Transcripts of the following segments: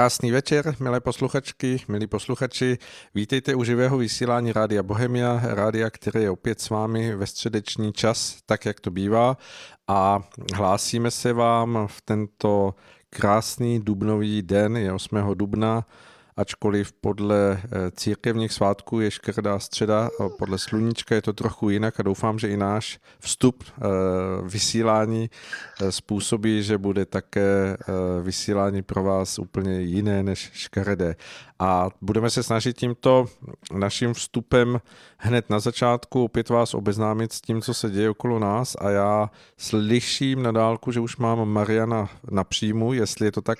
Krásný večer, milé posluchačky, milí posluchači. Vítejte u živého vysílání Rádia Bohemia, rádia, které je opět s vámi ve středeční čas, tak jak to bývá. A hlásíme se vám v tento krásný dubnový den, je 8. dubna, ačkoliv podle církevních svátků je škaredá středa, podle sluníčka je to trochu jinak a doufám, že i náš vstup vysílání způsobí, že bude také vysílání pro vás úplně jiné než škaredé. A budeme se snažit tímto naším vstupem hned na začátku opět vás obeznámit s tím, co se děje okolo nás, a já slyším na dálku, že už mám Mariana na příjmu, jestli je to tak.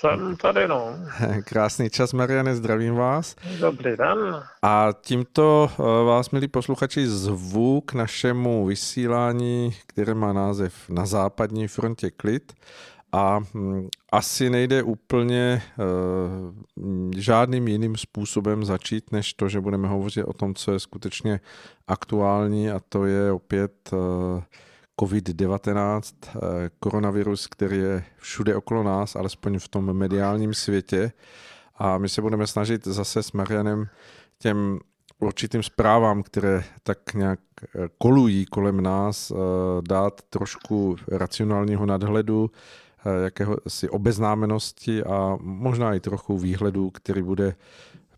Jsem tady, no. Krásný čas, Mariane, zdravím vás. Dobrý den. A tímto vás, milí posluchači, zvu k našemu vysílání, které má název Na západní frontě klid. A asi nejde úplně žádným jiným způsobem začít, než to, že budeme hovořit o tom, co je skutečně aktuální, a to je opět COVID-19, koronavirus, který je všude okolo nás, alespoň v tom mediálním světě. A my se budeme snažit zase s Marianem těm určitým zprávám, které tak nějak kolují kolem nás, dát trošku racionálního nadhledu, jakéhosi obeznámenosti a možná i trochu výhledu, který bude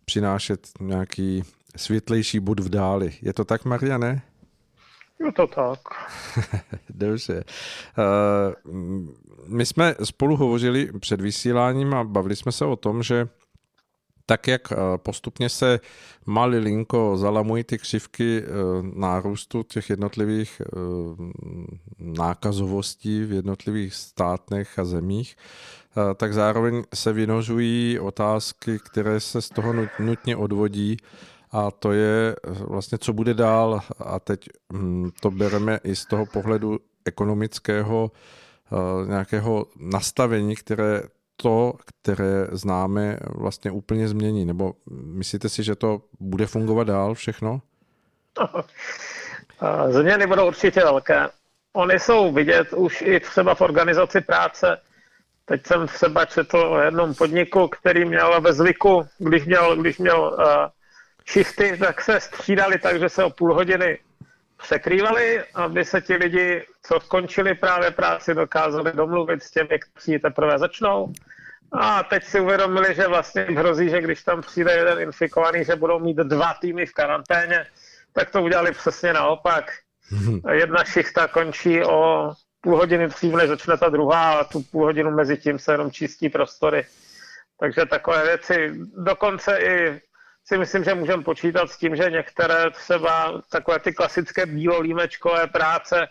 přinášet nějaký světlejší bod v dáli. Je to tak, Mariane? Je to tak. Dobře. My jsme spolu hovořili před vysíláním a bavili jsme se o tom, že tak, jak postupně se malilinko zalamují ty křivky nárůstu těch jednotlivých nákazovostí v jednotlivých státech a zemích, tak zároveň se vynožují otázky, které se z toho nutně odvodí. A to je vlastně, co bude dál, a teď to bereme i z toho pohledu ekonomického nějakého nastavení, které to, které známe, vlastně úplně změní. Nebo myslíte si, že to bude fungovat dál všechno? Změny budou určitě velké. Ony jsou vidět už i třeba v organizaci práce. Teď jsem třeba četl o jednom podniku, který měl ve zvyku, když měl šifty, tak se střídali tak, že se o půl hodiny překrývali, aby se ti lidi, co skončili právě práci, dokázali domluvit s těmi, kteří teprve začnou. A teď si uvědomili, že vlastně hrozí, že když tam přijde jeden infikovaný, že budou mít dva týmy v karanténě, tak to udělali přesně naopak. Jedna šichta končí o půl hodiny dřív, než začne ta druhá, a tu půl hodinu mezi tím se jenom čistí prostory. Takže takové věci. Dokonce i si myslím, že můžeme počítat s tím, že některé třeba takové ty klasické bílolímečkové práce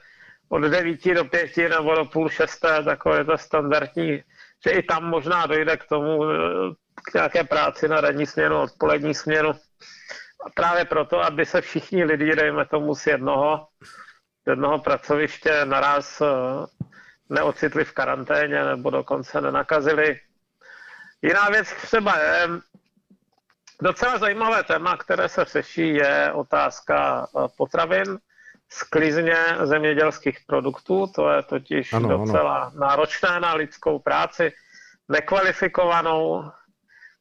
od 9 do 5 nebo do půl 6, takové to standardní, že i tam možná dojde k tomu, k nějaké práci na ranní směnu, odpolední směnu. A právě proto, aby se všichni lidi, dejme tomu, z jednoho pracoviště naraz neocitli v karanténě nebo dokonce nenakazili. Jiná věc třeba je, docela zajímavé téma, které se řeší, je otázka potravin, sklizně zemědělských produktů. To je totiž docela náročné na lidskou práci, nekvalifikovanou.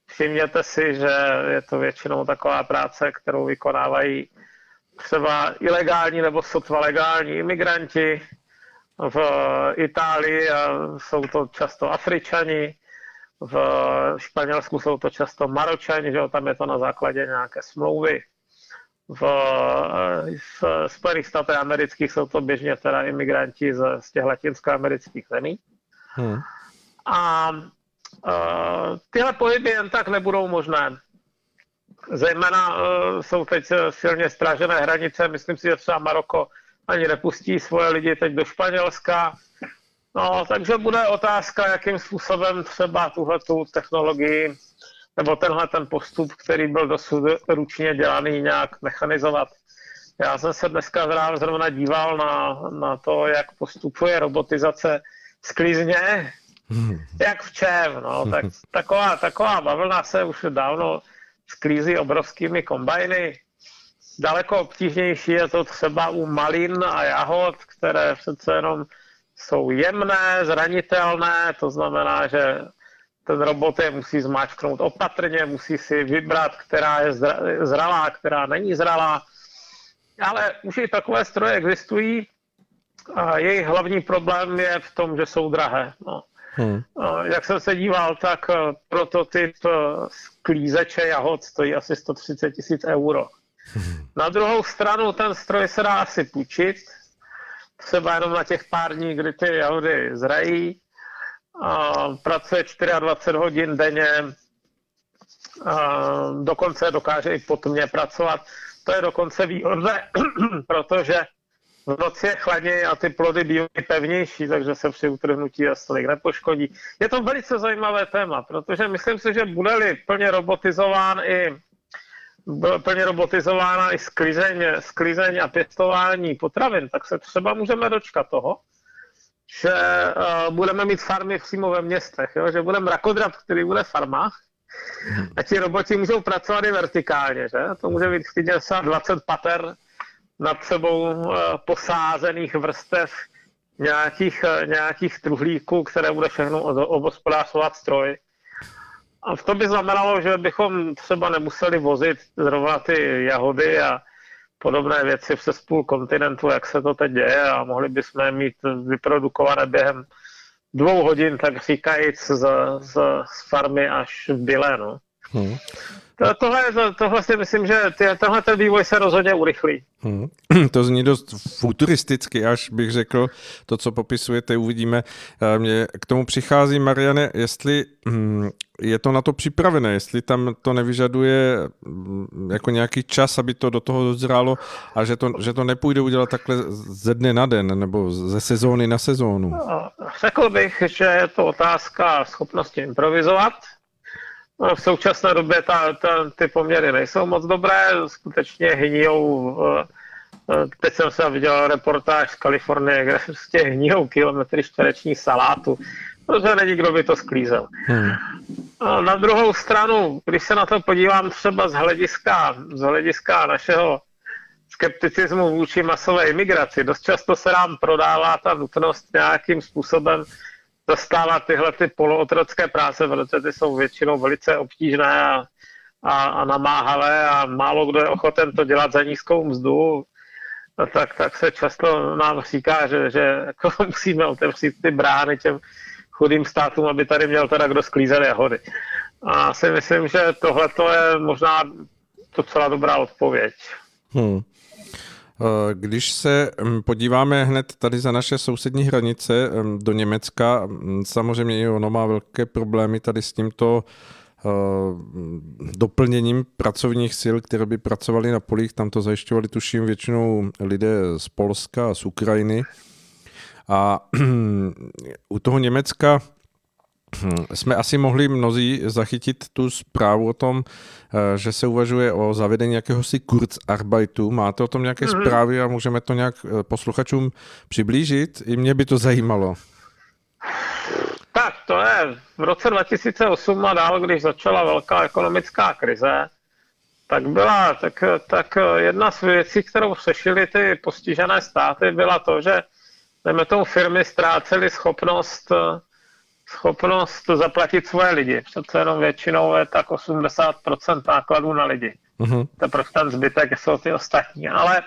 Všimněte si, že je to většinou taková práce, kterou vykonávají třeba ilegální nebo sotva legální imigranti v Itálii, a jsou to často Afričani. V Španělsku jsou to často Maročani, že tam je to na základě nějaké smlouvy. V Spojených státech amerických jsou to běžně teda imigranti z těch latinskoamerických zemí. A tyhle pohyby jen tak nebudou možné. Zejména jsou teď silně strážené hranice. Myslím si, že třeba Maroko ani nepustí svoje lidi teď do Španělska. No, takže bude otázka, jakým způsobem třeba tuhletu technologii nebo tenhle ten postup, který byl dosud ručně dělaný, nějak mechanizovat. Já jsem se dneska zrovna díval na to, jak postupuje robotizace sklizně, jak v čem. No, tak taková bavlna se už dávno sklízí obrovskými kombajny. Daleko obtížnější je to třeba u malin a jahod, které přece jenom jsou jemné, zranitelné, to znamená, že ten robot je musí zmáčknout opatrně, musí si vybrat, která je zralá, která není zralá. Ale už i takové stroje existují a jejich hlavní problém je v tom, že jsou drahé. No. Jak jsem se díval, tak prototyp sklízeče jahod stojí asi 130 000 €. Na druhou stranu ten stroj se dá asi půjčit, třeba jenom na těch pár dní, kdy ty jahody zrají. Pracuje 24 hodin denně, dokonce dokáže i po tmě pracovat. To je dokonce výhodné, protože v noci je chladněji a ty plody bývají pevnější, takže se při utrhnutí tolik nepoškodí. Je to velice zajímavé téma, protože myslím si, že bude-li plně robotizována i sklizeň a pěstování potravin, tak se třeba můžeme dočkat toho, že budeme mít farmy přímo ve městech, jo? Že budeme rakodrap, který bude v farmách, a ti roboti můžou pracovat i vertikálně, že? To může být klidně 20 pater nad sebou posázených vrstev nějakých truhlíků, které bude všechno obospodářovat stroj. A to by znamenalo, že bychom třeba nemuseli vozit zrovna ty jahody a podobné věci přes půl kontinentu, jak se to teď děje, a mohli bychom mít vyprodukované během 2 hodin, tak říkajíc, z farmy až v byle, no. Tohle si myslím, že tenhle ten vývoj se rozhodně urychlí. To zní dost futuristicky, až bych řekl, to, co popisujete, uvidíme. Mě k tomu přichází, Mariane, jestli je to na to připravené, jestli tam to nevyžaduje jako nějaký čas, aby to do toho dozrálo, a že to nepůjde udělat takhle ze dne na den nebo ze sezóny na sezónu. Řekl bych, že je to otázka schopnosti improvizovat. No, v současné době ty poměry nejsou moc dobré, skutečně hníjou, teď jsem se viděl reportáž z Kalifornie, kde prostě hníjou kilometry čtvereční salátu, protože není kdo by to sklízel. A na druhou stranu, když se na to podívám třeba z hlediska našeho skepticismu vůči masové imigraci, dost často se nám prodává ta nutnost nějakým způsobem zastávat tyhle ty polootrocké práce, protože ty jsou většinou velice obtížné a namáhavé a málo kdo je ochoten to dělat za nízkou mzdu, tak se často nám říká, že jako musíme otevřít ty brány těm chudým státům, aby tady měl teda kdo sklízel jahody. A si myslím, že tohleto je možná docela dobrá odpověď. Když se podíváme hned tady za naše sousední hranice do Německa, samozřejmě i ono má velké problémy tady s tímto doplněním pracovních sil, které by pracovali na polích, tam to zajišťovali tuším většinou lidé z Polska a z Ukrajiny. A u toho Německa jsme asi mohli mnozí zachytit tu zprávu o tom, že se uvažuje o zavedení jakéhosi Kurzarbeitu. Máte o tom nějaké zprávy a můžeme to nějak posluchačům přiblížit? I mě by to zajímalo. Tak to je v roce 2008 a dál, když začala velká ekonomická krize, tak jedna z věcí, kterou řešili ty postižené státy, byla to, že firmy ztrácely schopnost zaplatit svoje lidi. Přece jenom většinou je tak 80% nákladů na lidi. Teprve ten zbytek jsou ty ostatní. Ale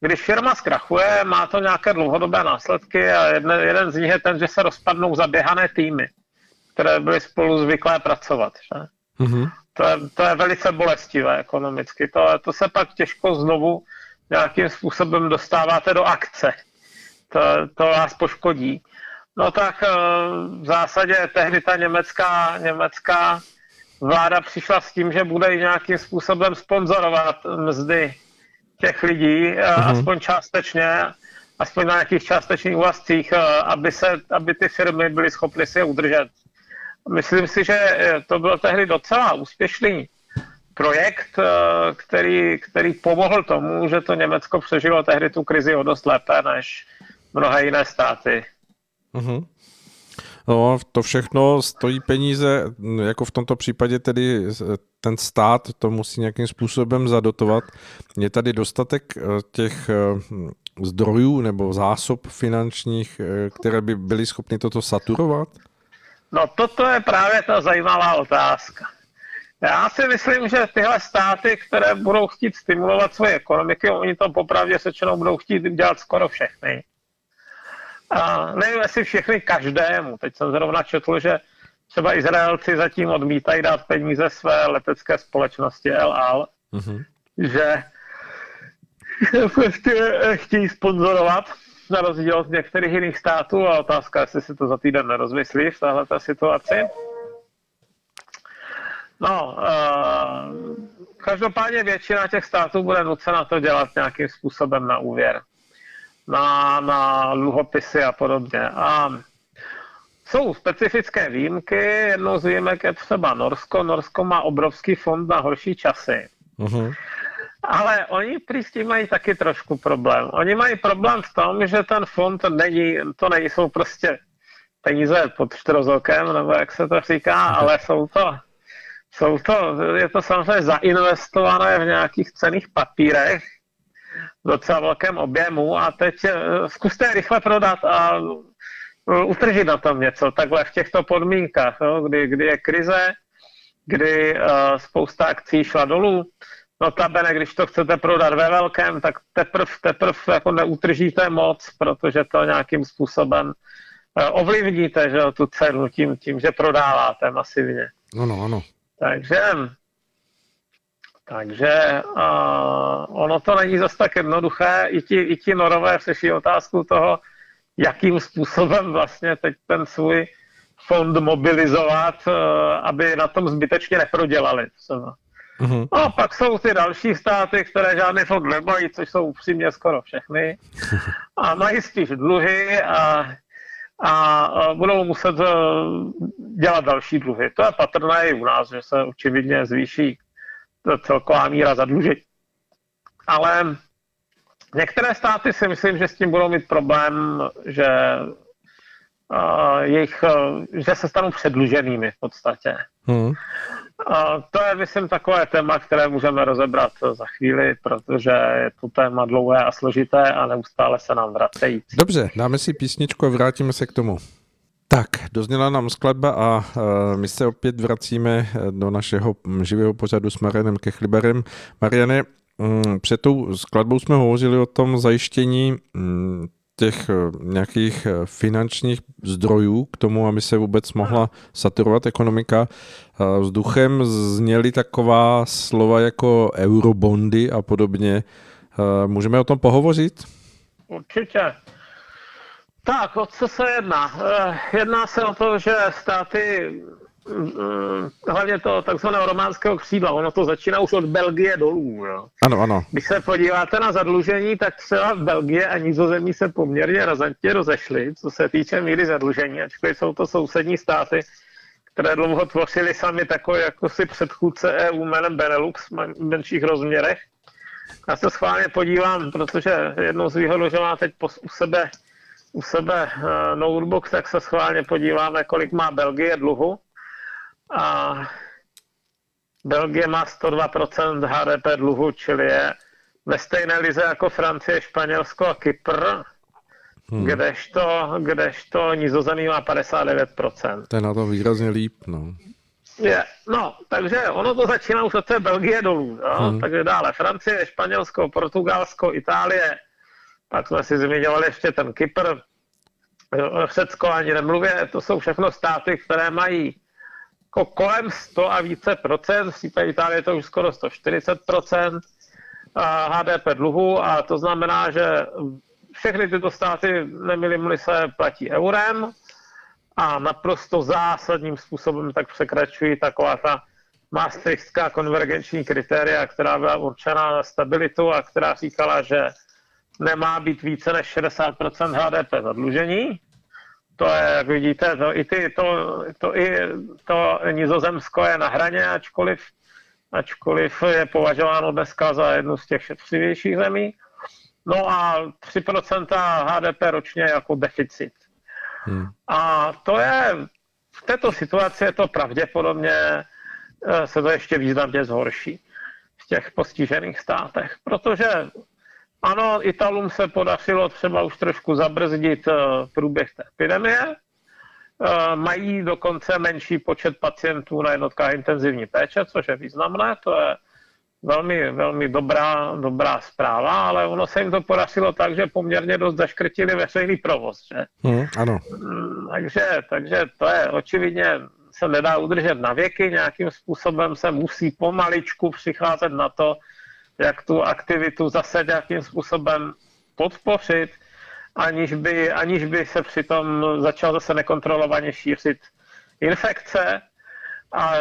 když firma zkrachuje, má to nějaké dlouhodobé následky a jeden z nich je ten, že se rozpadnou zaběhané týmy, které byly spolu zvyklé pracovat. Že? To je velice bolestivé ekonomicky. To se pak těžko znovu nějakým způsobem dostáváte do akce. To vás poškodí. No tak v zásadě tehdy ta německá vláda přišla s tím, že bude nějakým způsobem sponzorovat mzdy těch lidí, aspoň částečně, aspoň na nějakých částečných úvazcích, aby ty firmy byly schopny si je udržet. Myslím si, že to byl tehdy docela úspěšný projekt, který pomohl tomu, že to Německo přežilo tehdy tu krizi o dost lépe než mnohé jiné státy. No, to všechno stojí peníze, jako v tomto případě tedy ten stát to musí nějakým způsobem zadotovat. Je tady dostatek těch zdrojů nebo zásob finančních, které by byly schopny toto saturovat? No toto je právě ta zajímavá otázka. Já si myslím, že tyhle státy, které budou chtít stimulovat svoje ekonomiky, oni to popravdě sečenou budou chtít dělat skoro všechny. A nevím, jestli všechny každému. Teď jsem zrovna četl, že třeba Izraelci zatím odmítají dát peníze své letecké společnosti El Al, že chtějí sponzorovat na rozdíl od některých jiných států a otázka, jestli si to za týden nerozmyslí v této situaci. No, každopádně většina těch států bude nucena to dělat nějakým způsobem na úvěr, na dluhopisy a podobně. A jsou specifické výjimky, jednou z výjimek je třeba Norsko. Norsko má obrovský fond na horší časy. Ale oni prý s tím mají taky trošku problém. Oni mají problém v tom, že ten fond nejsou prostě peníze pod čtyřozrokem, nebo jak se to říká, ale je to samozřejmě zainvestované v nějakých cenných papírech v docela velkém objemu a teď zkuste rychle prodat a utržit na tom něco, takhle v těchto podmínkách, no, kdy je krize, kdy spousta akcí šla dolů. Notabene, když to chcete prodat ve velkém, tak teprv jako neutržíte moc, protože to nějakým způsobem ovlivníte, že, tu cenu tím, že prodáváte masivně. Ano. Takže ono to není zase tak jednoduché. I ti Norové řeší otázku toho, jakým způsobem vlastně teď ten svůj fond mobilizovat, aby na tom zbytečně neprodělali. A pak jsou ty další státy, které žádný fond nemají, což jsou upřímně skoro všechny. A mají spíš dluhy a budou muset dělat další dluhy. To je patrné i u nás, že se očividně zvýší celková míra zadlužení. Ale některé státy si myslím, že s tím budou mít problém, že se stanou předluženými v podstatě. A to je, myslím, takové téma, které můžeme rozebrat za chvíli, protože je to téma dlouhé a složité a neustále se nám vracejí. Dobře, dáme si písničku a vrátíme se k tomu. Tak, dozněla nám skladba a my se opět vracíme do našeho živého pořadu s Marianem Kechlibarem. Mariane, před tou skladbou jsme hovořili o tom zajištění těch nějakých finančních zdrojů k tomu, aby se vůbec mohla saturovat ekonomika. Vzduchem zněly taková slova jako eurobondy a podobně. Můžeme o tom pohovořit? Určitě. Tak, o co se jedná? Jedná se o to, že státy, hlavně toho takzvaného románského křídla, ono to začíná už od Belgie dolů. Jo. Ano. Když se podíváte na zadlužení, tak třeba Belgie a Nizozemí se poměrně razantně rozešly, co se týče míry zadlužení, ačkoliv jsou to sousední státy, které dlouho tvořily sami takové jako si předchůdce EU jménem Benelux v menších rozměrech. Já se schválně podívám, protože jednou z výhodou, že má teď u sebe notebook, tak se schválně podíváme, kolik má Belgie dluhu. A Belgie má 102% HDP dluhu, čili je ve stejné lize jako Francie, Španělsko a Kypr, kdežto Nizozemí má 59%. To je na to výrazně líp, no. Takže ono to začíná už od té Belgie dolů, no? Takže dále Francie, Španělsko, Portugalsko, Itálie, pak jsme si zmiňovali ještě ten Kypr, Řecko ani nemluvě, to jsou všechno státy, které mají jako kolem 100 a více procent, v případě Itálie je to už skoro 140% HDP dluhu a to znamená, že všechny tyto státy, nemýlím-li se, platí eurem a naprosto zásadním způsobem tak překračují taková ta maastrichtská konvergenční kritéria, která byla určena na stabilitu a která říkala, že nemá být více než 60% HDP zadlužení. To je, jak vidíte, to Nizozemsko je na hraně, ačkoliv je považováno dneska za jednu z těch šetřivějších zemí. No a 3% HDP ročně jako deficit. A to je, v této situaci je to pravděpodobně, se to ještě významně zhorší v těch postižených státech, protože ano, Italům se podařilo třeba už trošku zabrzdit průběh té epidemie, Mají dokonce menší počet pacientů na jednotkách intenzivní péče, což je významné, to je velmi, velmi dobrá zpráva, ale ono se jim to podařilo tak, že poměrně dost zaškrtili veřejný provoz, že? Ano. Takže to je očividně se nedá udržet na věky, nějakým způsobem se musí pomaličku přicházet na to, jak tu aktivitu zase nějakým způsobem podpořit, aniž by se přitom začal zase nekontrolovaně šířit infekce. A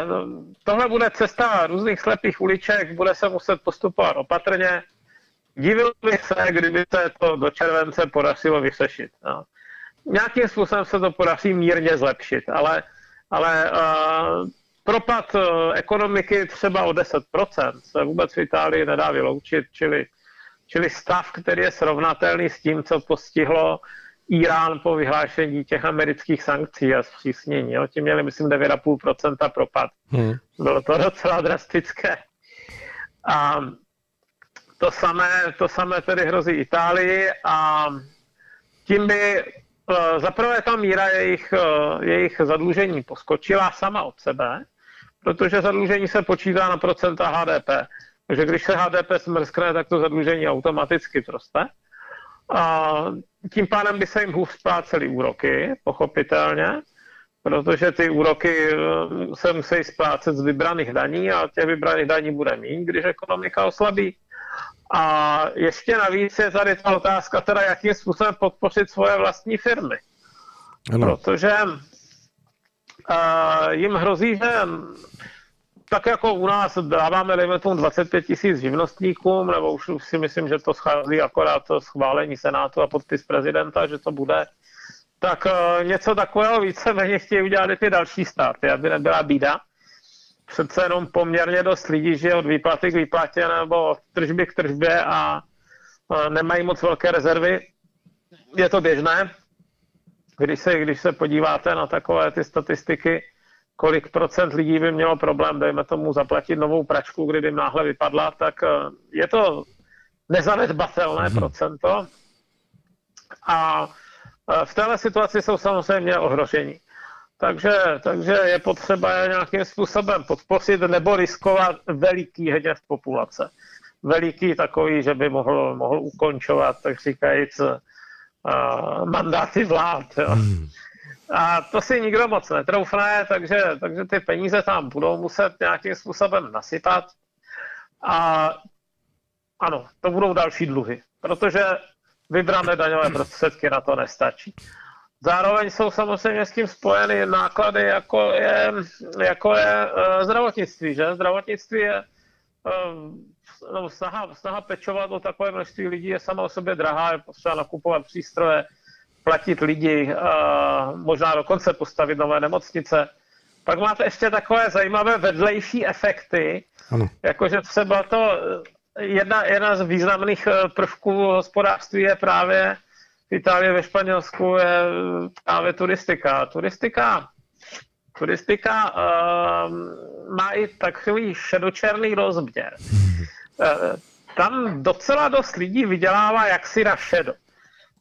tohle bude cesta různých slepých uliček, bude se muset postupovat opatrně. Divil bych se, kdyby se to do července podařilo vyřešit. No. Nějakým způsobem se to podaří mírně zlepšit, ale propad ekonomiky třeba o 10% se vůbec v Itálii nedá vyloučit, čili stav, který je srovnatelný s tím, co postihlo Irán po vyhlášení těch amerických sankcí a zpřísnění. Ti měli, myslím, 9,5% propad. Bylo to docela drastické. A to samé tedy hrozí Itálii a tím by zaprvé ta míra jejich zadlužení poskočila sama od sebe, protože zadlužení se počítá na procenta HDP. Takže když se HDP smrskne, tak to zadlužení automaticky proste. A tím pádem by se jim hůř splácely úroky, pochopitelně, protože ty úroky se musí splácet z vybraných daní a těch vybraných daní bude míň, když ekonomika oslabí. A ještě navíc je tady ta otázka, teda jakým způsobem podpořit svoje vlastní firmy. Ano. Protože jim hrozí, že tak jako u nás dáváme, dejme tomu 25 000 živnostníkům, nebo už si myslím, že to schází akorát schválení Senátu a podpis prezidenta, že to bude, tak něco takového víceméně chtějí udělat i ty další státy, aby nebyla bída. Přece jenom poměrně dost lidí žije od výplaty k výplatě nebo od tržby k tržbě a nemají moc velké rezervy. Je to běžné, když se podíváte na takové ty statistiky, kolik procent lidí by mělo problém, dejme tomu, zaplatit novou pračku, kdyby jim náhle vypadla, tak je to nezanedbatelné procento. A v téhle situaci jsou samozřejmě ohrožení. Takže je potřeba je nějakým způsobem podpořit nebo riskovat veliký hněv populace. Veliký takový, že by mohl ukončovat, tak říkajíc, mandáty vlád. Jo. A to si nikdo moc netroufne, takže ty peníze tam budou muset nějakým způsobem nasypat. A ano, to budou další dluhy, protože vybrané daňové prostředky na to nestačí. Zároveň jsou samozřejmě s tím spojeny náklady, jako je zdravotnictví, že? Zdravotnictví je, no, snaha pečovat o takové množství lidí je sama o sobě drahá, je potřeba nakupovat přístroje, platit lidi, možná dokonce postavit nové nemocnice. Pak máte ještě takové zajímavé vedlejší efekty, jakože třeba to jedna z významných prvků hospodářství je právě v Itálii, ve Španělsku je právě turistika. Turistika má i takový šedočerný rozměr. Tam docela dost lidí vydělává jaksi na šedo.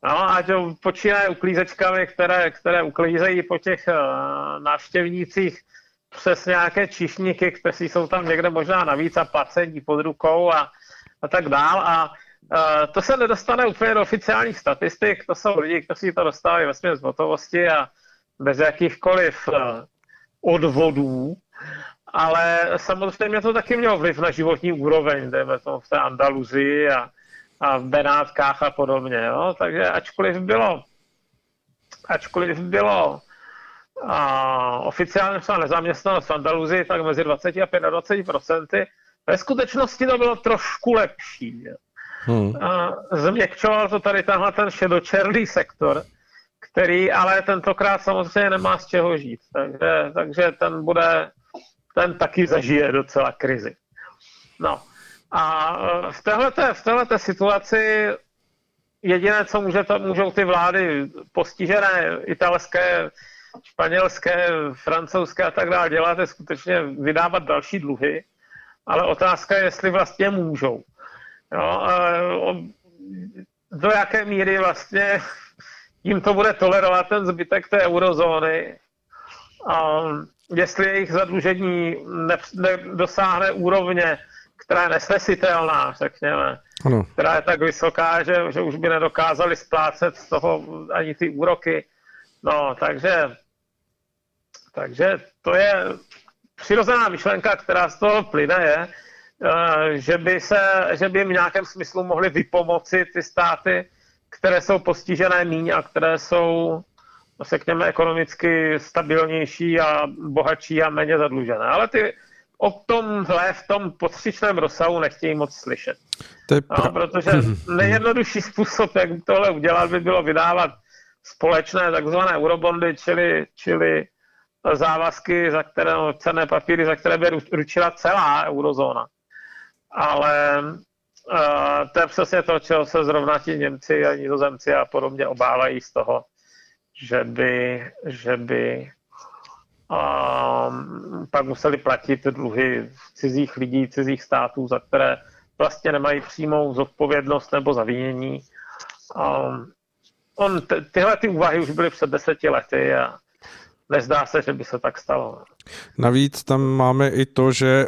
No, ať počínají uklízečkami, které uklízejí po těch návštěvnících přes nějaké číšníky, kteří jsou tam někde možná navíc a placení pod rukou a tak dál. A to se nedostane úplně do oficiálních statistik, to jsou lidi, kteří to dostávají vesměs z hotovosti a bez jakýchkoliv odvodů, ale samozřejmě to taky mělo vliv na životní úroveň, dejme tomu v té Andaluzii a v Benátkách a podobně. Jo? Takže ačkoliv bylo oficiálně třeba nezaměstnanost v Andaluzii, tak mezi 20 a 25%, ve skutečnosti to bylo trošku lepší. Jo? Změkčoval to tady tenhle ten šedočerný sektor, který ale tentokrát samozřejmě nemá z čeho žít. Takže ten taky zažije docela krizi. No. A v téhleté situaci jediné, co můžou ty vlády postižené italské, španělské, francouzské a tak dále dělat, je skutečně vydávat další dluhy, ale otázka je, jestli vlastně můžou. No, do jaké míry vlastně jim to bude tolerovat ten zbytek té eurozóny, A jestli jejich zadlužení nedosáhne úrovně, která je nesnesitelná, řekněme, ano, která je tak vysoká, že už by nedokázali splácet z toho ani ty úroky. No, takže to je přirozená myšlenka, která z toho plyne, je, že by jim v nějakém smyslu mohly vypomoci ty státy, které jsou postižené míň a které jsou, řekněme, ekonomicky stabilnější a bohatší a méně zadlužené. Ale ty o tomhle v tom potřičném rozsahu nechtějí moc slyšet. Protože nejjednodušší způsob, jak tohle udělat, by bylo vydávat společné takzvané eurobondy, čili závazky, cenné papíry, za které by ručila celá eurozóna. Ale to je přesně to, čeho se zrovna ti Němci a Nizozemci a podobně obávají z toho, že by pak museli platit dluhy cizích lidí, cizích států, za které vlastně nemají přímou zodpovědnost nebo zavinění. Tyhle ty úvahy už byly před 10 lety a nezdá se, že by se tak stalo. Navíc tam máme i to, že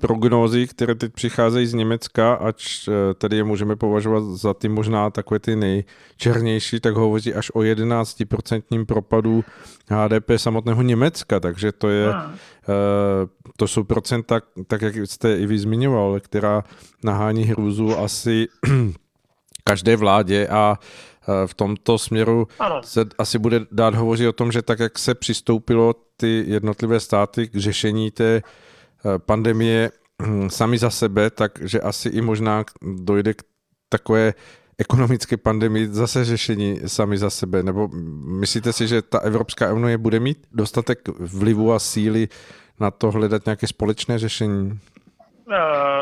prognózy, které teď přicházejí z Německa, ač tady je můžeme považovat za ty možná takové ty nejčernější, tak hovoří až o 11% propadu HDP samotného Německa, takže to jsou procenta, tak jak jste i vy zmiňoval, která nahání hrůzu asi každé vládě a v tomto směru se asi bude dát hovořit o tom, že tak, jak se přistoupilo ty jednotlivé státy k řešení té pandemie sami za sebe, takže asi i možná dojde k takové ekonomické pandemii zase řešení sami za sebe. Nebo myslíte si, že ta Evropská unie bude mít dostatek vlivu a síly na to hledat nějaké společné řešení?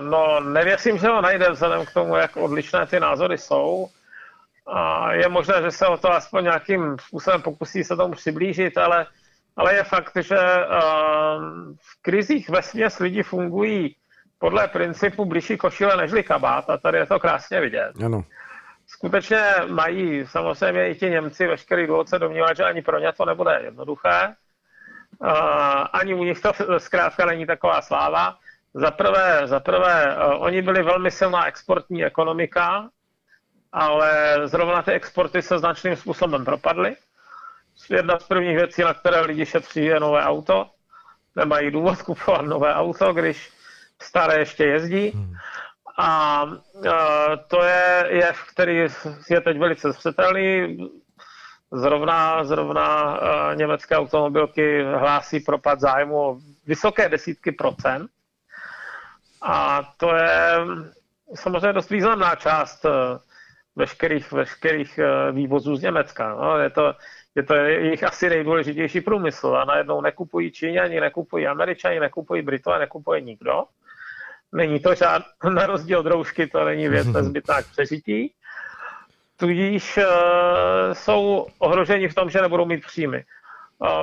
No, nevěřím, že ho najde vzhledem k tomu, jak odlišné ty názory jsou. A je možné, že se o to aspoň nějakým způsobem pokusí se tomu přiblížit, ale je fakt, že v krizích vesměs lidi fungují podle principu bližší košile nežli kabát a tady je to krásně vidět. Ano. Skutečně mají samozřejmě i ti Němci veškerý důvod se domnívat, že ani pro ně to nebude jednoduché. Ani u nich to zkrátka není taková sláva. Za prvé, oni byli velmi silná exportní ekonomika, ale zrovna ty exporty se značným způsobem propadly. Jedna z prvních věcí, na které lidi šetří, je nové auto. Nemají důvod kupovat nové auto, když staré ještě jezdí. A to je jev, který je teď velice zřetelný. Zrovna německé automobilky hlásí propad zájmu o vysoké 10%. A to je samozřejmě dost významná část veškerých vývozů z Německa. No, je to jejich asi nejdůležitější průmysl a najednou nekupují Číňani, nekupují Američani, nekupují Britové, nekupuje nikdo. Není to žádný, na rozdíl od roušky, to není věc nezbytná k přežití. Tudíž jsou ohroženi v tom, že nebudou mít příjmy.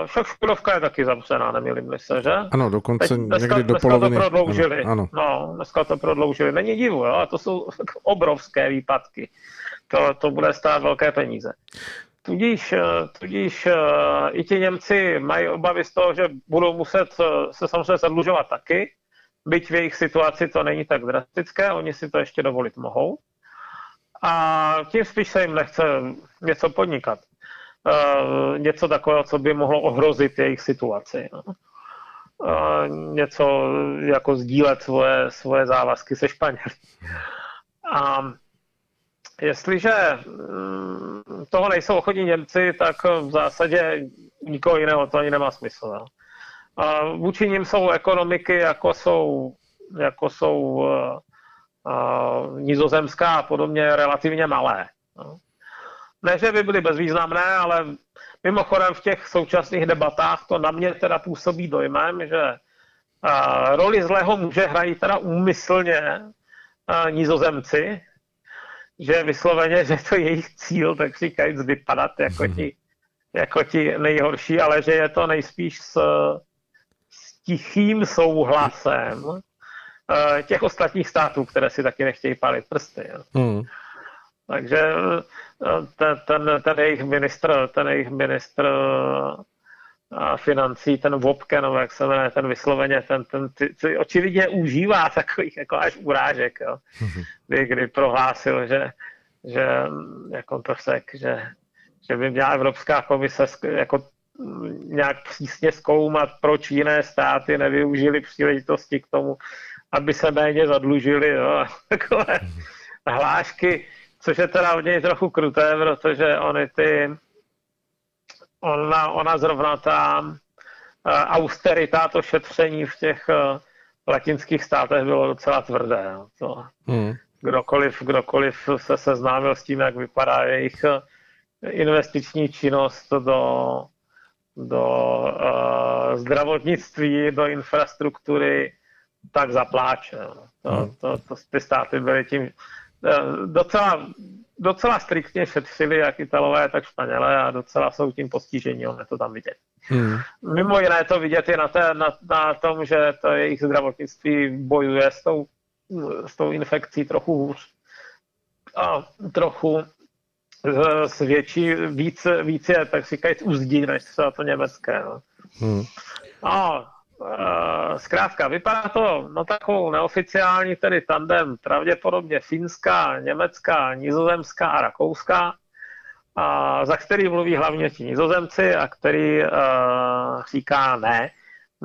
Však Škodovka je taky zavřená, nemýlím se, že? Ano, dokonce někdy do poloviny. Dneska to prodloužili. Ano. Není divu, jo? A to jsou obrovské výpadky. To bude stát velké peníze. Tudíž i ti Němci mají obavy z toho, že budou muset se samozřejmě zadlužovat taky, byť v jejich situaci to není tak drastické, oni si to ještě dovolit mohou. A tím spíš se jim nechce něco podnikat. Něco takového, co by mohlo ohrozit jejich situaci. No. Něco jako sdílet svoje závazky se Španěli. A jestliže toho nejsou ochotní Němci, tak v zásadě nikoho jiného to ani nemá smysl. No. A vůči nim jsou ekonomiky, jako jsou nizozemská a podobně, relativně malé. No. Ne, že by byly bezvýznamné, ale mimochodem v těch současných debatách to na mě teda působí dojmem, že roli zlého muže hrají teda úmyslně Nizozemci, že vysloveně, že to je jejich cíl, tak říkajíc vypadat jako ti nejhorší, ale že je to nejspíš s tichým souhlasem těch ostatních států, které si taky nechtějí pálit prsty. Mm. Takže ten jejich ministr financí, ten Vopke, no jak se jmenuje, ten vysloveně, ten si očividně užívá takových jako až urážek, jo. Kdy prohlásil, že jako to sek, že by měla Evropská komise jako nějak přísně zkoumat, proč jiné státy nevyužili příležitosti k tomu, aby se méně zadlužili, jo, takové hlášky, což je teda od něj trochu kruté, protože ona zrovna ta austerita, to šetření v těch latinských státech bylo docela tvrdé. No. To, kdokoliv se seznámil s tím, jak vypadá jejich investiční činnost do zdravotnictví, do infrastruktury, tak zapláče. No. To ty státy byly tím docela striktně šetřili, jak Italové, tak Španělé, a docela jsou tím postižení, on je to tam vidět. Mimo jiné to vidět je na tom, že to jejich zdravotnictví bojuje s tou infekcí trochu hůř a trochu s větší, víc je, tak říkajíc, uzdí, než třeba to německé. No. Zkrátka, vypadá to na takovou neoficiální tedy tandem pravděpodobně Finska, Německa, Nizozemská a Rakouska, za který mluví hlavně ti Nizozemci a který říká ne.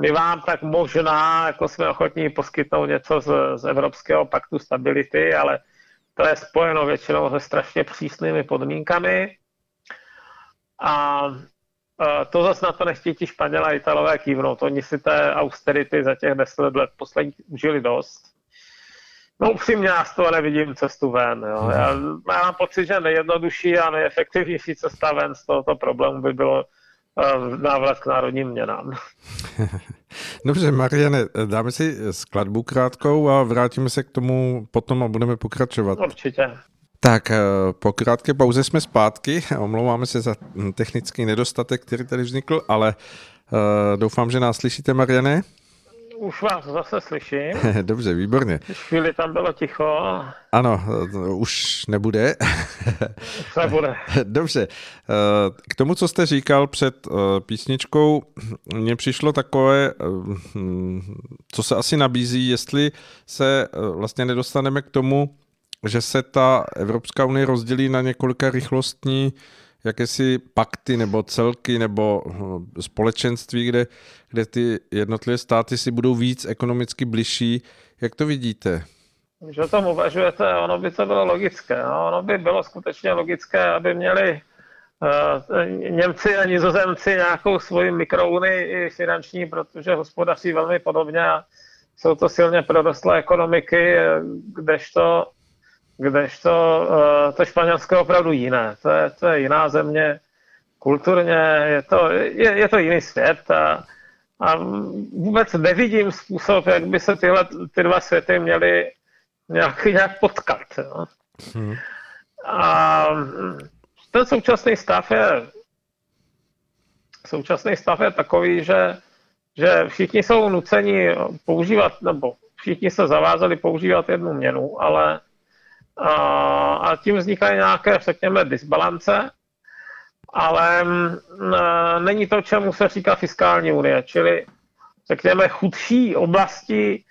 My vám tak možná, jako jsme ochotní poskytnout něco z Evropského paktu stability, ale to je spojeno většinou se strašně přísnými podmínkami. A to zase na to nechtějí ti Španělé a Italové kývnout. Oni si té austerity za těch 10 let posledních užili dost. No upřímně, já z toho nevidím cestu ven. Jo. Já mám pocit, že nejjednodušší a nejefektivnější cesta ven z tohoto problému by bylo návrat k národním měnám. Dobře, Mariane, dáme si skladbu krátkou a vrátíme se k tomu potom a budeme pokračovat. Určitě. Tak po krátké pauze jsme zpátky, omlouváme se za technický nedostatek, který tady vznikl, ale doufám, že nás slyšíte, Mariane. Už vás zase slyším. Dobře, výborně. Chvíli tam bylo ticho. Ano, už nebude. Už nebude. Dobře, k tomu, co jste říkal před písničkou, mně přišlo takové, co se asi nabízí, jestli se vlastně nedostaneme k tomu, že se ta Evropská unie rozdělí na několika rychlostní jakési pakty nebo celky nebo společenství, kde ty jednotlivé státy si budou víc ekonomicky bližší. Jak to vidíte? Když o tom uvažujete, ono by to bylo logické. No? Ono by bylo skutečně logické, aby měli Němci a Nizozemci nějakou svoji mikrounii finanční, protože hospodaří velmi podobně a jsou to silně prorostlé ekonomiky, kdežto to Španělsko je opravdu jiné. To je jiná země kulturně, je to jiný svět a vůbec nevidím způsob, jak by se ty dva světy měly nějak potkat. No. A ten současný stav je takový, že všichni jsou nuceni používat, nebo všichni se zavázali používat jednu měnu, ale a tím vznikají nějaké, řekněme, disbalance, ale není to, čemu se říká fiskální unie, čili, řekněme, chudší oblasti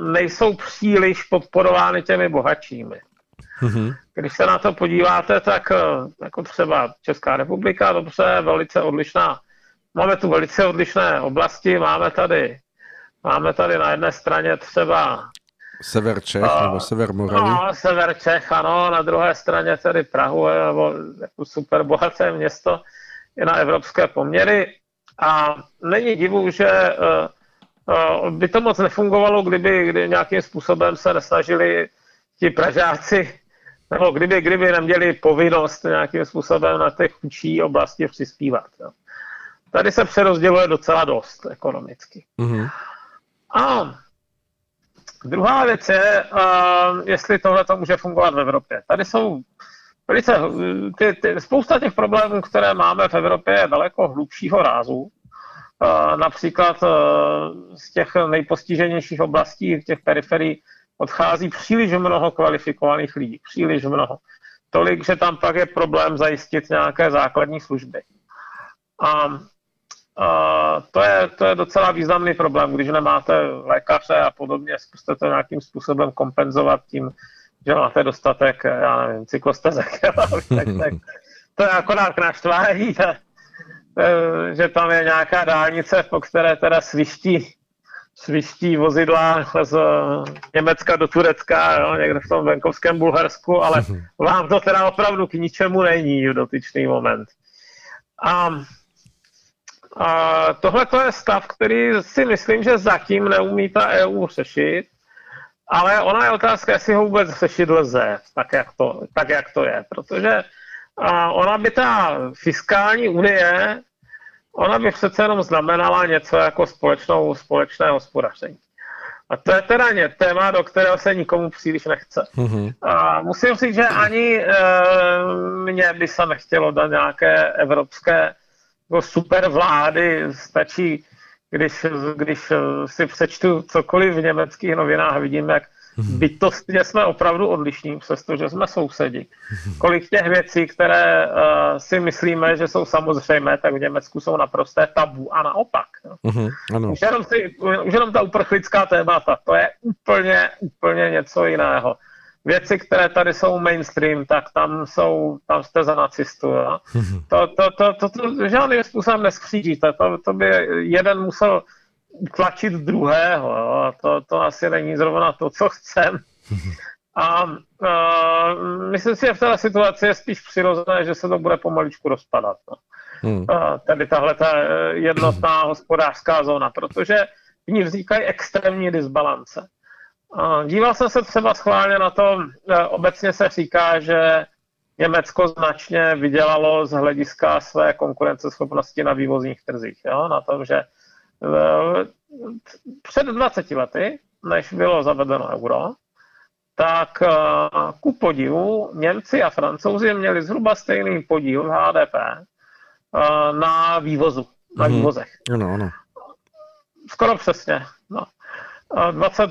nejsou příliš podporovány těmi bohatšími. Když se na to podíváte, tak jako třeba Česká republika, dobře, velice odlišná. Máme tu velice odlišné oblasti, máme tady na jedné straně třeba Sever Čech nebo Sever Moravy. No, Sever Čech, ano, na druhé straně tedy Prahu, nebo super bohaté město i na evropské poměry. A není divu, že by to moc nefungovalo, kdyby nějakým způsobem se nesnažili ti Pražáci, nebo kdyby neměli povinnost nějakým způsobem na těch chudší oblasti přispívat. Jo. Tady se přerozděluje docela dost ekonomicky. A druhá věc je, jestli tohle to může fungovat v Evropě. Tady jsou velice, spousta těch problémů, které máme v Evropě, je daleko hlubšího rázu. Například z těch nejpostiženějších oblastí, těch periferií, odchází příliš mnoho kvalifikovaných lidí. Příliš mnoho. Tolik, že tam pak je problém zajistit nějaké základní služby. A to je docela významný problém, když nemáte lékaře a podobně, zkuste to nějakým způsobem kompenzovat tím, že máte dostatek, já nevím, cyklostezek, tak to je akorát naštvání, že tam je nějaká dálnice, po které teda sviští vozidla z Německa do Turecka, jo, někde v tom venkovském Bulharsku, ale vám to teda opravdu k ničemu není v dotyčný moment. A tohle to je stav, který si myslím, že zatím neumí ta EU řešit, ale ona je otázka, jestli ho vůbec řešit lze, tak jak to je, protože ona by ta fiskální unie, ona by přece jenom znamenala něco jako společné hospodaření. A to je teda téma, do kterého se nikomu příliš nechce. A musím říct, že ani mně by se nechtělo dát nějaké evropské super vlády, stačí, když si přečtu cokoliv v německých novinách, vidím, jak bytostně jsme opravdu odlišní, přestože jsme sousedi. Kolik těch věcí, které si myslíme, že jsou samozřejmé, tak v Německu jsou naprosté tabu a naopak. Ano. Už jenom ta uprchlická témata, to je úplně něco jiného. Věci, které tady jsou mainstream, tak tam jste za nacistu. No? To žádným způsobem neskřížíte, to by jeden musel tlačit druhého, jo? To asi není zrovna to, co chcem. A myslím si, že v té situaci je spíš přirozené, že se to bude pomaličku rozpadat. No? Tady tahle jednotná hospodářská zóna, protože v ní vznikají extrémní disbalance. Díval jsem se třeba schválně na to, obecně se říká, že Německo značně vydělalo z hlediska své konkurenceschopnosti na vývozních trzích. Jo? Na tom, že před 20 lety, než bylo zavedeno euro, tak ku podivu Němci a Francouzi měli zhruba stejný podíl v HDP na vývozu, na vývozech. Ano. Skoro přesně, no. 20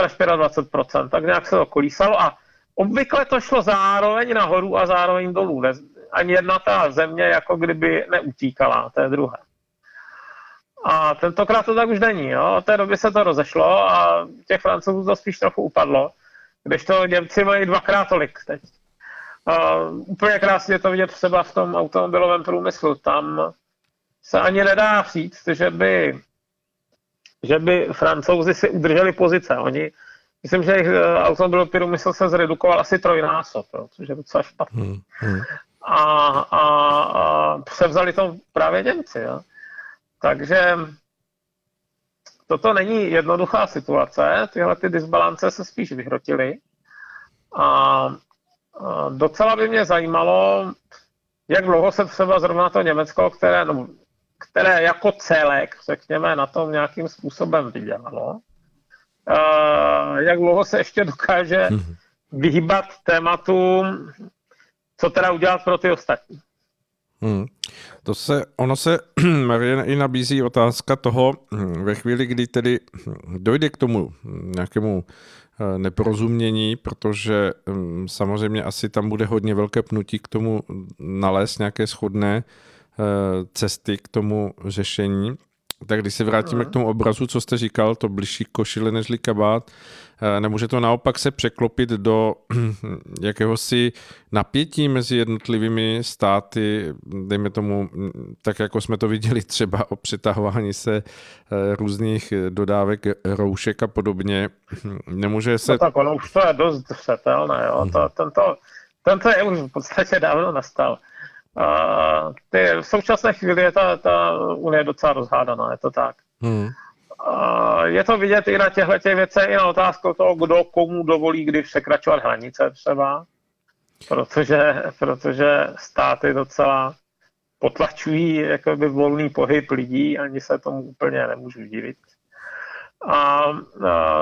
až 25%, tak nějak se to kolísalo a obvykle to šlo zároveň nahoru a zároveň dolů. Ani jedna ta země jako kdyby neutíkala té druhé. A tentokrát to tak už není. Jo? Od té doby se to rozešlo a těch Francouzů to spíš trochu upadlo, kdežto Němci mají dvakrát tolik teď. Úplně krásně to vidět třeba v tom automobilovém průmyslu. Tam se ani nedá říct, že by Francouzi si udrželi pozice. Oni, myslím, že jejich automobilový průmysl se zredukoval asi trojnásob, jo, což je docela špatné. A převzali to právě Němci. Jo. Takže toto není jednoduchá situace, tyhle ty disbalance se spíš vyhrotily. A docela by mě zajímalo, jak dlouho se třeba zrovna to Německo, které jako celek, řekněme, na tom nějakým způsobem vydělalo, jak dlouho se ještě dokáže vyhýbat tématům, co teda udělat pro ty ostatní. Ono se i nabízí otázka toho, ve chvíli, kdy tedy dojde k tomu nějakému neporozumění, protože samozřejmě asi tam bude hodně velké pnutí k tomu nalézt nějaké shodné cesty k tomu řešení. Tak když se vrátíme k tomu obrazu, co jste říkal, to bližší košile nežli kabát, nemůže to naopak se překlopit do jakéhosi napětí mezi jednotlivými státy, dejme tomu, tak jako jsme to viděli třeba o přetahování se různých dodávek roušek a podobně. Nemůže se... No tak ono už to je dost dřetelné, jo. Tento je už v podstatě dávno nastal. V současné chvíli je ta unie docela rozhádaná, je to tak. Je to vidět i na těchto věcech, i na otázku toho, kdo komu dovolí kdy překračovat hranice třeba, protože státy docela potlačují jakoby volný pohyb lidí, ani se tomu úplně nemůžu divit. A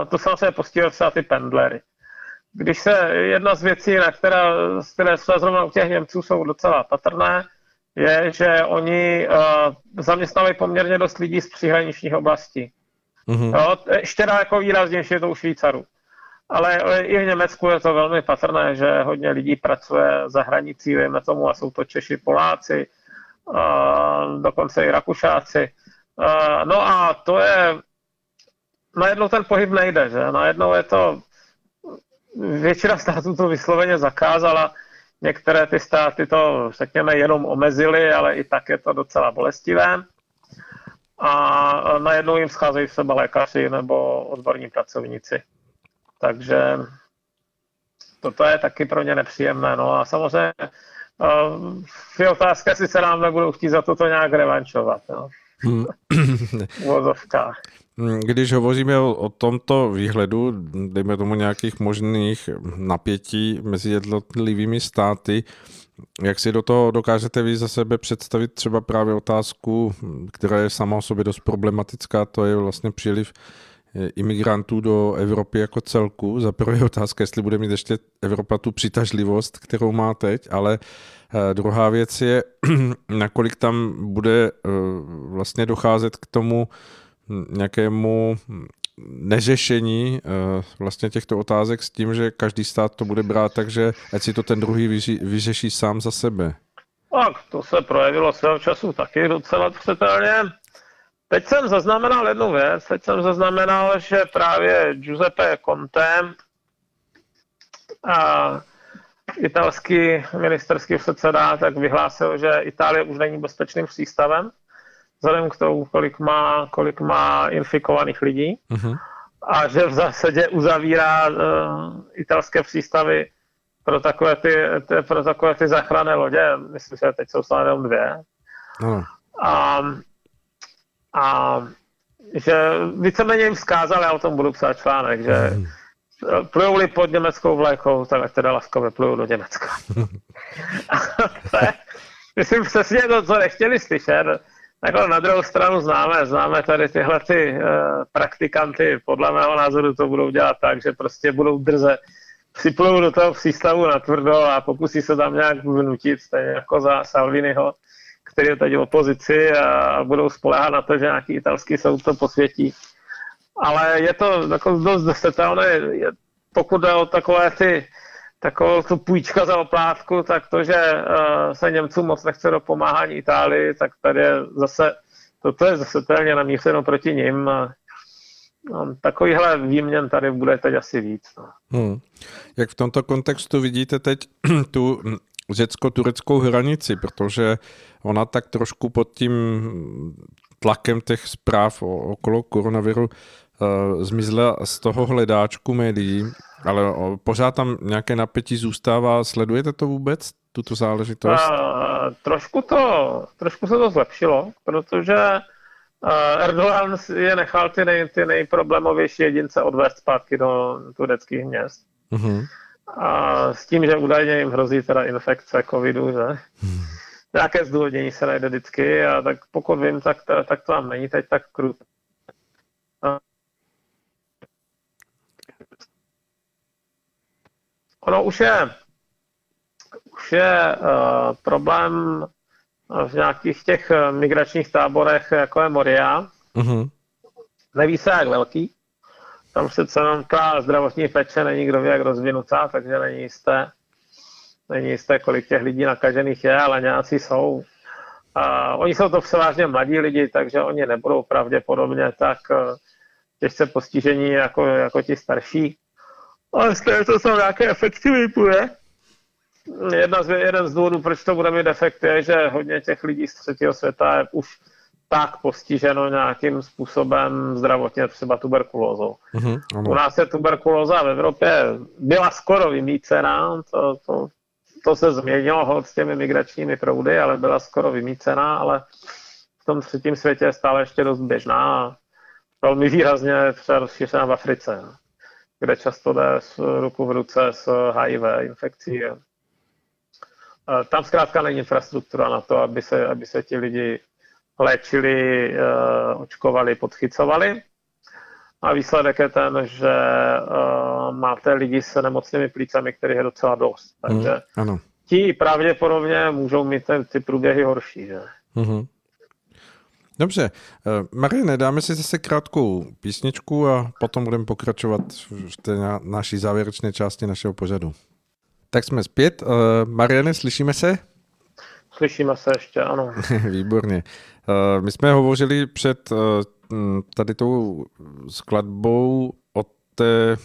to samozřejmě postihuje třeba ty pendlery. Když se jedna z věcí, které se zrovna u těch Němců jsou docela patrné, je, že oni zaměstnávají poměrně dost lidí z příhraničních oblastí. Jo, ještě jako výraznější je to u Švýcarů. Ale i v Německu je to velmi patrné, že hodně lidí pracuje za hranicí, dejme tomu, a jsou to Češi, Poláci, dokonce i Rakušáci. No a to je, najednou ten pohyb nejde, že? Najednou je to, většina států to vysloveně zakázala, některé ty státy to, řekněme, jenom omezily, ale i tak je to docela bolestivé. A najednou jim scházejí třeba lékaři nebo odborní pracovníci. Takže toto je taky pro ně nepříjemné. No a samozřejmě je otázka, jestli se nám nebudou chtít za toto nějak revančovat. No. V vozovkách. Když hovoříme o tomto výhledu, dejme tomu nějakých možných napětí mezi jednotlivými státy, jak si do toho dokážete vy za sebe představit třeba právě otázku, která je sama o sobě dost problematická, to je vlastně příliv imigrantů do Evropy jako celku. Za prvé otázka, jestli bude mít ještě Evropa tu přitažlivost, kterou má teď, ale druhá věc je, nakolik tam bude vlastně docházet k tomu nějakému neřešení vlastně těchto otázek s tím, že každý stát to bude brát, takže ať si to ten druhý vyřeší sám za sebe. Tak, to se projevilo svého času taky docela přetelně. Teď jsem zaznamenal jednu věc, že právě Giuseppe Conte, italský ministerský předseda, tak vyhlásil, že Itálie už není bezpečným přístavem, vzhledem k tomu, kolik má infikovaných lidí, a že v zásadě uzavírá italské přístavy pro takové ty záchranné lodě, myslím, že teď jsou stále jenom dvě. A že víceméně jim vzkázal, já o tom budu psát článek, že plujou-li pod německou vlajkou, tak teda laskavě plujou do Německa. Myslím přesně to, co nechtěli slyšet. Takhle na druhou stranu známe tady tyhle ty praktikanty, podle mého názoru to budou dělat tak, že prostě budou drze připlujou do toho přístavu natvrdo a pokusí se tam nějak vnutit, stejně jako za Salviniho, který je tady v opozici, a budou spoléhat na to, že nějaký italský soud to posvětí. Ale je to jako dost dostatečné, pokud jde o takovou tu půjčka za oplátku, tak to, že se Němcům moc nechce do pomáhání Itálii, tak tady je zase, toto je zase téměř namířeno proti nim. Takovýhle výměn tady bude teď asi víc. No. Jak v tomto kontextu vidíte teď tu řecko-tureckou hranici, protože ona tak trošku pod tím tlakem těch zpráv okolo koronaviru zmizla z toho hledáčku médií, ale pořád tam nějaké napětí zůstává. Sledujete to vůbec, tuto záležitost? Trošku se to zlepšilo, protože Erdogan je nechal ty nejproblemovější jedince odvést zpátky do tureckých měst. A s tím, že údajně jim hrozí teda infekce covidu, že? Nějaké zdůvodnění se najde vždycky, a tak pokud vím, tak to tam není teď tak kruté. Ono už je problém v nějakých těch migračních táborech, jako je Moria. Neví se, jak velký. Tam se cenou ta zdravotní péče není kdo ví jak rozvinutá, takže není jisté, kolik těch lidí nakažených je, ale nějací jsou. Oni jsou to převážně mladí lidi, takže oni nebudou pravděpodobně tak těžce postižení jako ti starší. Ale stejně to jsou nějaké efekty výpůje. Jeden z důvodů, proč to bude mít efekt, je, že hodně těch lidí z třetího světa je už tak postiženo nějakým způsobem zdravotně, třeba tuberkulózou. U nás je tuberkulóza v Evropě byla skoro vymýcená, to se změnilo hod s těmi migračními proudy, ale byla skoro vymýcená, ale v tom třetím světě je stále ještě dost běžná a velmi výrazně třeba rozšířená v Africe, kde často jde ruku v ruce s HIV infekcí. Tam zkrátka není infrastruktura na to, aby se ti lidi léčili, očkovali, podchycovali. A výsledek je ten, že máte lidi s nemocnými plícemi, kterých je docela dost. Takže ti pravděpodobně můžou mít ty průběhy horší. Že? Dobře. Mariane, dáme si zase krátkou písničku a potom budeme pokračovat v té naší závěrečné části našeho pořadu. Tak jsme zpět. Mariane, slyšíme se? Slyšíme se ještě, ano. Výborně. My jsme hovořili před tady tou skladbou o té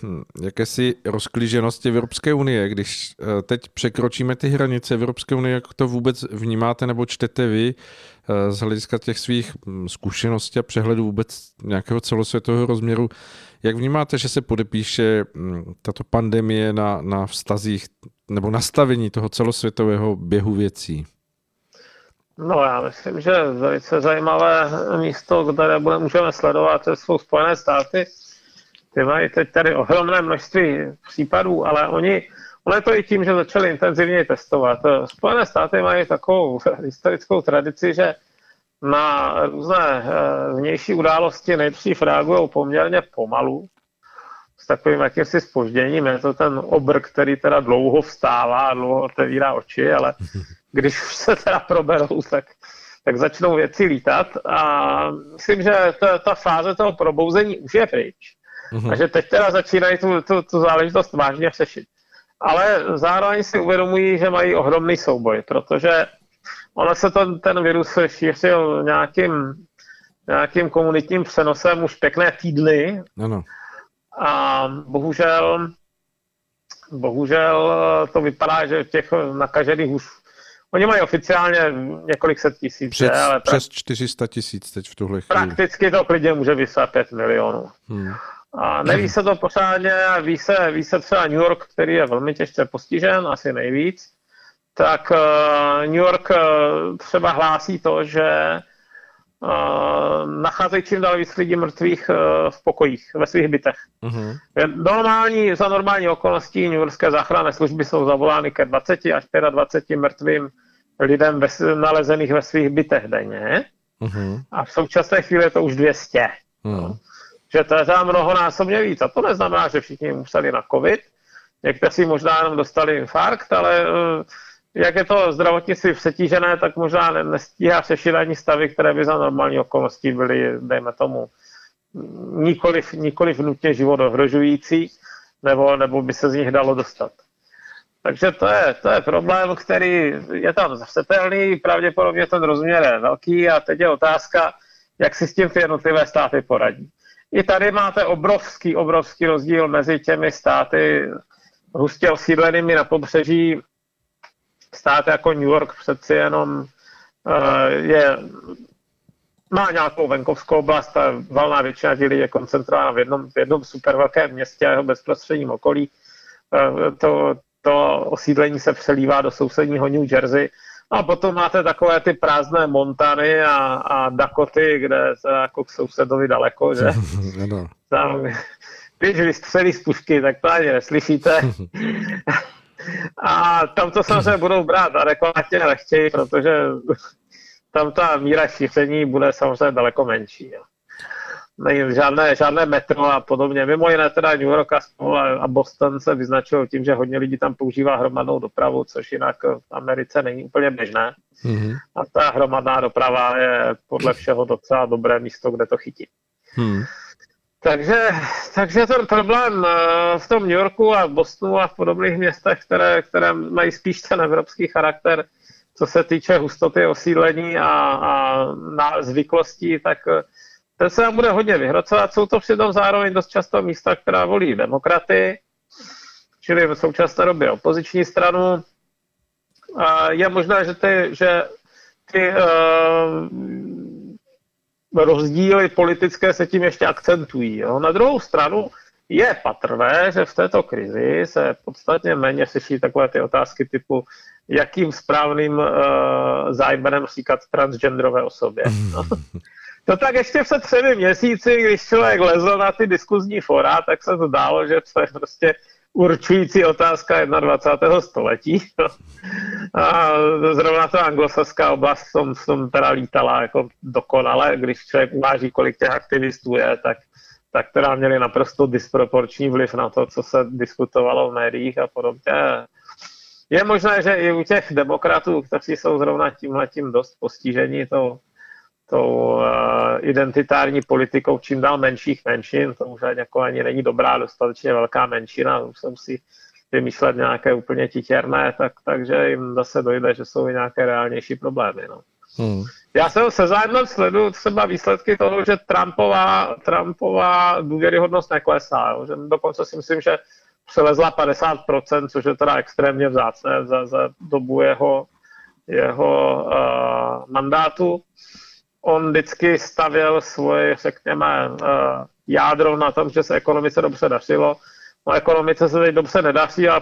jakési rozklíženosti Evropské unie. Když teď překročíme ty hranice Evropské unie, jak to vůbec vnímáte nebo čtete vy z hlediska těch svých zkušeností a přehledů vůbec nějakého celosvětového rozměru, jak vnímáte, že se podepíše tato pandemie na vztazích nebo nastavení toho celosvětového běhu věcí? No, já myslím, že velice zajímavé místo, které můžeme sledovat, jsou Spojené státy. Ty mají teď tady ohromné množství případů, ale ono je to i tím, že začali intenzivněji testovat. Spojené státy mají takovou historickou tradici, že na různé vnější události nejdřív reagují poměrně pomalu, s takovým jakýmsi zpožděním. Je to ten obr, který teda dlouho vstává, dlouho otevírá oči, ale když už se teda proberou, tak začnou věci lítat. A myslím, že ta fáze toho probouzení už je pryč. A že teď teda začínají tu záležitost vážně řešit. Ale zároveň si uvědomují, že mají ohromný souboj, protože ono se ten virus šířil nějakým komunitním přenosem už pěkné týdny. Ano. A bohužel to vypadá, že těch nakažených už... Oni mají oficiálně několik set tisíc. Přes 400 tisíc teď v tuhle chvíli. Prakticky to klidně může vysát 5 milionů. A neví se to pořádně, ví se třeba New York, který je velmi těžce postižen, asi nejvíc. Tak New York třeba hlásí to, že nacházejí čím dál víc lidí mrtvých v pokojích, ve svých bytech. Mm-hmm. Za normální okolností New Yorkské záchranné služby jsou zavolány ke 20 až 25 mrtvým lidem nalezených ve svých bytech denně. Mm-hmm. A v současné chvíli je to už 200. Mm-hmm. Že to je mnohonásobně víc. A to neznamená, že všichni museli na covid. Někteří možná jenom dostali infarkt, ale jak je to zdravotnictví přetížené, tak možná nestíhá řešit ani stavy, které by za normální okolností byly, dejme tomu, nikoliv nutně život ohrožující, nebo by se z nich dalo dostat. Takže to je problém, který je tam zřetelný, pravděpodobně ten rozměr je velký a teď je otázka, jak si s tím ty jednotlivé státy poradí. I tady máte obrovský rozdíl mezi těmi státy hustě osídlenými na pobřeží. Stát jako New York přeci jenom má nějakou venkovskou oblast a valná většina těch lidí je koncentrována v jednom supervelkém městě a jeho bezprostředním okolí. To osídlení se přelívá do sousedního New Jersey. A potom máte takové ty prázdné Montany a Dakoty, kde se jako k sousedovi daleko, že? Tam, když vystřelí z pušky, tak to ani neslyšíte. A tam to samozřejmě budou brát adekvátně lehčeji, protože tam ta míra šíření bude samozřejmě daleko menší. Není žádné metro a podobně. Mimo jiné teda New York a Boston se vyznačují tím, že hodně lidí tam používá hromadnou dopravu, což jinak v Americe není úplně běžné. Mm-hmm. A ta hromadná doprava je podle všeho docela dobré místo, kde to chytí. Mm-hmm. Takže ten problém v tom New Yorku a v Bostonu a v podobných městech, které mají spíš ten evropský charakter, co se týče hustoty osídlení a zvyklostí, tak ten se nám bude hodně vyhrocovat. Jsou to přitom zároveň dost často místa, která volí demokraty, čili v současné době opoziční stranu. Je možné, že ty rozdíly politické se tím ještě akcentují. Jo. Na druhou stranu je patrné, že v této krizi se podstatně méně slyší takové ty otázky typu, jakým správným zájmenem říkat transgenderové osobě. No. To tak ještě před 3 měsíci, když člověk lezl na ty diskuzní fora, tak se zdálo, že to je prostě určující otázka 21. století. No. A zrovna ta anglosaská oblast jsem teda lítala jako dokonale, když člověk uváží, kolik těch aktivistů je, tak teda měli naprosto disproporční vliv na to, co se diskutovalo v médiích a podobně. Je možné, že i u těch demokratů, kteří jsou zrovna tímhletím dost postižení tou identitární politikou čím dál menších menšin, to už jako ani není dobrá, dostatečně velká menšina, už se musí vymýšlet nějaké úplně titěrné, takže jim zase dojde, že jsou i nějaké reálnější problémy. No. Já se zájemem sleduju třeba výsledky toho, že Trumpova důvěryhodnost neklesá. Jo. Že dokonce si myslím, že přelezla 50%, což je teda extrémně vzácné za dobu jeho mandátu. On vždycky stavěl svoje, řekněme, jádro na tom, že se ekonomice dobře dařilo. No, ekonomice se teď dobře nedaří a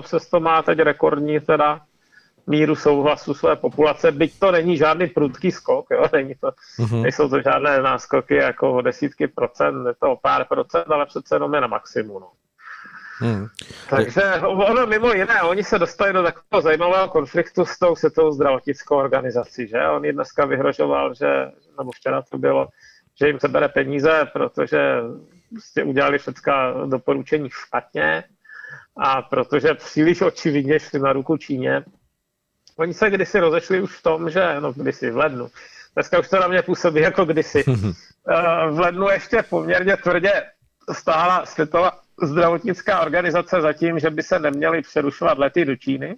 přesto má teď rekordní teda míru souhlasu své populace. Byť to není žádný prudký skok, jo? Nejsou to žádné náskoky jako o desítky procent, je to o pár procent, ale přece jenom je na maximu. No. Takže ono mimo jiné, oni se dostali do takového zajímavého konfliktu s tou Světovou zdravotnickou organizací, že? On ji dneska vyhrožoval, nebo včera to bylo, že jim sebere peníze, protože prostě udělali všechna doporučení špatně a protože příliš očividně šli na ruku Číně. Oni se kdysi rozešli už v tom, že kdysi v lednu. Dneska už to na mě působí jako kdysi. V lednu ještě poměrně tvrdě stála Světová zdravotnická organizace za tím, že by se neměly přerušovat lety do Číny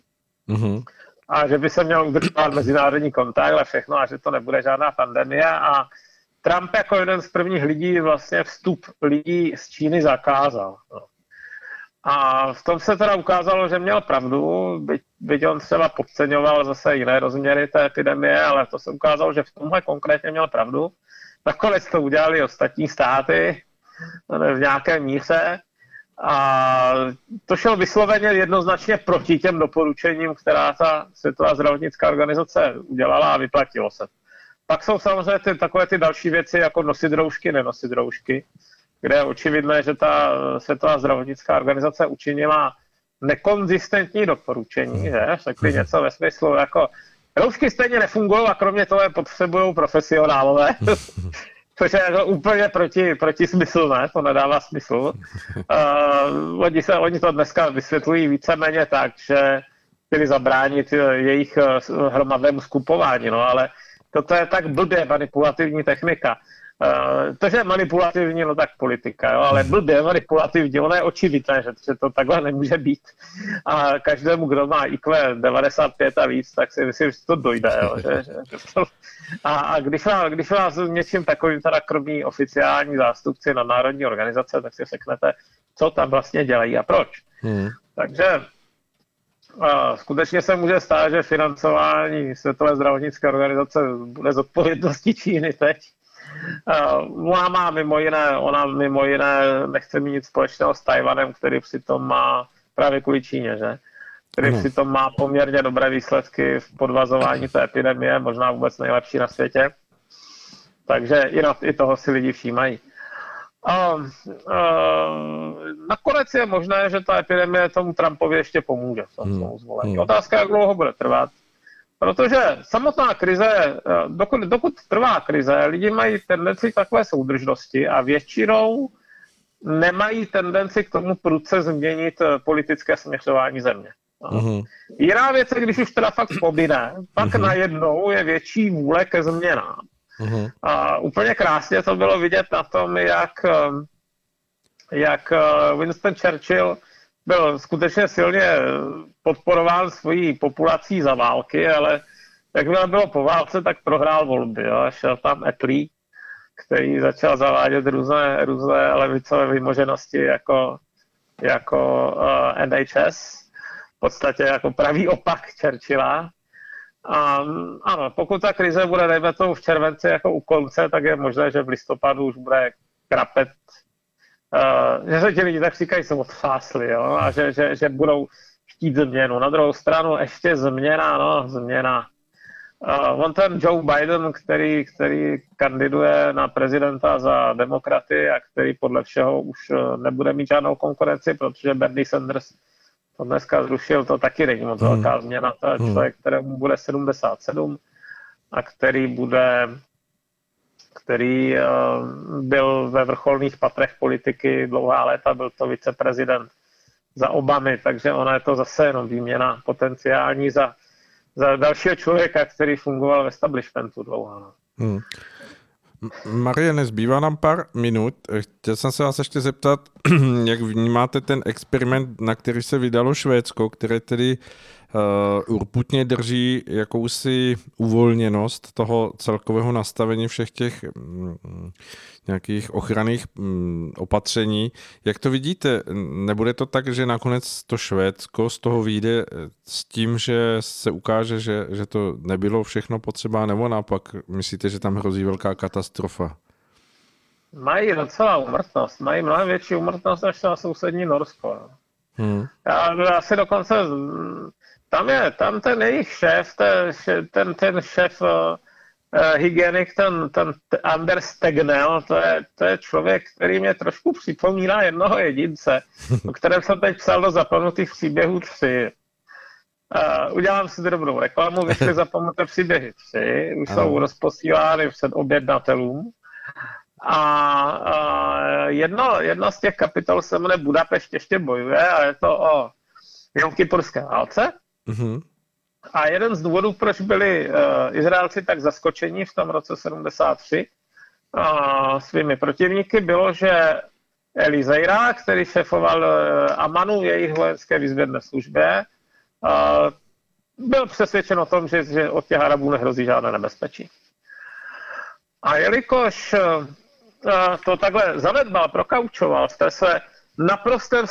a že by se měl udržovat mezinárodní kontakt a všechno a že to nebude žádná pandemie. A Trump jako jeden z prvních lidí vlastně vstup lidí z Číny zakázal. No. A v tom se teda ukázalo, že měl pravdu, byť on třeba podceňoval zase jiné rozměry té epidemie, ale to se ukázalo, že v tomhle konkrétně měl pravdu. Nakonec to udělali ostatní státy v nějaké míře a to šel vysloveně jednoznačně proti těm doporučením, která ta Světová zdravotnická organizace udělala a vyplatilo se. Pak jsou samozřejmě takové ty další věci, jako nosit roušky, nenosit roušky, kde je očividné, že ta Světová zdravotnická organizace učinila nekonzistentní doporučení, že? Řekli něco ve smyslu, jako roušky stejně nefungují a kromě toho je potřebují profesionálové, což je to úplně proti smyslu, ne? To nedává smysl. Oni to dneska vysvětlují víceméně tak, že chtěli zabránit jejich hromadnému skupování, no, ale toto je tak blbě manipulativní technika. To, že je manipulativní, no tak politika, jo, ale blbě manipulativní, ono je očividné, že to takhle nemůže být. A každému, kdo má IQ 95 a víc, tak si myslím, že to dojde. Jo, a když vás něčím takovým teda kromě oficiální zástupci na národní organizace, tak si řeknete, co tam vlastně dělají a proč. Takže skutečně se může stát, že financování Světové zdravotnické organizace bude z odpovědnosti Číny teď. Ona mimo jiné nechce mít nic společného s Tajvanem, který přitom má právě kvůli Číně, že? Který přitom má poměrně dobré výsledky v podvazování té epidemie, možná vůbec nejlepší na světě. Takže i toho si lidi všímají. Nakonec je možné, že ta epidemie tomu Trumpovi ještě pomůže v tom zvolení. Otázka, jak dlouho bude trvat. Protože samotná krize, dokud trvá krize, lidi mají tendenci takové soudržnosti a většinou nemají tendenci k tomu prudce změnit politické směřování země. Jiná věc je, když už teda fakt pobyne, pak najednou je větší vůle ke změnám. A úplně krásně to bylo vidět na tom, jak Winston Churchill byl skutečně silně podporován svojí populací za války, ale jakmile bylo po válce, tak prohrál volby. Jo. Šel tam Attlee, který začal zavádět různé levicové vymoženosti jako NHS, v podstatě jako pravý opak Churchilla. A ano, pokud ta krize bude, dejme tomu, v červenci jako u konce, tak je možné, že v listopadu už bude krapet, že se ti lidi tak říkají, se otřásli, jo, a že budou chtít změnu. Na druhou stranu ještě změna. On ten Joe Biden, který kandiduje na prezidenta za demokraty a který podle všeho už nebude mít žádnou konkurenci, protože Bernie Sanders to dneska zrušil, to taky není moc velká změna. To je člověk, kterému bude 77 a který byl ve vrcholných patrech politiky dlouhá léta, byl to viceprezident za Obamy, takže ona je to zase jenom výměna potenciální za dalšího člověka, který fungoval ve establishmentu dlouho. Mariane, zbývá nám pár minut. Chtěl jsem se vás ještě zeptat, jak vnímáte ten experiment, na který se vydalo Švédsko, které tedy urputně drží jakousi uvolněnost toho celkového nastavení všech těch nějakých ochranných opatření. Jak to vidíte? Nebude to tak, že nakonec to Švédsko z toho vyjde s tím, že se ukáže, že to nebylo všechno potřeba, nebo naopak myslíte, že tam hrozí velká katastrofa? Mají docela úmrtnost. Mají mnohem větší úmrtnost než na sousední Norsko. Já si dokonce... Tam ten jejich šéf, ten šéf hygienik, ten Anders Tegnell, to je člověk, který mě trošku připomíná jednoho jedince, o kterém jsem teď psal do Zapomenutých příběhů 3. Udělám si drobnou reklamu, vyšly Zapomenuté příběhy 3, už jsou rozposílány před objednatelům. A jedna z těch kapitol se jmenuje Budapešť ještě bojuje a je to o jomkypurské válce. Mm-hmm. A jeden z důvodů, proč byli Izraelci tak zaskočeni v tom roce 73 svými protivníky, bylo, že Eli Zaira, který šéfoval Amanu, jejich vojenské výzvědné službě, byl přesvědčen o tom, že od těch Arabů nehrozí žádné nebezpečí. A jelikož to takhle zanedbal, prokaučoval, jste se naprostém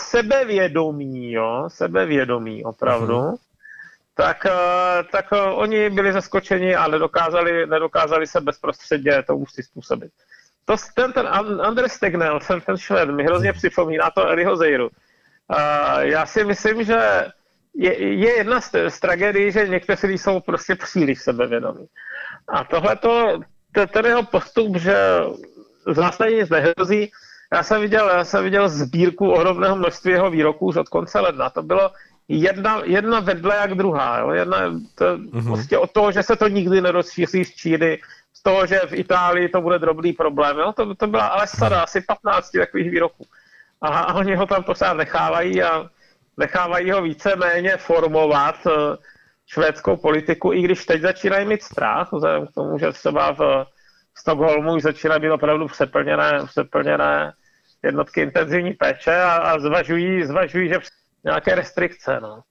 sebevědomí opravdu, tak oni byli zaskočeni a nedokázali se bezprostředně tomu přizpůsobit. Ten Anders Tegnell, ten Švéd, mi hrozně připomíná to Eliho Zairu. Já si myslím, že je jedna z tragédií, že někteří jsou prostě příliš sebevědomí. A tohleto, ten jeho postup, že zásadně nic nehrozí. Já jsem viděl sbírku ohromného množství jeho výroků už od konce ledna. To bylo jedna vedle jak druhá. Jo? Prostě od toho, že se to nikdy nerozšíří z Číny, z toho, že v Itálii to bude drobný problém. Jo? To byla ale sada asi 15 takových výroků. A oni ho tam pořád nechávají a nechávají ho víceméně formovat švédskou politiku, i když teď začínají mít strach, vzhledem k tomu, že třeba v Stockholmu už začínají být opravdu přeplněné jednotky intenzivní péče a zvažují, že nějaké restrikce. No.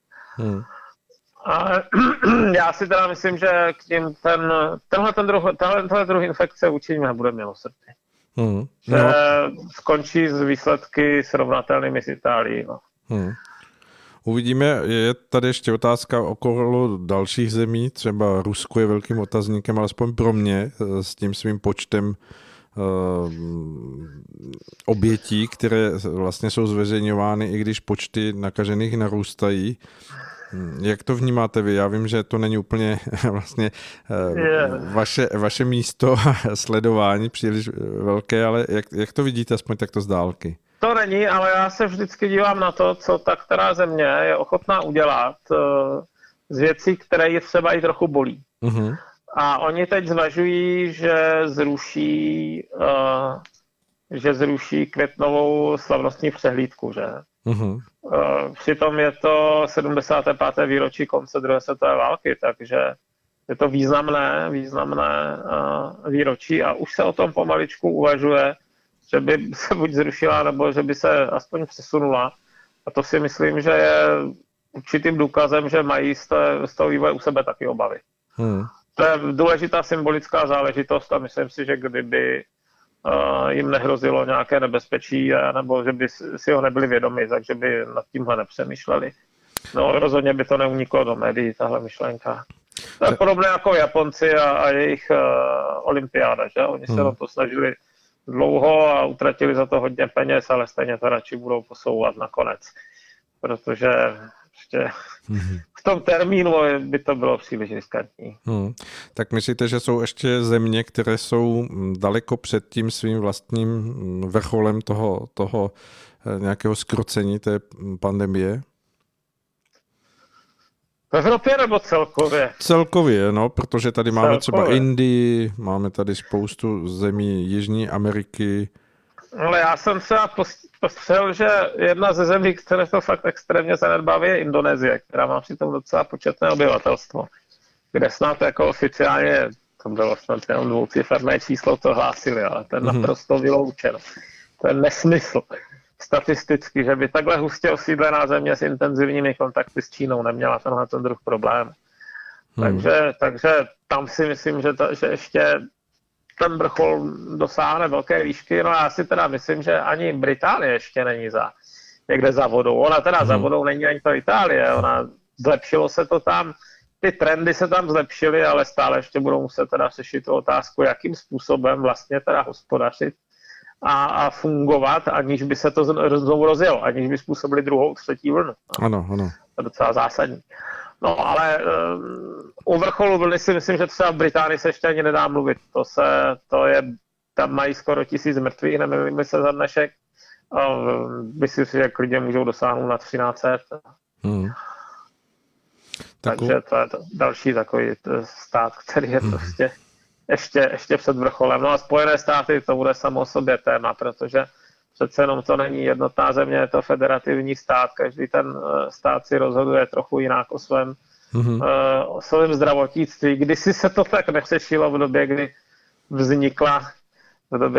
A já si teda myslím, že k ním tenhle druh infekce určitě nebude mimo srdci. No. Skončí z výsledky srovnatelnými s Itálií. No. Uvidíme, je tady ještě otázka okolo dalších zemí, třeba Rusko je velkým otazníkem, alespoň pro mě, s tím svým počtem obětí, které vlastně jsou zveřejňovány, i když počty nakažených narůstají. Jak to vnímáte vy? Já vím, že to není úplně vlastně vaše místo sledování příliš velké, ale jak to vidíte aspoň takto z dálky? To není, ale já se vždycky dívám na to, co ta která země je ochotná udělat z věcí, které je třeba i trochu bolí. Mm-hmm. A oni teď zvažují, že zruší květnovou slavnostní přehlídku, že? Mm-hmm. Přitom je to 75. výročí konce druhé světové války, takže je to významné výročí a už se o tom pomaličku uvažuje, že by se buď zrušila, nebo že by se aspoň přesunula. A to si myslím, že je určitým důkazem, že mají z toho vývoje u sebe taky obavy. To je důležitá symbolická záležitost a myslím si, že kdyby jim nehrozilo nějaké nebezpečí, nebo že by si ho nebyli vědomi, takže by nad tímhle nepřemýšleli. No rozhodně by to neuniklo do médií, tahle myšlenka. To je podobné jako Japonci a jejich olympiáda, že? Oni se na to snažili dlouho a utratili za to hodně peněz, ale stejně to radši budou posouvat nakonec, protože ještě v tom termínu by to bylo příliš riskantní. Tak myslíte, že jsou ještě země, které jsou daleko před tím svým vlastním vrcholem toho nějakého zkrocení té pandemie? V Evropě nebo celkově? Celkově, no, protože tady máme třeba Indii, máme tady spoustu zemí Jižní Ameriky. Ale já jsem se postřel, že jedna ze zemí, které to fakt extrémně zanedbáví, je Indonésie, která má přitom docela početné obyvatelstvo, kde snad jako oficiálně tam bylo snad jenom dvouciferné číslo, to hlásili, ale to je naprosto vyloučeno. To je nesmysl. Statisticky, že by takhle hustě osídlená země s intenzivními kontakty s Čínou neměla tenhle ten druh problém. Takže tam si myslím, že ještě ten vrchol dosáhne velké výšky. No já si teda myslím, že ani Británie ještě není někde za vodou. Ona teda za vodou není ani to Itálie. Ona zlepšilo se to tam, ty trendy se tam zlepšily, ale stále ještě budou muset teda řešit tu otázku, jakým způsobem vlastně teda hospodařit a fungovat, aniž by se to znovu rozjelo, aniž by způsobili druhou, třetí vlnu. Ano. To je docela zásadní. No ale u vrcholu vlny si myslím, že třeba v Británii se ještě ani nedá mluvit. Tam mají skoro 1000 mrtvých, nemyslím se za dnešek. Myslím si, že klidně můžou dosáhnout na 1300. Takže to je to další takový stát, který je prostě ještě před vrcholem. No a Spojené státy, to bude samo o sobě téma, protože přece jenom to není jednotná země, je to federativní stát. Každý ten stát si rozhoduje trochu jinak o svém, o svém zdravotnictví. Kdysi se to tak neřešilo v době,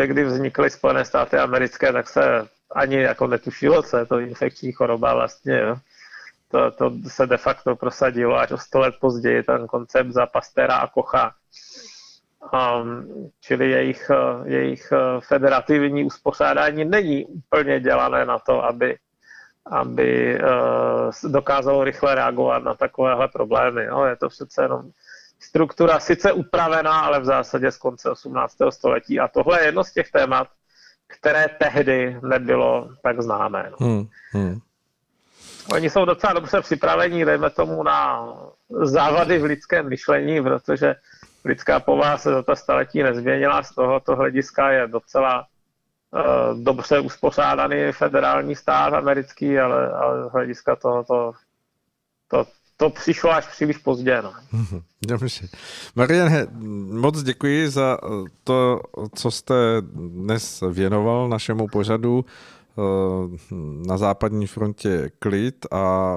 kdy vznikly Spojené státy americké, tak se ani jako netušilo, co je to infekční choroba vlastně. Jo. To se de facto prosadilo až o 100 let později, ten koncept za Pasteura a Kocha. Čili jejich federativní uspořádání není úplně dělané na to, aby dokázalo rychle reagovat na takovéhle problémy. No, je to přece jenom struktura sice upravená, ale v zásadě z konce 18. století. A tohle je jedno z těch témat, které tehdy nebylo tak známé. No. Oni jsou docela dobře připraveni, dejme tomu, na závady v lidském myšlení, protože lidská povaha se za ta staletí nezměnila, z tohoto hlediska je docela dobře uspořádaný federální stát americký, ale z hlediska tohoto to přišlo až příliš pozdě. No. Dobře. Marian, moc děkuji za to, co jste dnes věnoval našemu pořadu Na západní frontě klid, a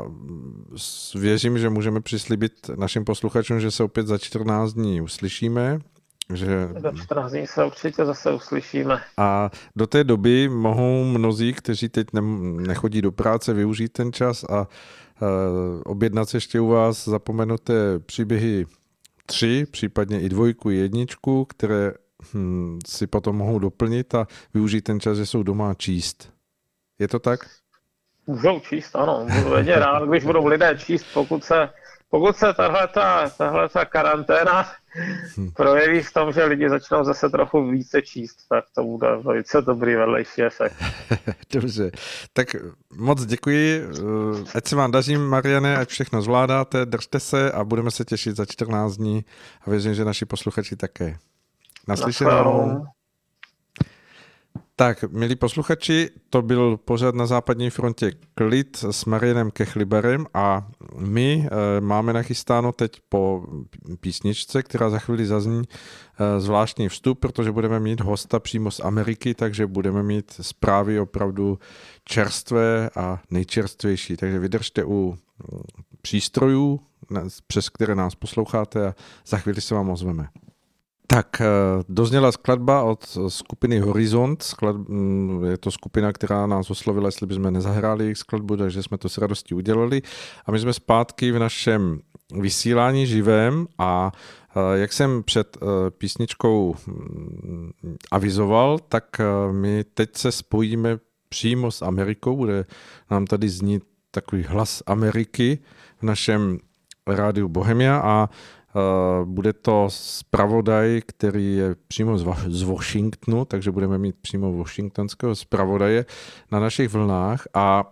věřím, že můžeme přislíbit našim posluchačům, že se opět za 14 dní uslyšíme. Za 14 dní se určitě zase uslyšíme. A do té doby mohou mnozí, kteří teď nechodí do práce, využít ten čas a objednat se ještě u vás zapomenuté příběhy 3, případně i 2, 1, které si potom mohou doplnit a využít ten čas, že jsou doma, číst. Je to tak? Můžou číst, ano. Budu jedině rád, když budou lidé číst, pokud se tahleta karanténa projeví v tom, že lidi začnou zase trochu více číst, tak to bude velice dobrý vedlejší efekt. Dobře. Tak moc děkuji. Ať se vám daří, Mariane, ať všechno zvládáte, držte se a budeme se těšit za 14 dní a věřím, že naši posluchači také. Naslyšenou. Tak, milí posluchači, to byl pořad Na západní frontě klid s Marianem Kechlibarem a my máme nachystáno teď po písničce, která za chvíli zazní, zvláštní vstup, protože budeme mít hosta přímo z Ameriky, takže budeme mít zprávy opravdu čerstvé a nejčerstvější. Takže vydržte u přístrojů, přes které nás posloucháte, a za chvíli se vám ozveme. Tak, dozněla skladba od skupiny Horizont. Je to skupina, která nás oslovila, jestli bychom nezahráli jejich skladbu, takže jsme to s radostí udělali. A my jsme zpátky v našem vysílání živém, a jak jsem před písničkou avizoval, tak my teď se spojíme přímo s Amerikou. Bude nám tady znít takový hlas Ameriky v našem rádiu Bohemia a bude to zpravodaj, který je přímo z Washingtonu, takže budeme mít přímo washingtonského zpravodaje na našich vlnách, a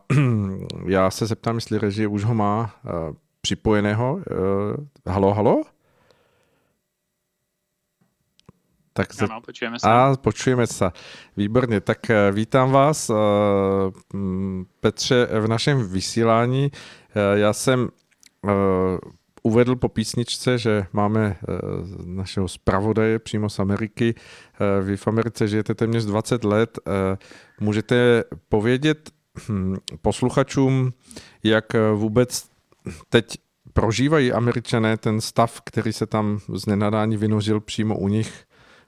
já se zeptám, jestli režie už ho má připojeného. Halo? Tak počujeme se. Výborně, tak vítám vás, Petře, v našem vysílání. Já jsem uvedl po písničce, že máme našeho zpravodaje přímo z Ameriky. Vy v Americe žijete téměř 20 let. Můžete povědět posluchačům, jak vůbec teď prožívají Američané ten stav, který se tam z nenadání vynořil přímo u nich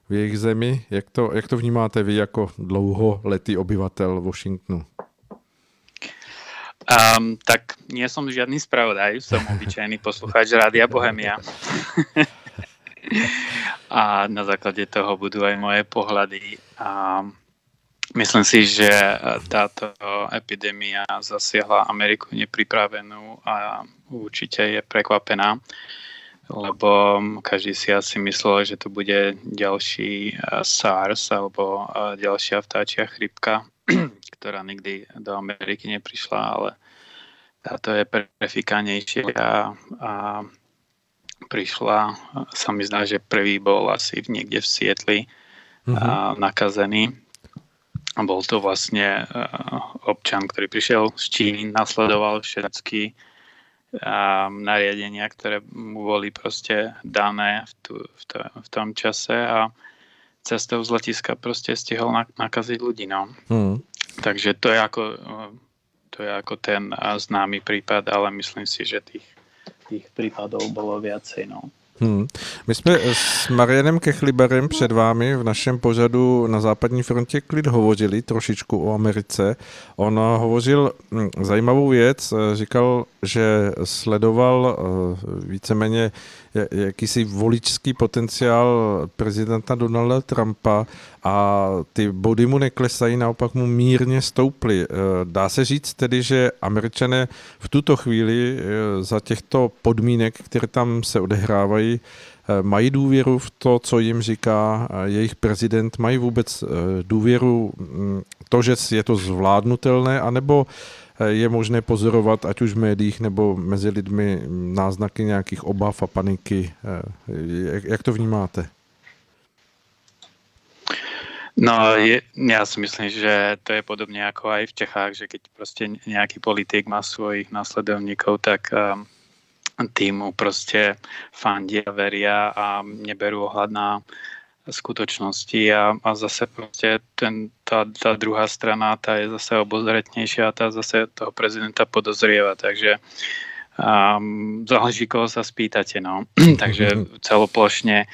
v jejich zemi? Jak to vnímáte vy jako dlouholetý obyvatel Washingtonu? Tak nie som žiadny spravodaj, som obyčajný poslucháč Rádia Bohemia. A na základe toho budú aj moje pohľady. A myslím si, že táto epidémia zasiahla Ameriku nepripravenú a určite je prekvapená, lebo každý si asi myslel, že to bude ďalší SARS alebo ďalšia vtáčia chrypka, ktorá nikdy do Ameriky neprišla, ale táto je prefikánejšia a prišla, sa mi zdá, že prvý bol asi niekde v Sietli nakazený. A bol to vlastne občan, ktorý prišiel z Číny, nasledoval všetky nariadenia, ktoré mu boli proste dané v tom čase a cestou z letiska proste stihol nakaziť ľudí. No. Takže to je ako ten známy prípad, ale myslím si, že tých prípadov bolo viacej. No. My jsme s Marianem Kechlibarem před vámi v našem pořadu Na západní frontě klid hovořili trošičku o Americe. On hovořil zajímavou věc, říkal, že sledoval víceméně jakýsi voličský potenciál prezidenta Donalda Trumpa a ty body mu neklesají, naopak mu mírně stouply. Dá se říct tedy, že Američané v tuto chvíli za těchto podmínek, které tam se odehrávají, mají důvěru v to, co jim říká jejich prezident, mají vůbec důvěru to, že je to zvládnutelné, anebo je možné pozorovat, ať už v médiích nebo mezi lidmi, náznaky nějakých obav a paniky. Jak to vnímáte? No, ja si myslím, že to je podobne ako aj v Čechách, že keď proste nejaký politik má svojich následovníkov, tak týmu proste fandia, veria a neberú ohľad na skutočnosti a zase proste tá druhá strana, tá je zase obozretnejšia a tá zase toho prezidenta podozrieva, takže záleží, koho sa spýtate, no. Takže celoplošne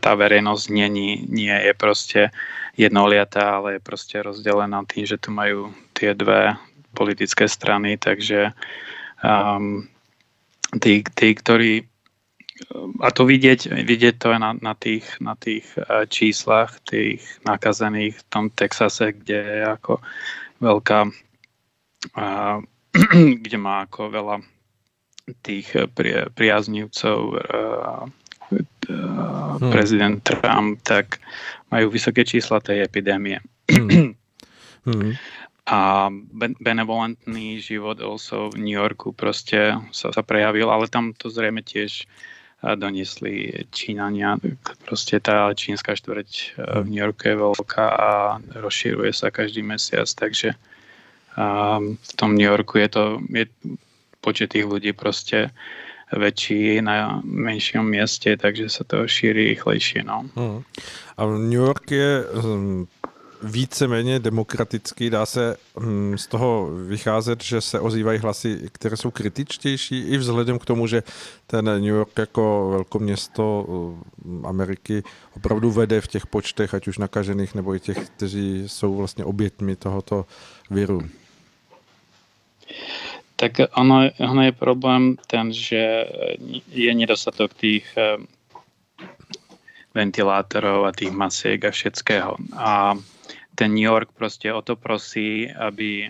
tá verejnosť nie je proste jednoliatá, ale je proste rozdelená tým, že tu majú tie dve politické strany, takže tí, ktorí, a to vidieť to aj na tých číslach, tých nakazených v tom Texase, kde je ako veľká, kde má ako veľa tých priaznivcov prezident Trump, tak majú vysoké čísla tej epidémie. A benevolentný život also v New Yorku proste sa prejavil, ale tam to zrejme tiež doniesli Čínania. Proste tá čínska štvrť v New Yorku je veľká a rozširuje sa každý mesiac, takže v tom New Yorku je počet tých ľudí proste väčší na menším mieste, takže sa to šíri rýchlejšie. No. A New York je víceméně demokratický, dá se z toho vycházet, že se ozývají hlasy, které jsou kritičtější i vzhledem k tomu, že ten New York jako velkoměsto Ameriky opravdu vede v těch počtech, ať už nakažených, nebo i těch, kteří jsou vlastně obětmi tohoto viru. Tak ono je problém ten, že je nedostatok tých ventilátorov a tých masiek a všetkého. A ten New York proste o to prosí, aby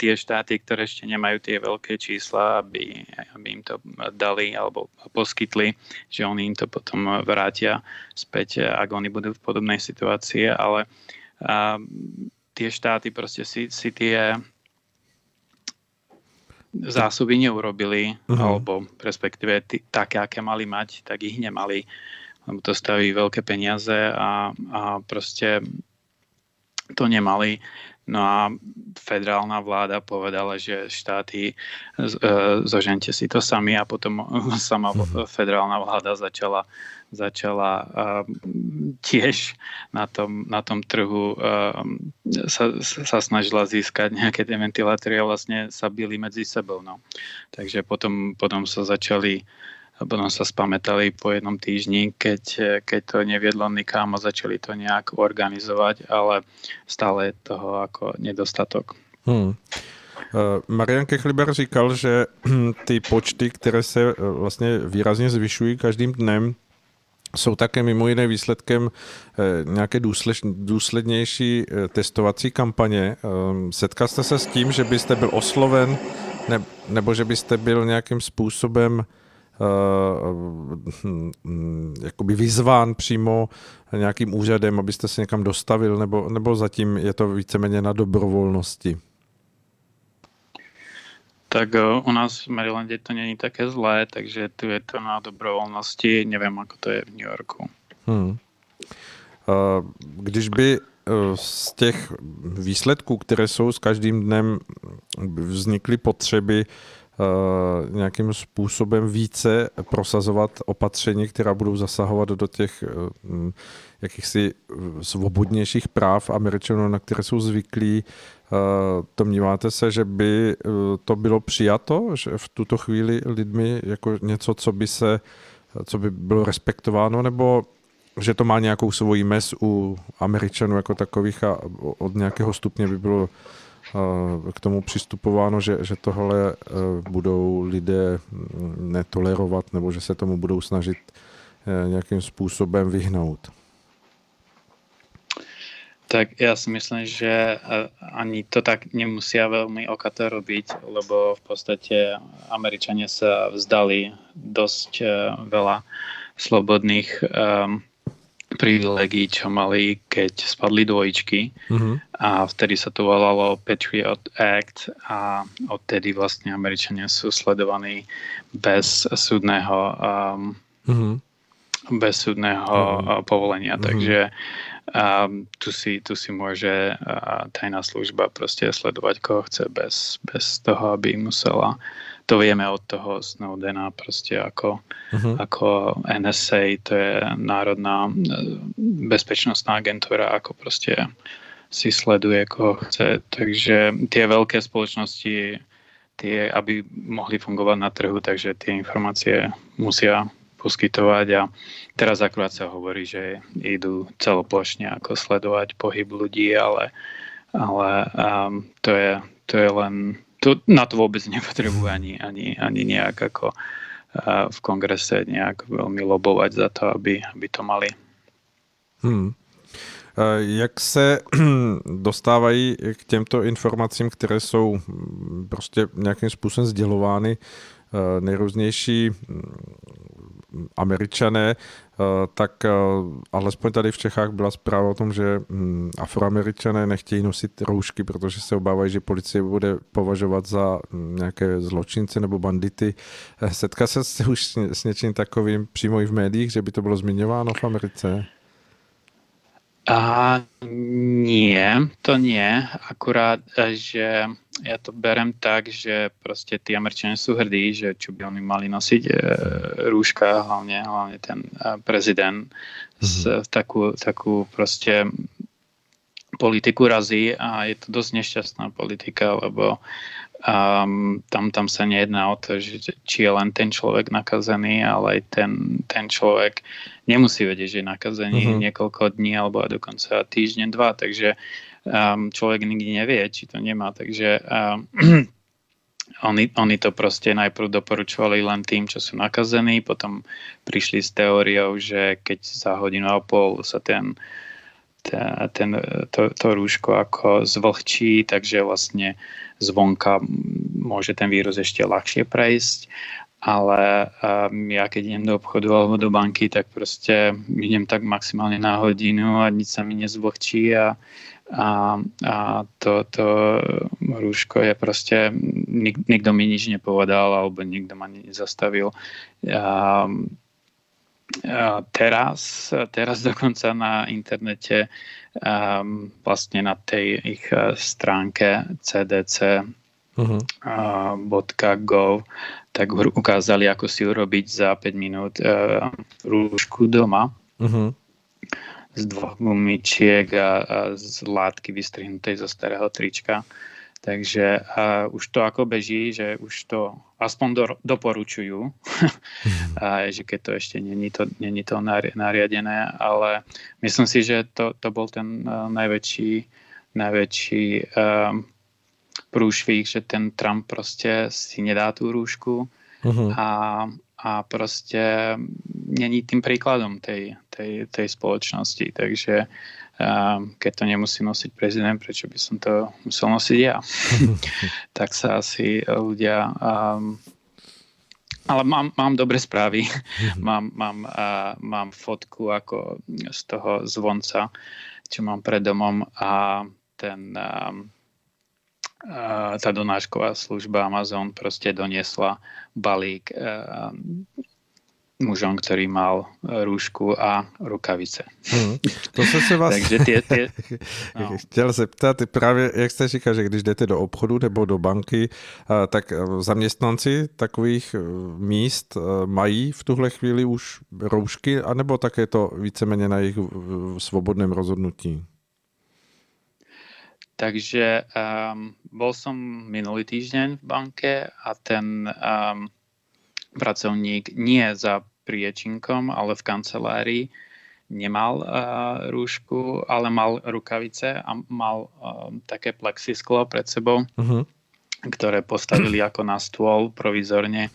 tie štáty, ktoré ešte nemajú tie veľké čísla, aby im to dali alebo poskytli, že oni im to potom vrátia späť, ak oni budú v podobnej situácii, ale tie štáty proste si tie zásoby neurobili, alebo respektíve také, aké mali mať, tak ich nemali, lebo to staví veľké peniaze a proste to nemali, No a federálna vláda povedala, že štáty zožente si to sami a potom sama federálna vláda začala tiež na tom trhu sa snažila získať nejaké tie ventilátory a vlastne sa bili medzi sebou. No. Takže potom sa spamätali po jednom týždni, keď to neviedlo nikam a začali to nejak organizovať, ale stále toho ako nedostatok. Marian Kechlibar říkal, že ty počty, které se vlastně výrazně zvyšují každým dnem, jsou také mimo jiné výsledkem nějaké důslednější testovací kampaně. Setkal jste se s tím, že byste byl osloven nebo že byste byl nějakým způsobem jakoby vyzván přímo nějakým úřadem, abyste se někam dostavil, nebo zatím je to víceméně na dobrovolnosti? Tak u nás v Marylande to není také zlé, takže tu je to na dobrovolnosti, nevím, ako to je v New Yorku. Když by z těch výsledků, které jsou s každým dnem, vznikly potřeby nějakým způsobem více prosazovat opatření, která budou zasahovat do těch jakýchsi svobodnějších práv Američanů, na které jsou zvyklí. Domníváte se, že by to bylo přijato, že v tuto chvíli lidmi jako něco, co by bylo respektováno, nebo že to má nějakou svoji mez u Američanů jako takových a od nějakého stupně by bylo k tomu přistupováno, že tohle budou lidé netolerovat nebo že se tomu budou snažit nějakým způsobem vyhnout? Tak ja si myslím, že ani to tak nemusia veľmi okato robiť, lebo v podstate Američania sa vzdali dosť veľa slobodných privilegií, čo mali, keď spadli dvojičky. A vtedy sa to volalo Patriot Act a odtedy vlastne Američania sú sledovaní bez súdneho povolenia. Takže tu si môže tajná služba proste sledovať, koho chce bez toho, aby musela. To vieme od toho Snowdena proste ako NSA, to je Národná bezpečnostná agentúra, ako proste si sleduje, koho chce. Takže tie veľké spoločnosti, tie, aby mohli fungovať na trhu, takže tie informácie musia poskytovať a teraz akurát sa hovorí, že idú celoplošne ako sledovať pohyb ľudí, ale to je len, to, na to vôbec nepotrebujú ani nejak ako v kongrese nejak veľmi lobovať za to, aby to mali. Jak se dostávají k těmto informacím, které jsou prostě nějakým způsobem sdělovány nejrůznější Američané, tak alespoň tady v Čechách byla zpráva o tom, že Afroameričané nechtějí nosit roušky, protože se obávají, že policie bude považovat za nějaké zločince nebo bandity. Setká se už s něčím takovým přímo i v médiích, že by to bylo zmiňováno v Americe? Nie, to nie. Akurát, že ja to berem tak, že proste tí Američania sú hrdí, že čo by oni mali nosiť rúška, hlavne ten prezident takú proste politiku razí a je to dosť nešťastná politika, lebo tam sa nejedná o to, že či je len ten človek nakazený, ale aj ten človek nemusí vedieť, že je nakazený niekoľko dní alebo aj dokonca týždeň, dva, takže človek nikdy nevie, či to nemá, takže oni to proste najprv doporučovali len tým, čo sú nakazení, potom prišli s teóriou, že keď za hodinu a pol sa to rúško ako zvlhčí, takže vlastne zvonka môže ten vírus ešte ľahšie prejsť. Ale ja keď idem do obchodu alebo do banky, tak proste idem tak maximálne na hodinu a nič sa mi nezvlhčí a to rúško je proste, nikto mi nič nepovedal alebo nikto ma nezastavil. teraz dokonca na internete, vlastne na tej ich stránke cdc.gov, tak ukázali, ako si urobiť za 5 minút rúšku doma z 2 gumičiek a z látky vystrihnutej zo starého trička. Takže už to ako beží, že už to aspoň doporučujú, že keď to ešte není to nariadené, ale myslím si, že to bol ten najväčší průšvih, že ten Trump prostě si nedá tu růžku a prostě není tím příkladem tej společnosti. Takže keď to nemusí nosit prezident, proč by som to musel nosit já? Tak se asi ľudia... Ale mám dobré správy. Mám fotku ako z toho zvonca, čo mám pred domom a ten... tá donášková služba Amazon proste doniesla balík mužom, ktorý mal rúšku a rukavice. To jsem se vás chtěl zeptat, právě jak jste říkal, že když jdete do obchodu nebo do banky, tak zaměstnanci takových míst mají v tuhle chvíli už roušky, anebo tak je to víceméně na jejich svobodném rozhodnutí? Takže bol som minulý týždeň v banke a ten pracovník nie za priečinkom, ale v kancelárii nemal rúšku, ale mal rukavice a mal také plexisklo pred sebou, ktoré postavili ako na stôl provizorne,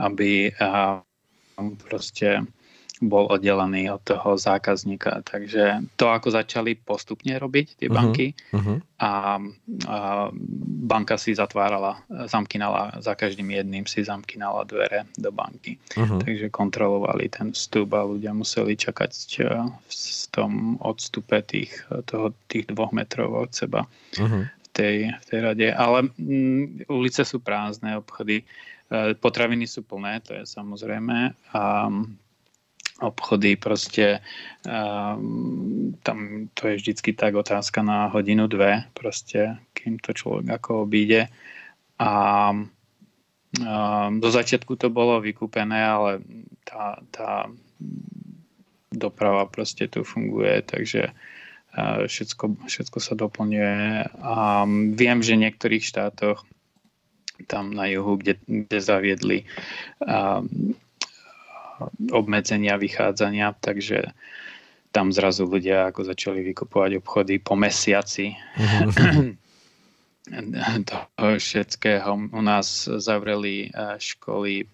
aby proste bol oddelený od toho zákazníka. Takže to, ako začali postupne robiť tie banky a banka si zamkínala, za každým jedným si zamkínala dvere do banky. Takže kontrolovali ten vstup a ľudia museli čakať v tom odstupe tých 2 metrov od seba v tej rade. Ale ulice sú prázdne, obchody, potraviny sú plné, to je samozrejme, a obchody prostě, tam to je vždycky tak otázka na hodinu, dve, prostě, kým to člověk jako obíde. A do začátku to bylo vykupené, ale ta doprava prostě tu funguje, takže všecko se doplňuje. A vím, že v některých štátoch tam na juhu, kde zaviedli obmedzenia vychádzania, takže tam zrazu ľudia ako začali vykupovať obchody po mesiaci toho všetkého. U nás zavreli školy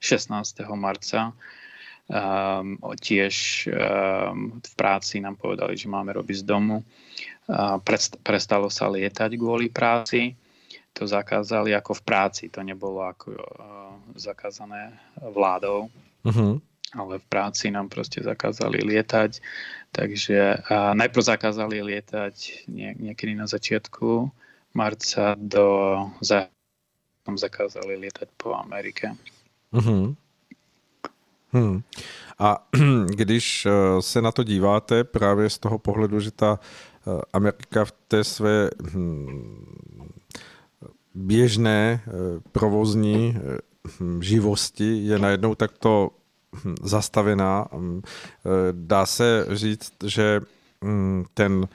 16. marca. Tiež v práci nám povedali, že máme robiť z domu. Prestalo sa lietať kvôli práci. To zakázali ako v práci. To nebolo ako zakázané vládou. Ale v práci nám prostě zakázali lietať, takže najprv zakázali lietať niekedy na začiatku marca, zakázali lietať po Amerike. A když se na to díváte právě z toho pohledu, že ta Amerika v té své běžné provozní živosti je najednou takto zastavená. Dá se říct, že ten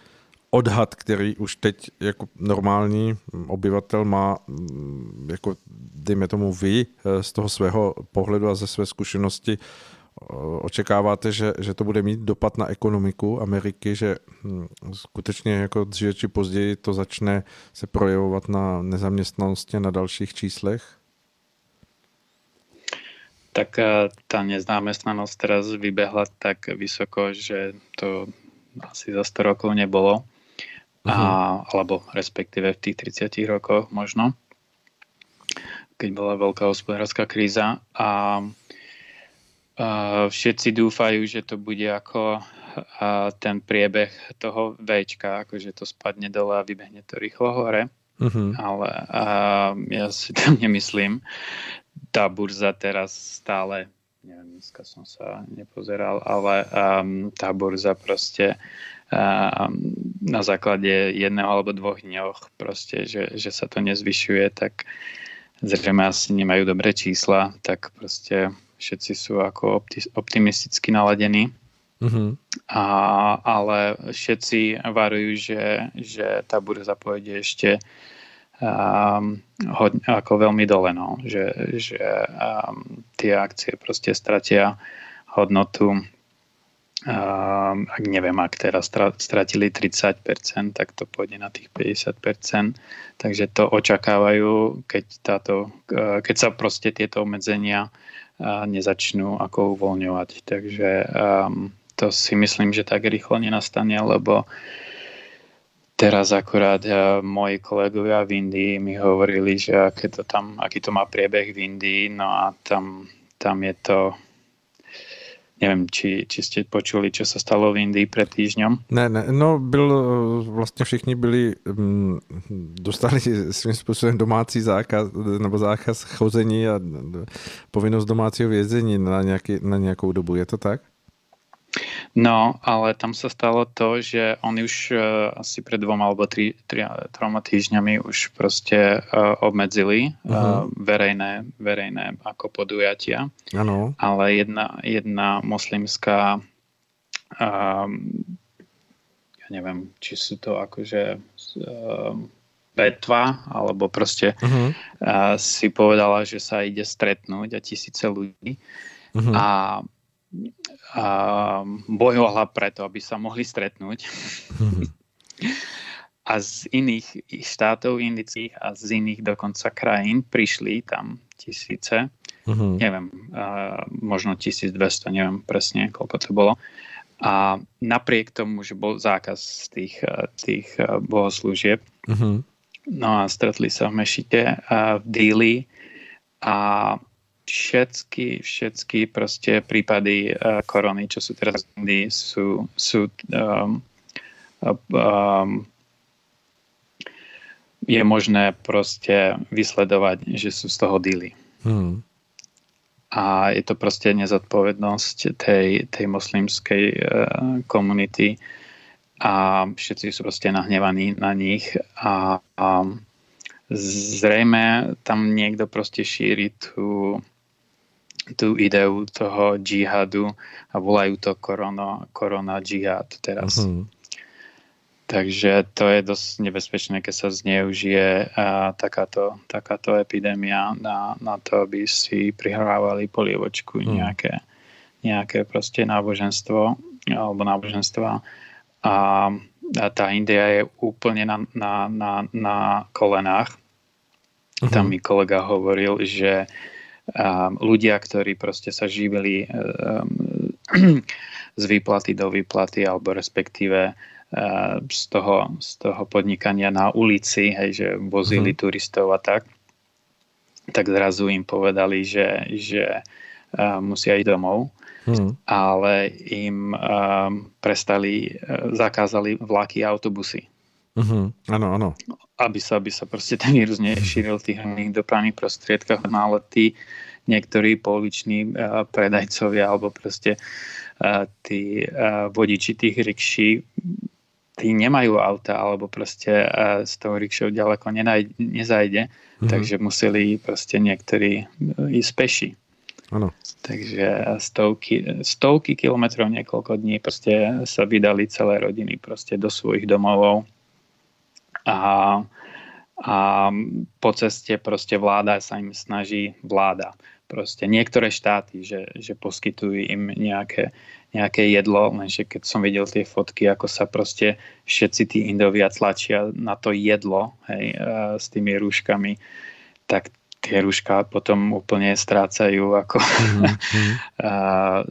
odhad, který už teď jako normální obyvatel má, jako dejme tomu vy, z toho svého pohledu a ze své zkušenosti, očekáváte, že to bude mít dopad na ekonomiku Ameriky, že skutečně jako dříve či později to začne se projevovat na nezaměstnanosti, na dalších číslech? Tak tá neznámestnanosť teraz vybehla tak vysoko, že to asi za 100 rokov nebolo. Alebo respektíve v tých 30 rokoch možno, keď bola veľká hospodárska kríza. A všetci dúfajú, že to bude ako ten priebeh toho Včka, akože to spadne dole a vybehne to rýchlo hore. Ale ja si tam nemyslím. Tá burza teraz stále neviem, dneska som sa nepozeral, ale tá burza proste na základe jedného alebo dvoch dňoch proste, že sa to nezvyšuje, tak zrejme asi nemajú dobré čísla, tak proste všetci sú ako optimisticky naladení. Uh-huh. Ale všetci varujú, že tá burza pôjde ešte hodne, ako veľmi dole, no. že tie akcie proste stratia hodnotu. Ak teraz stratili 30%, tak to pôjde na tých 50%. Takže to očakávajú, keď sa proste tieto obmedzenia nezačnú ako uvoľňovať. Takže to si myslím, že tak rýchlo nenastane, lebo teraz akurát moji kolegovia v Indii mi hovorili, že aký to má priebeh v Indii, no a tam je to. Nevím, či jste počuli, co se stalo v Indii před týždňom? Ne, no vlastně všichni dostali svým způsobem domácí zákaz, nebo zákaz chození a povinnost domácího vězení na nějakou dobu, je to tak? No, ale tam se stalo to, že oni už asi před 2 alebo 3 týždňami už prostě obmedzili verejné ako podujatia. Ano. Ale jedna muslimská ja neviem, či sú to akože vetva, alebo prostě si povedala, že sa ide stretnúť a tisíce ľudí. Uh-huh. A bojovala preto, aby sa mohli stretnúť. A z iných štátov indických a z iných dokonca krajín prišli tam tisíce, neviem, možno 1200, neviem presne, koľko to bolo. A napriek tomu, že bol zákaz tých bohoslúžieb, no a stretli sa v mešite v Díli a všetky prostě prípady korony, čo sú teraz v Indii, je možné prostě vysledovať, že sú z toho Díli. Hmm. A je to prostě nezodpovednosť tej moslimskej komunity a všetci sú prostě nahnevaní na nich a zrejme tam niekto prostě šíri tu ideu toho džihadu a volajú to korona džihad teraz. Uh-huh. Takže to je dosť nebezpečné, keď sa zneužije takáto epidémia na to, aby si prihrávali polievočku nejaké prostě náboženstvo alebo náboženstva a tá India je úplne na kolenách. Uh-huh. Tam mi kolega hovoril, že ľudia, ktorí proste sa živili z výplaty do výplaty alebo respektíve z toho podnikania na ulici, hej, že vozili turistov a tak zrazu im povedali, že musia ísť domov, ale im zakázali vlaky a autobusy. Mm-hmm. Ano. Aby sa prostě ten vírus nešíril v tých hlavných dopravných prostriedkách, ale tí niektorí pouliční predajcovia alebo prostě tí vodiči tých rikší, tí nemajú auta alebo prostě s tou rikšou ďaleko nezajde, takže museli prostě niektorí ísť peši. Ano. Takže stovky kilometrov niekoľko dní prostě sa vydali celé rodiny prostě do svojich domovov. A po ceste prostě vláda sa im snaží, prostě niektoré štáty, že poskytujú im nejaké jedlo, lenže keď som videl tie fotky, ako sa prostě všetci tí Indovia tlačia na to jedlo, hej, s tými rúškami, tak tie rúška potom úplne strácajú ako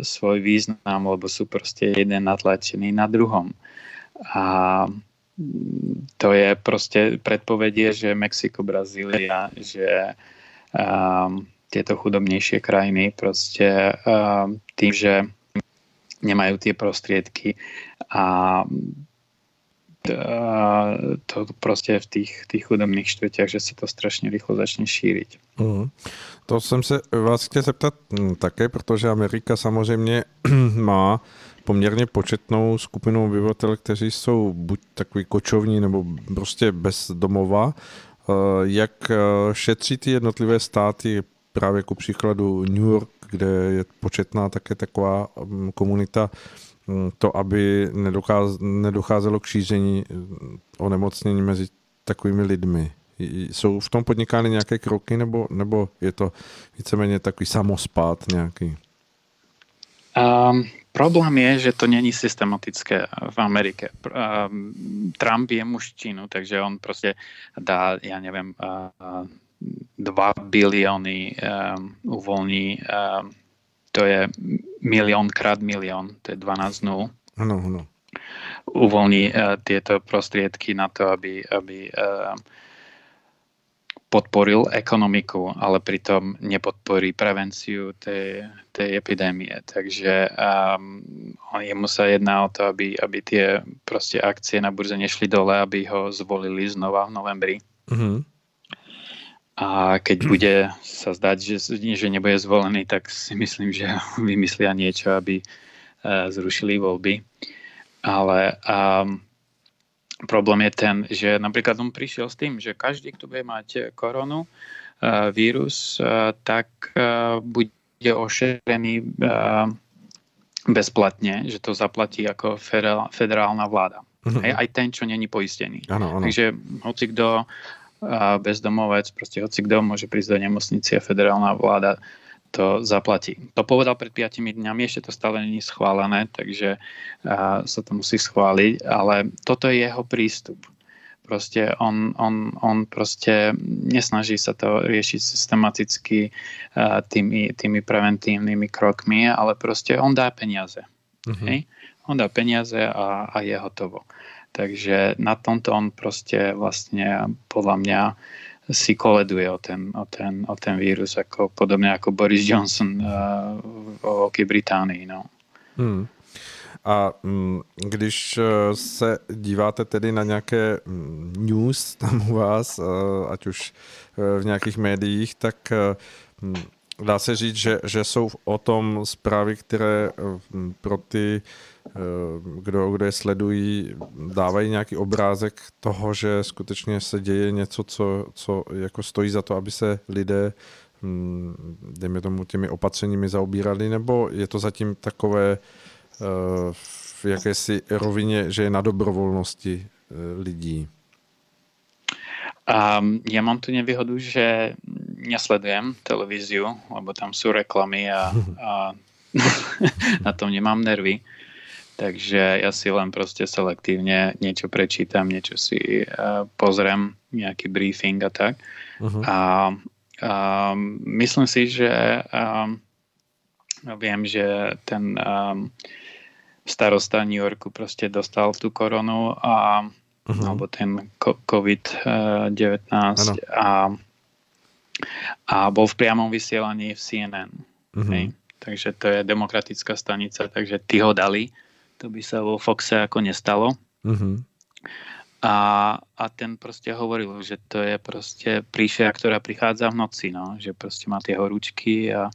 svoj význam, lebo sú prostě jeden natlačený na druhom. A to je prostě predpovedie, že Mexiko, Brazília, že tieto chudobnejšie krajiny prostě tým, že nemajú tie prostriedky a to prostě v těch chudobných štvrťách, že se to strašně rychle začne šířit. Mm. To jsem se vás chtěl zeptat také, protože Amerika samozřejmě má poměrně početnou skupinu obyvatel, kteří jsou buď takový kočovní nebo prostě bez domova. Jak šetří ty jednotlivé státy, právě ku příkladu New York, kde je početná také taková komunita, to, aby nedocházelo k šíření onemocnění mezi takovými lidmi. Jsou v tom podnikány nějaké kroky, nebo je to víceméně takový samospád nějaký? Problém je, že to není systematické v Americe. Trump je mužčinu, takže on prostě dá, já nevím, 2 biliony uvolní, to je milion krát milion, to je 12 dnů. Ano. Uvolní tyto prostředky na to, aby podporil ekonomiku, ale přitom nepodporí prevenciu té epidemie. Takže jemu se jedná o to, aby ty prostě akcie na burze nešly dole, aby ho zvolili znova v novembri. Mm-hmm. A keď bude sa zdať, že nebude zvolený, tak si myslím, že vymyslia niečo, aby zrušili voľby. Ale problém je ten, že napríklad on prišiel s tým, že každý, kto bude mať koronu, vírus, tak bude ošetrený bezplatne, že to zaplatí ako federálna vláda. Mm-hmm. Aj ten, čo není poistený. Ano. Takže hoci kdo a bezdomovec, prostě hocikdo môže prísť do nemocnice a federálna vláda to zaplatí. To povedal před 5 dňami, ešte to stále není schválené, takže sa to musí schváliť, ale toto je jeho prístup. Prostě on prostě nesnaží sa to riešiť systematicky tými preventívnymi krokmi, ale prostě on dá peniaze. Mm-hmm. On dá peniaze a je hotovo. Takže na tomto on prostě vlastně podle mě si koleduje o ten vírus, jako podobně jako Boris Johnson v Velké Británii. No. Hmm. A když se díváte tedy na nějaké news tam u vás, ať už v nějakých médiích, tak dá se říct, že jsou o tom zprávy, které pro ty, kdo je sledují, dávají nějaký obrázek toho, že skutečně se děje něco, co jako stojí za to, aby se lidé, dejme tomu, těmi opatřeními zaobírali, nebo je to zatím takové v jakési rovině, že je na dobrovolnosti lidí? Ja mám tu nevýhodu, že nesledujem televíziu, lebo tam sú reklamy a na tom nemám nervy. Takže ja si len proste selektívne niečo prečítam, niečo si pozriem, nejaký briefing a tak. Uh-huh. A myslím si, že viem, že ten starosta New Yorku proste dostal tú koronu a alebo ten COVID-19 a bol v priamom vysielaní v CNN. Uh-huh. Hej? Takže to je demokratická stanica, takže ty ho dali. To by sa vo Foxe ako nestalo. Uh-huh. A ten proste hovoril, že to je proste príšera, ktorá prichádza v noci. No? Že proste má tie horúčky a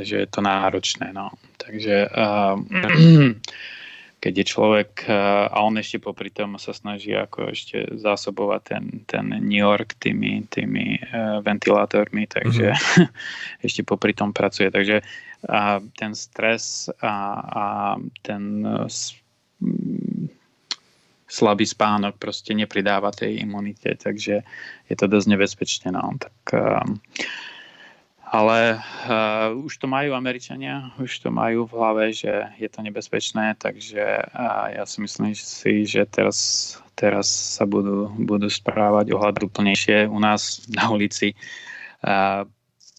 že je to náročné. No? Takže keď je človek, a on ešte popri tom sa snaží ako ešte zásobovať ten New York tými ventilátormi, takže ešte popri tom pracuje. Takže ten stres a ten slabý spánok proste nepridáva tej imunite, takže je to dosť nebezpečné. No. Tak, ale už to majú Američania, už to majú v hlave, že je to nebezpečné, takže ja si myslím si, že teraz sa budú správať ohľaduplnejšie. U nás na ulici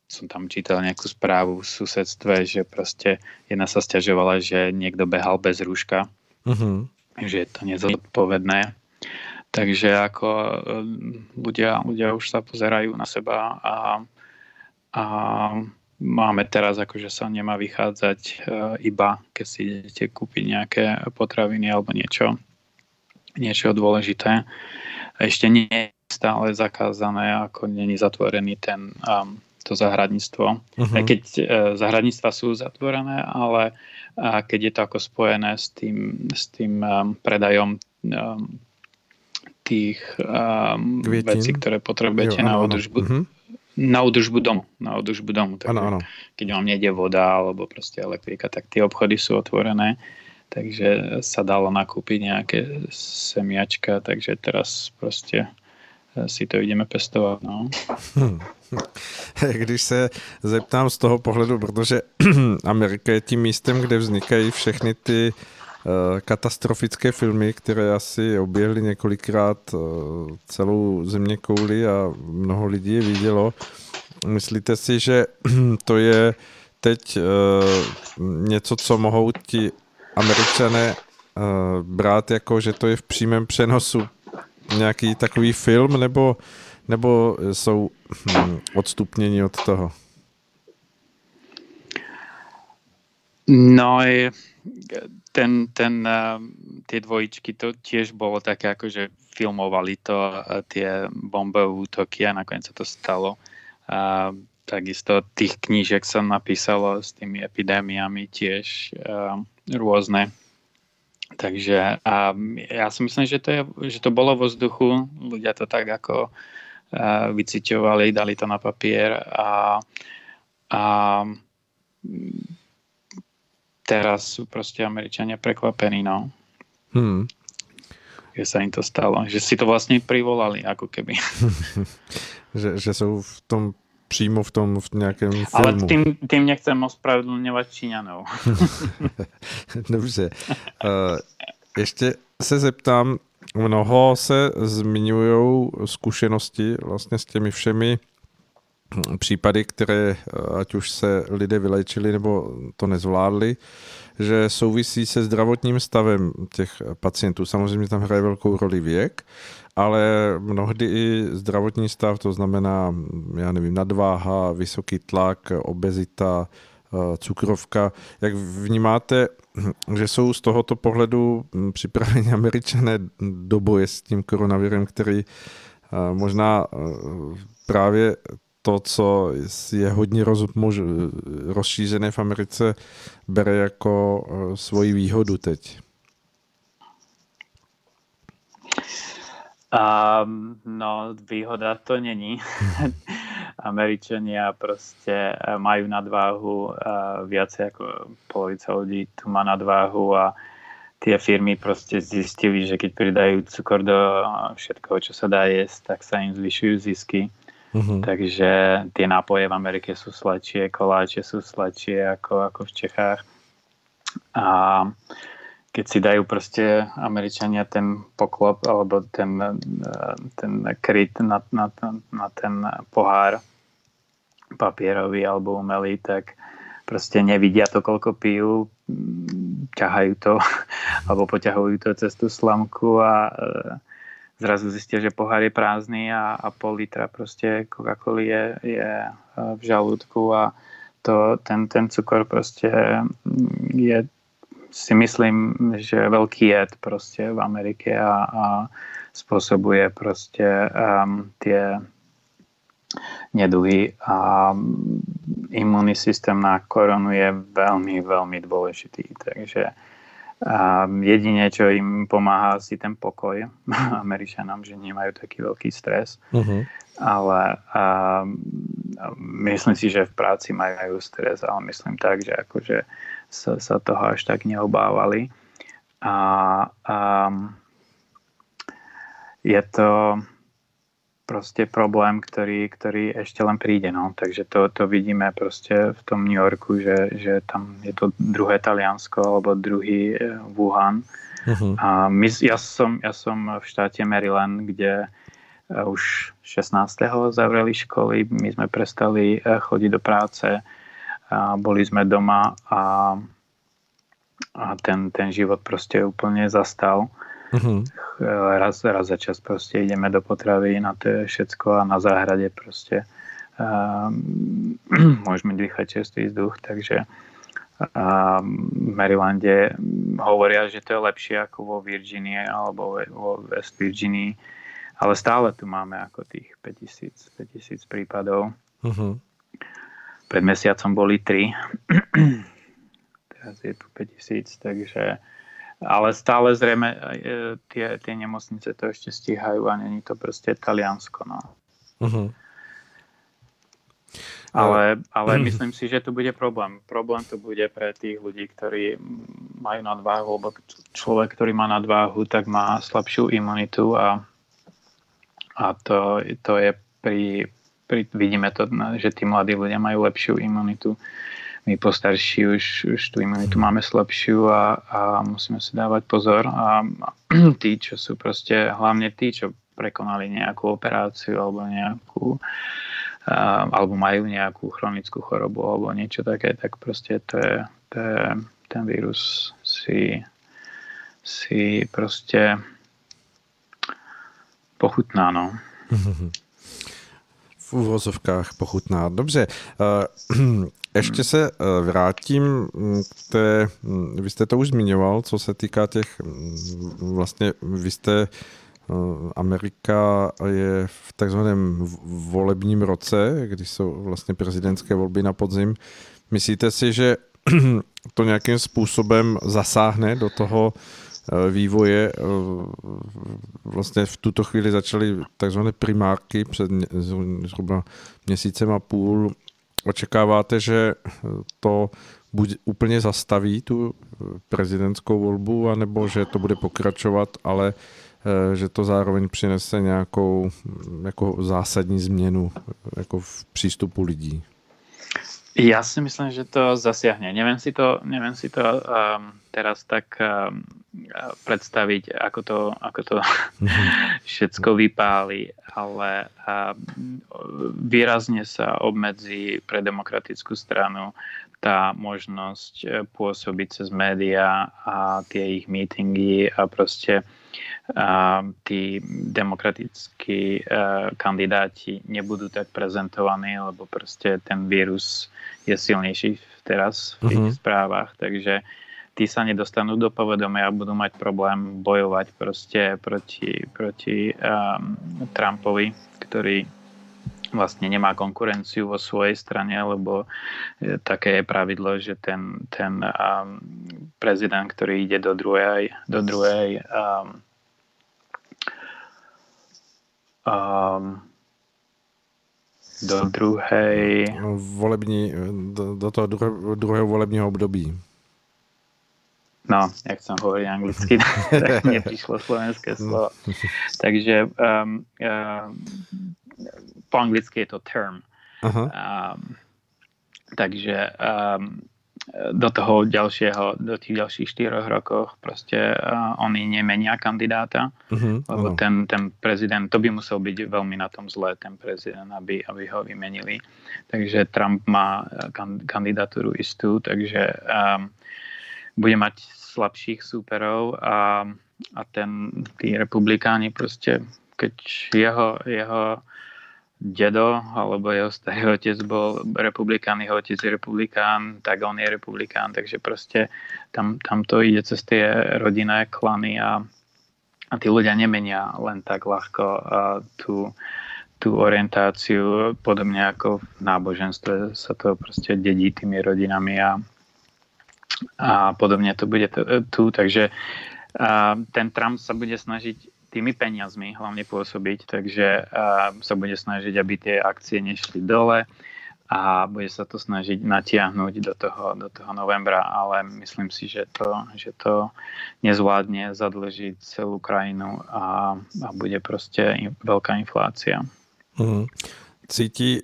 som tam čítal nejakú správu v susedstve, že proste jedna sa sťažovala, že niekto behal bez rúška, že je to nezodpovedné. Takže ako ľudia už sa pozerajú na seba a máme teraz akože sa nemá vychádzať iba, keď si idete kúpiť nejaké potraviny alebo niečo. niečo dôležité. Ešte nie je stále zakázané, ako nie je zatvorený ten, to zahradníctvo. Uh-huh. Keď zahradníctva sú zatvorené, ale keď je to ako spojené s tým predajom tých vecí, ktoré potrebujete na údržbu. Uh-huh. Na údržbu domu. Takže ano. Keď vám nejde voda alebo proste elektrika, tak tie obchody sú otvorené. Takže sa dalo nakúpiť nejaké semiačka, takže teraz proste si to ideme pestovat. No. Když se zeptám z toho pohledu, protože Amerika je tím místem, kde vznikají všechny ty katastrofické filmy, které asi objehly několikrát celou zeměkouli a mnoho lidí je vidělo. Myslíte si, že to je teď něco, co mohou ti Američané brát, jako že to je v přímém přenosu nějaký takový film, nebo jsou odstupnění od toho? No, tie dvojičky, to tiež bolo také, akože filmovali to, tie bombové útoky a nakoniec sa to stalo. A takisto tých knížek sa napísalo s tými epidémiami tiež rôzne. Takže a ja si myslím, že to bolo vo vzduchu. Ľudia to tak ako vyciťovali, dali to na papier a teraz sú proste Američania prekvapení, no. Že sa im to stalo. Že si to vlastne privolali, ako keby. že sú v tom, přímo v nějakém filmu. Ale tím nechcem ospravedlňovat Číňanou. Dobře. Ještě se zeptám, mnoho se zmiňují zkušenosti vlastně s těmi všemi případy, které ať už se lidé vyléčili nebo to nezvládli, že souvisí se zdravotním stavem těch pacientů. Samozřejmě tam hraje velkou roli věk, ale mnohdy i zdravotní stav, to znamená, já nevím, nadváha, vysoký tlak, obezita, cukrovka. Jak vnímáte, že jsou z tohoto pohledu připraveni Američané do boje s tím koronavirem, který možná právě to, co je hodně rozšířené v Americe, bere jako svoji výhodu teď? No, výhoda to není. Američania proste majú nadváhu, viacej ako polovica ľudí tu má nadváhu a tie firmy proste zistili, že keď pridajú cukor do všetkoho, čo sa dá jesť, tak sa im zvyšujú zisky. Uh-huh. Takže tie nápoje v Amerike sú sladšie, koláče sú sladšie ako v Čechách. A keď si dajú proste Američania ten poklop alebo ten kryt na ten pohár papierový alebo umelý, tak proste nevidia to, koľko pijú, ťahajú to alebo poťahujú to cez tú slamku a zrazu zistia, že pohár je prázdny a pol litra proste Coca-Coly je v žalúdku a ten cukor proste je, si myslím, že veľký jed proste v Amerike a spôsobuje proste tie neduhy a imunný systém na koronu je veľmi, veľmi dôležitý, takže jedine, čo im pomáha, si ten pokoj Američanom, že nemajú taký veľký stres. Uh-huh. Ale myslím si, že v práci majú stres, ale myslím tak, že akože sa toho až tak neobávali. A je to proste problém, ktorý ešte len príde. No. Takže to vidíme proste v tom New Yorku, že tam je to druhé Taliansko alebo druhý Wuhan. Uh-huh. A ja som v štáte Maryland, kde už 16. zavreli školy, my sme prestali chodiť do práce, a boli sme doma a ten život proste úplne zastal. Uh-huh. Raz za čas proste ideme do potravy, na to je všetko a na záhrade proste môžeme dýchať čerstvý vzduch, takže v Marylande hovoria, že to je lepšie ako vo Virginii alebo vo West Virginii, ale stále tu máme ako tých 5000 prípadov. Uh-huh. Pred mesiacom boli 3. Teraz je tu 5000, takže... Ale stále zrejme tie nemocnice to ešte stíhajú a není to proste Taliansko. No. Uh-huh. Ale myslím si, že tu bude problém. Problém to bude pre tých ľudí, ktorí majú nadváhu, lebo človek, ktorý má nadváhu, tak má slabšiu imunitu a to je vidíme to, že tí mladí ľudia majú lepšiu imunitu. My postarší už tu imunitu máme slabšiu a musíme si dávať pozor. A tí, čo sú proste, hlavne tí, čo prekonali nejakú operáciu alebo majú nejakú chronickú chorobu alebo niečo také, tak proste ten vírus si proste pochutná, no. V úvozovkách pochutná. Dobře. Ještě se vrátím k té, vy jste to už zmiňoval, co se týká těch, vlastně vy jste, Amerika je v takzvaném volebním roce, kdy jsou vlastně prezidentské volby na podzim. Myslíte si, že to nějakým způsobem zasáhne do toho vývoje? Vlastně v tuto chvíli začaly takzvané primárky před zhruba měsícem a půl. Očekáváte, že to buď úplně zastaví tu prezidentskou volbu, anebo že to bude pokračovat, ale že to zároveň přinese nějakou jako zásadní změnu jako v přístupu lidí? Já si myslím, že to zasiahne. Neviem si to teraz tak predstaviť, ako to všetko vypáli, ale výrazne sa obmedzí pre demokratickú stranu tá možnosť pôsobiť cez médiá a tie ich mítingy a proste tí demokratickí kandidáti nebudú tak prezentovaní, lebo proste ten vírus je silnejší teraz v tých správach, takže tí sa nedostanú do povedomia a budú mať problém bojovať proste proti Trumpovi, ktorý vlastne nemá konkurenciu vo svojej strane, lebo také je pravidlo, že ten prezident, ktorý ide do druhej volební, do toho druhého volebního období. No, jak som hovoril anglicky, tak neprišlo slovenské slovo. Takže po anglicky je to term. Takže do tých ďalších 4 rokov proste oni nemenia kandidáta, lebo ten prezident, to by musel byť veľmi na tom zle, ten prezident, aby ho vymenili. Takže Trump má kandidatúru istú, takže bude mať slabších súperov a tí republikáni proste, keď jeho dedo alebo jeho starý otec bol republikán, jeho otec je republikán, tak on je republikán, takže proste tam to ide cez tie rodinné klany a tí ľudia nemenia len tak ľahko tú orientáciu, podobne ako v náboženstve sa to proste dedí tými rodinami a podobne to bude tu, takže ten Trump sa bude snažiť tými peniazmi hlavne pôsobiť, takže sa bude snažiť, aby tie akcie nešli dole a bude sa to snažiť natiahnuť do toho novembra, ale myslím si, že to nezvládne, zadlží celú krajinu a bude proste veľká inflácia. Cítí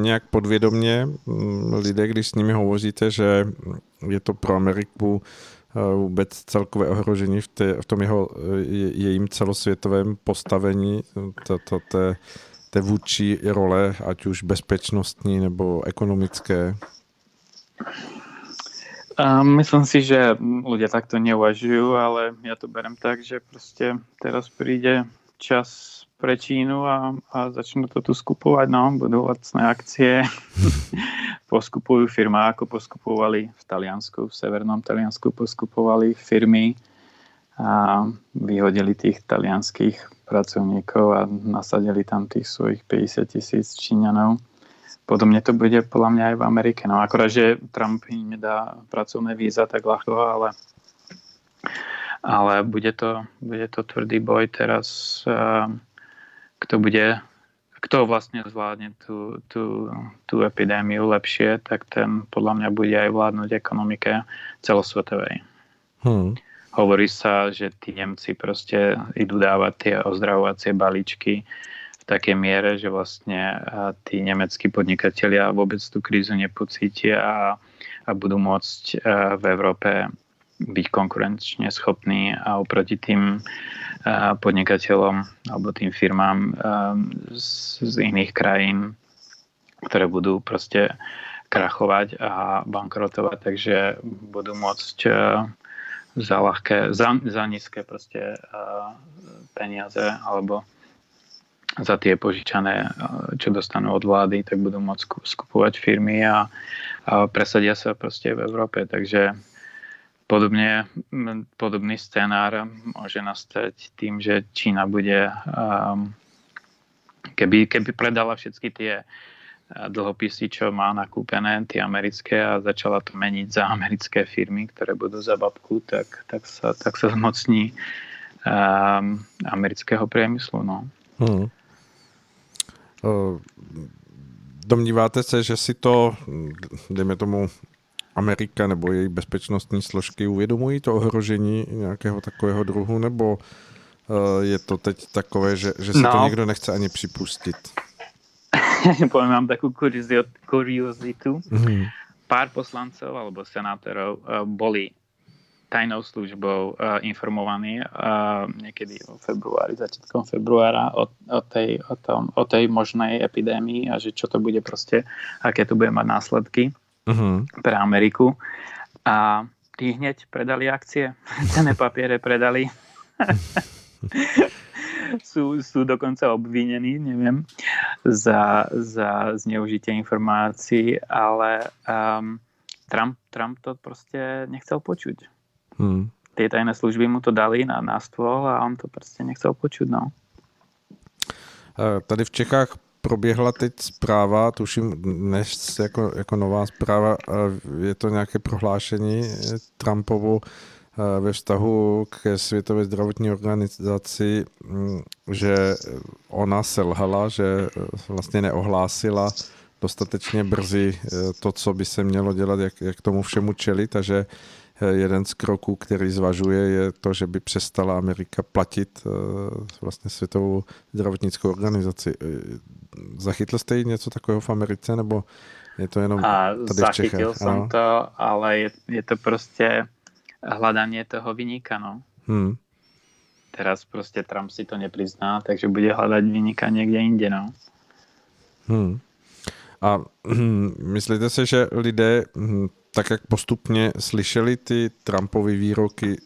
nějak podvědomě lidé, když s nimi hovoříte, že je to pro Ameriku vůbec celkové ohrožení v tom jejím celosvětovém postavení té vůdčí role, ať už bezpečnostní nebo ekonomické? Myslím si, že ľudia takto neuvažujú, ale ja to berem tak, že prostě teraz príde čas pre Čínu a začnú to tu skupovať, no, budú lacné akcie, poskupujú firma, ako poskupovali v Taliansku, v severnom Taliansku poskupovali firmy a vyhodili tých talianských pracovníkov a nasadili tam tých svojich 50,000 Číňanov. Podobne to bude podľa mňa aj v Amerike. No akorát, že Trump im nedá pracovné víza tak ľahko, ale bude to tvrdý boj teraz, kto bude... Kto vlastne zvládne tú epidémiu lepšie, tak ten podľa mňa bude aj vládnuť ekonomike celosvetovej. Hovorí sa, že tí Nemci proste idú dávať tie ozdravovacie balíčky v takej miere, že vlastne tí nemeckí podnikatelia vôbec tú krízu nepocítia a budú môcť v Európe byť konkurenčne schopný a oproti tým podnikateľom alebo tým firmám z iných krajín, ktoré budú proste krachovať a bankrotovať, takže budú môcť za ľahké, za nízke proste peniaze alebo za tie požičané, čo dostanú od vlády, tak budú môcť skupovať firmy a presadia sa proste v Európe, takže Podobný scénár môže nastať tým, že Čína bude, keby predala všetky tie dlhopisy, čo má nakúpené, tie americké, a začala to meniť za americké firmy, ktoré budú za babku, tak sa zmocní amerického priemyslu. No. Domníváte se, že si to, dejme tomu, Amerika nebo její bezpečnostní složky uvědomují to ohrožení nějakého takového druhu, nebo je to teď takové, že se to nikdo nechce ani připustit? Poviem vám takú kuriozitu. Pár poslancov alebo senátorov boli tajnou službou informovaní niekedy v februári, začiatkom februára o tej možnej epidémii a že čo to bude proste, aké to bude mať následky. Pre Ameriku a tí hneď predali akcie, cenné papiere predali. sú dokonca obvinení, neviem, za zneužitie informácií, ale Trump to proste nechcel počuť. Tie tajné služby mu to dali na stôl a on to proste nechcel počuť. No. Tady v Čechách proběhla teď zpráva, tuším dnes jako nová zpráva, je to nějaké prohlášení Trumpovu ve vztahu ke Světové zdravotní organizaci, že ona selhala, že vlastně neohlásila dostatečně brzy to, co by se mělo dělat, jak tomu všemu čelit, a že jeden z kroků, který zvažuje, je to, že by přestala Amerika platit vlastně Světovou zdravotnickou organizaci. Zachytl jste jí něco takového v Americe, nebo je to jenom tady v Čechách? Zachytil jsem to, ale je to prostě hľadanie toho viníka, no. Teraz prostě Trump si to neprizná, takže bude hľadať viníka někde jinde, no. A myslíte si, že lidé, tak jak postupně slyšeli ty Trumpovy výroky,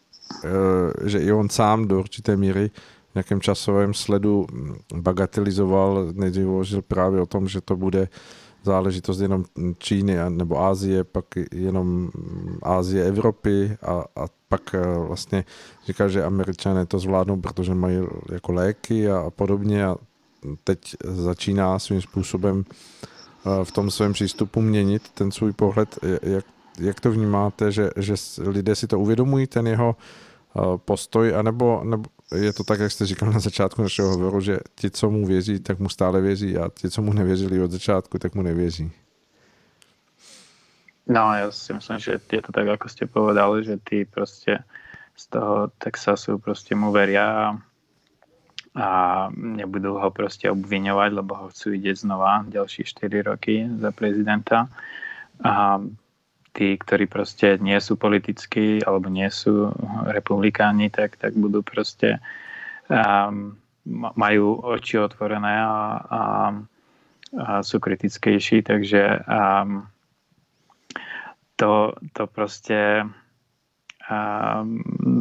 že i on sám do určité míry v nějakém časovém sledu bagatelizoval, nejdřív hovořil právě o tom, že to bude záležitost jenom Číny nebo Asie, pak jenom Asie, Evropy a pak vlastně říkal, že Američané to zvládnou, protože mají jako léky a podobně, a teď začíná svým způsobem v tom svém přístupu měnit ten svůj pohled. Jak to vnímáte, že lidé si to uvědomují, ten jeho postoj, anebo je to tak, jak jste říkal na začátku našeho hovoru, že ti, co mu věří, tak mu stále věří, a ti, co mu nevěřili od začátku, tak mu nevěří? No, já si myslím, že je to tak, jako jste povedali, že ty prostě z toho Texasu prostě mu veria a nebudú ho proste obviňovať, lebo ho chcú vidieť znova ďalších 4 roky za prezidenta. A tí, ktorí proste nie sú politickí alebo nie sú republikáni, tak budú proste majú oči otvorené a sú kritickejší, takže to proste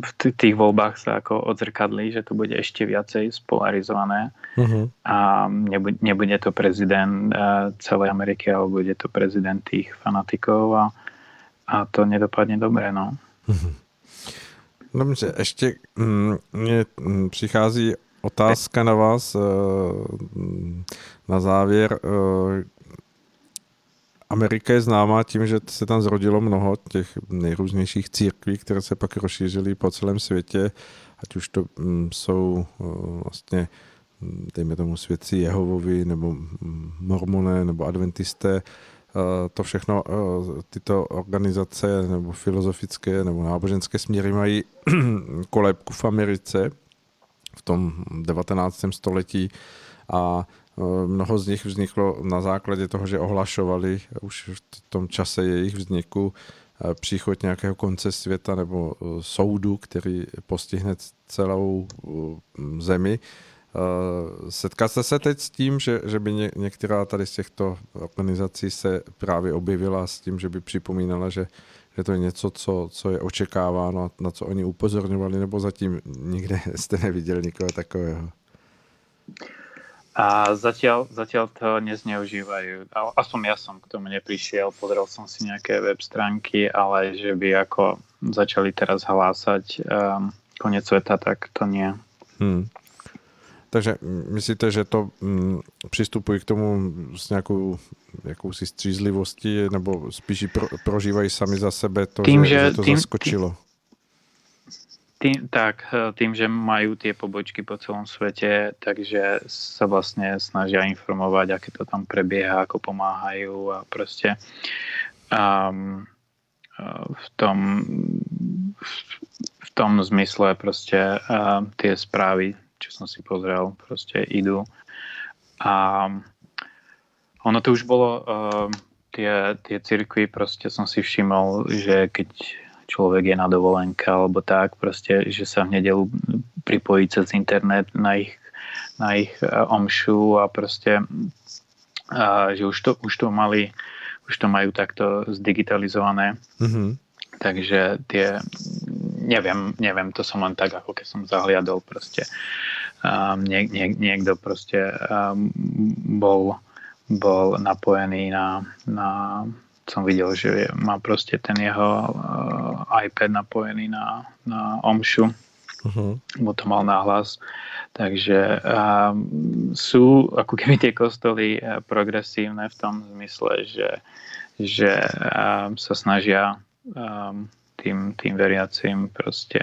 v tých voľbách sa ako odzrkadlí, že to bude ešte viacej spolarizované a nebude to prezident celej Ameriky, ale bude to prezident tých fanatikov a to nedopadne dobre, no. Dobře, ještě mně přichází otázka na vás na závěr. Amerika je známá tím, že se tam zrodilo mnoho těch nejrůznějších církví, které se pak rozšířily po celém světě, ať už to jsou vlastně, dejme tomu, svědci Jehovovi, nebo mormoné, nebo adventisté. To všechno tyto organizace nebo filozofické nebo náboženské směry mají kolébku v Americe v tom 19. století a mnoho z nich vzniklo na základě toho, že ohlašovali už v tom čase jejich vzniku příchod nějakého konce světa nebo soudu, který postihne celou zemi. Setká jste se teď s tím, že by některá tady z těchto organizací se právě objevila s tím, že by připomínala, že to je něco, co je očekáváno, na co oni upozorňovali, nebo zatím nikde jste neviděli nikoho takového? A zatiaľ to nezneužívajú. Aspoň ja som k tomu neprišiel, pozeral som si nejaké web stránky, ale že by ako začali teraz hlásať koniec sveta, tak to nie. Takže myslíte, že to přistupují k tomu s nějakou jakousi střízlivostí, nebo spíš prožívají sami za sebe to, že to zaskočilo? Tím, že mají ty pobočky po celém světě, takže se vlastně snaží informovat, jak to tam probíhá, jako pomáhají a prostě v tom zmysle prostě ty zprávy, čo som si pozrel, proste idú. A ono to už bolo, tie cirkvi, proste som si všimol, že keď človek je na dovolenke alebo tak, proste, že sa v nedelu pripojí cez internet na ich omšu a proste, že už to majú takto zdigitalizované. Mm-hmm. Takže tie neviem, to som len tak, ako keď som zahliadol proste. Niekto proste bol napojený na som videl, že má proste ten jeho iPad napojený na omšu. Bo to mal náhlas. Takže sú ako keby tie kostoly progresívne v tom zmysle, že sa snažia tým veriacím prostě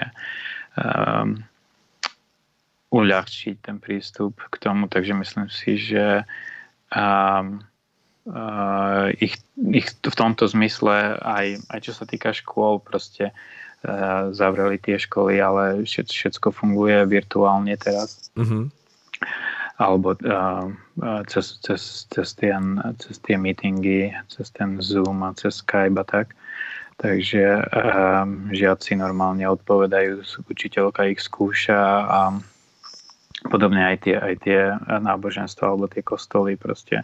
uľahčí ten prístup k tomu, takže myslím si, že ich v tomto zmysle aj čo sa týka škôl, prostě zavreli tie školy, ale všetko funguje virtuálne teraz. Mm-hmm. Alebo cez tie meetingy, cez ten Zoom a cez Skype a tak. Takže žiaci normálne odpovedajú, učiteľka ich skúša a podobne aj tie náboženstva alebo tie kostoly proste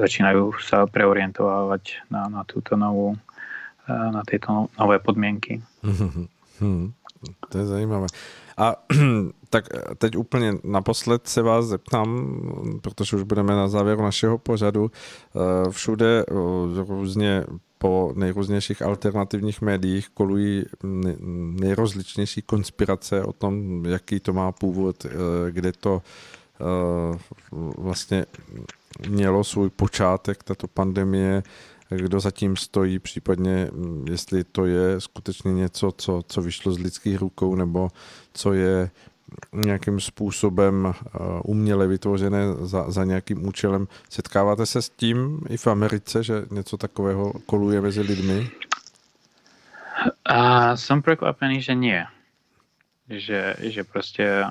začínajú sa preorientovať na tieto nové podmienky. To je zajímavé. A tak teď úplně naposled se vás zeptám, protože už budeme na závěru našeho pořadu. Všude různě po nejrůznějších alternativních médiích kolují nejrozličnější konspirace o tom, jaký to má původ, kde to vlastně mělo svůj počátek, tato pandemie, kdo zatím stojí, případně jestli to je skutečně něco, co vyšlo z lidských rukou, nebo co je nějakým způsobem uměle vytvořené za nějakým účelem. Setkáváte se s tím i v Americe, že něco takového koluje mezi lidmi? Jsem překvapený, že nie. Že prostě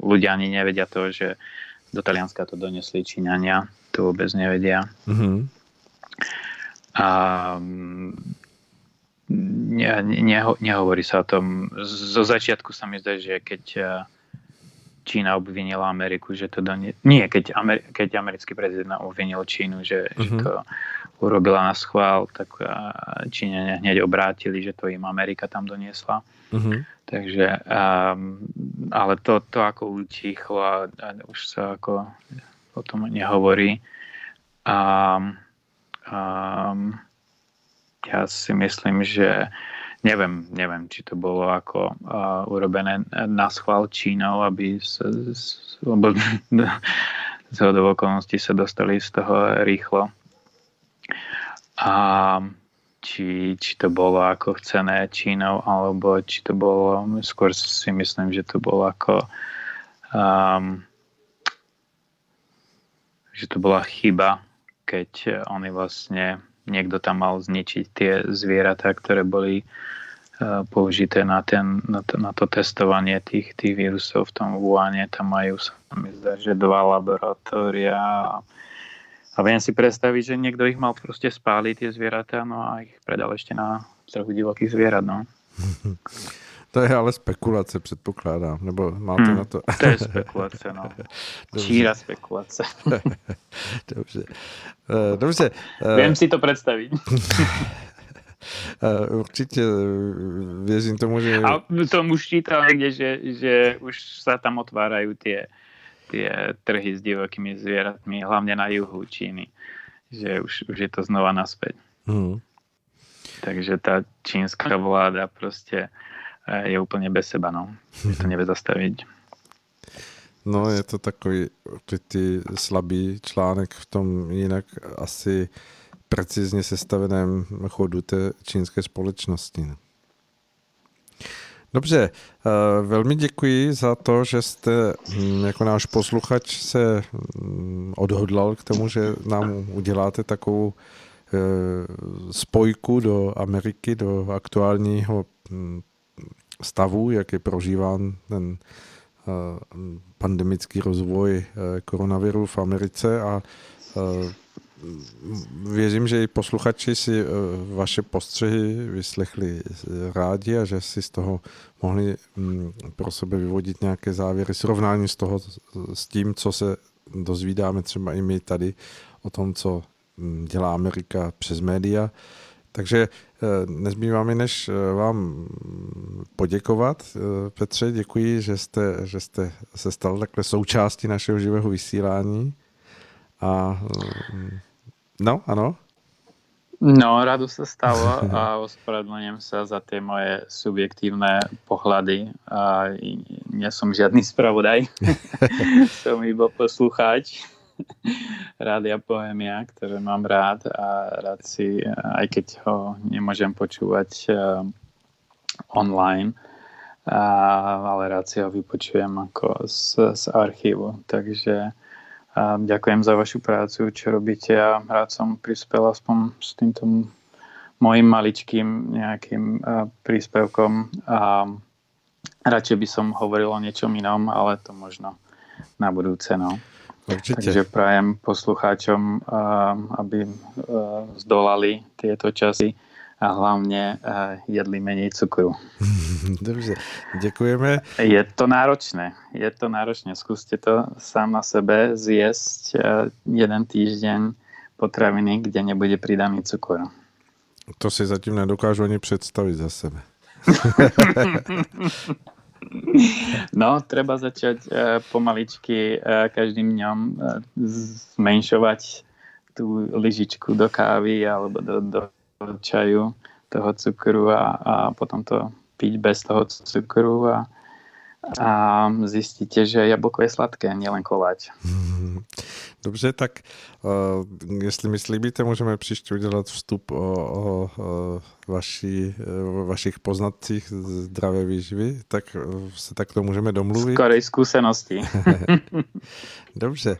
ľudia ani nevedia to, že do Talianska to donesli Číňania, to vůbec nevedia. Mhm. A nehovorí sa o tom. Zo začiatku sa mi zdá, že keď Čína obvinila Ameriku, že to keď americký prezident obvinil Čínu, že, že to urobila na schvál, tak Číňania hneď obrátili, že to im Amerika tam doniesla. Takže, ale to ako utichlo a už sa ako o tom nehovorí. Ja si myslím, že neviem, či to bolo ako urobené na schvál Čínou, aby z okolností sa dostali z toho rýchlo. A či to bolo ako chcené Čínou, alebo či to bolo, skôr si myslím, že to bolo ako že to bola chyba, keď oni vlastne niekto tam mal zničiť tie zvieratá, ktoré boli použité na to testovanie tých vírusov v tom Wuhane. Tam majú, sa mi zdá, že 2 laboratória a viem si predstaviť, že niekto ich mal proste spáliť, tie zvieratá, no a ich predal ešte na trhu divokých zvierat, no. To je ale spekulace, předpokládám, nebo máte na to... To je spekulace, no. Číra spekulace. Dobře. Vím si to představit. Určitě věřím tomu, že... A som už čítal někde, že už sa tam otvárajú tie trhy s divokými zvieratmi, hlavně na juhu Číny, že už je to znova naspäť. Takže ta čínská vláda prostě je úplně bez seba, no. Je to nevě zastavit. No, je to takový určitý slabý článek v tom jinak asi precizně sestaveném chodu té čínské společnosti. Dobře, velmi děkuji za to, že jste jako náš posluchač se odhodlal k tomu, že nám uděláte takovou spojku do Ameriky, do aktuálního stavu, jak je prožíván ten pandemický rozvoj koronaviru v Americe a věřím, že i posluchači si vaše postřehy vyslechli rádi a že si z toho mohli pro sebe vyvodit nějaké závěry, srovnání z toho s tím, co se dozvídáme třeba i my tady o tom, co dělá Amerika přes média. Takže nezbývá mi, než vám poděkovat. Petře, děkuji, že jste se stal takhle součástí našeho živého vysílání. A no, ano? No, rado se stalo a ospravedlňujem se za ty moje subjektívne pohledy. Ja som žiadny spravodaj, som iba poslucháč Rádia Bohemia, ktoré mám rád a rád si, aj keď ho nemôžem počúvať online, ale rád si ho vypočujem ako z archívu. Takže ďakujem za vašu prácu, čo robíte a rád som prispel aspoň s týmto mojim maličkým nejakým príspevkom. Radšej by som hovoril o niečom inom, ale to možno na budúce, no. Určite. Takže prajem poslucháčom, aby zdolali tieto časy a hlavně jedli méně cukru. Dobře, děkujeme. Je to náročné. Zkuste to sám na sebe zjesť jeden týždeň potraviny, kde nebude pridaný cukor. To si zatím nedokážu ani představit za sebe. No, treba začať pomaličky každým dňom zmenšovať tú lyžičku do kávy alebo do čaju toho cukru a potom to piť bez toho cukru a zistíte, že jablko je sladké, nielen koláč. Dobře, tak jestli mi slíbíte, můžeme příště udělat vstup o vašich poznatcích zdravé výživy, tak se takto můžeme domluvit. Skorej zkušenosti. Dobře.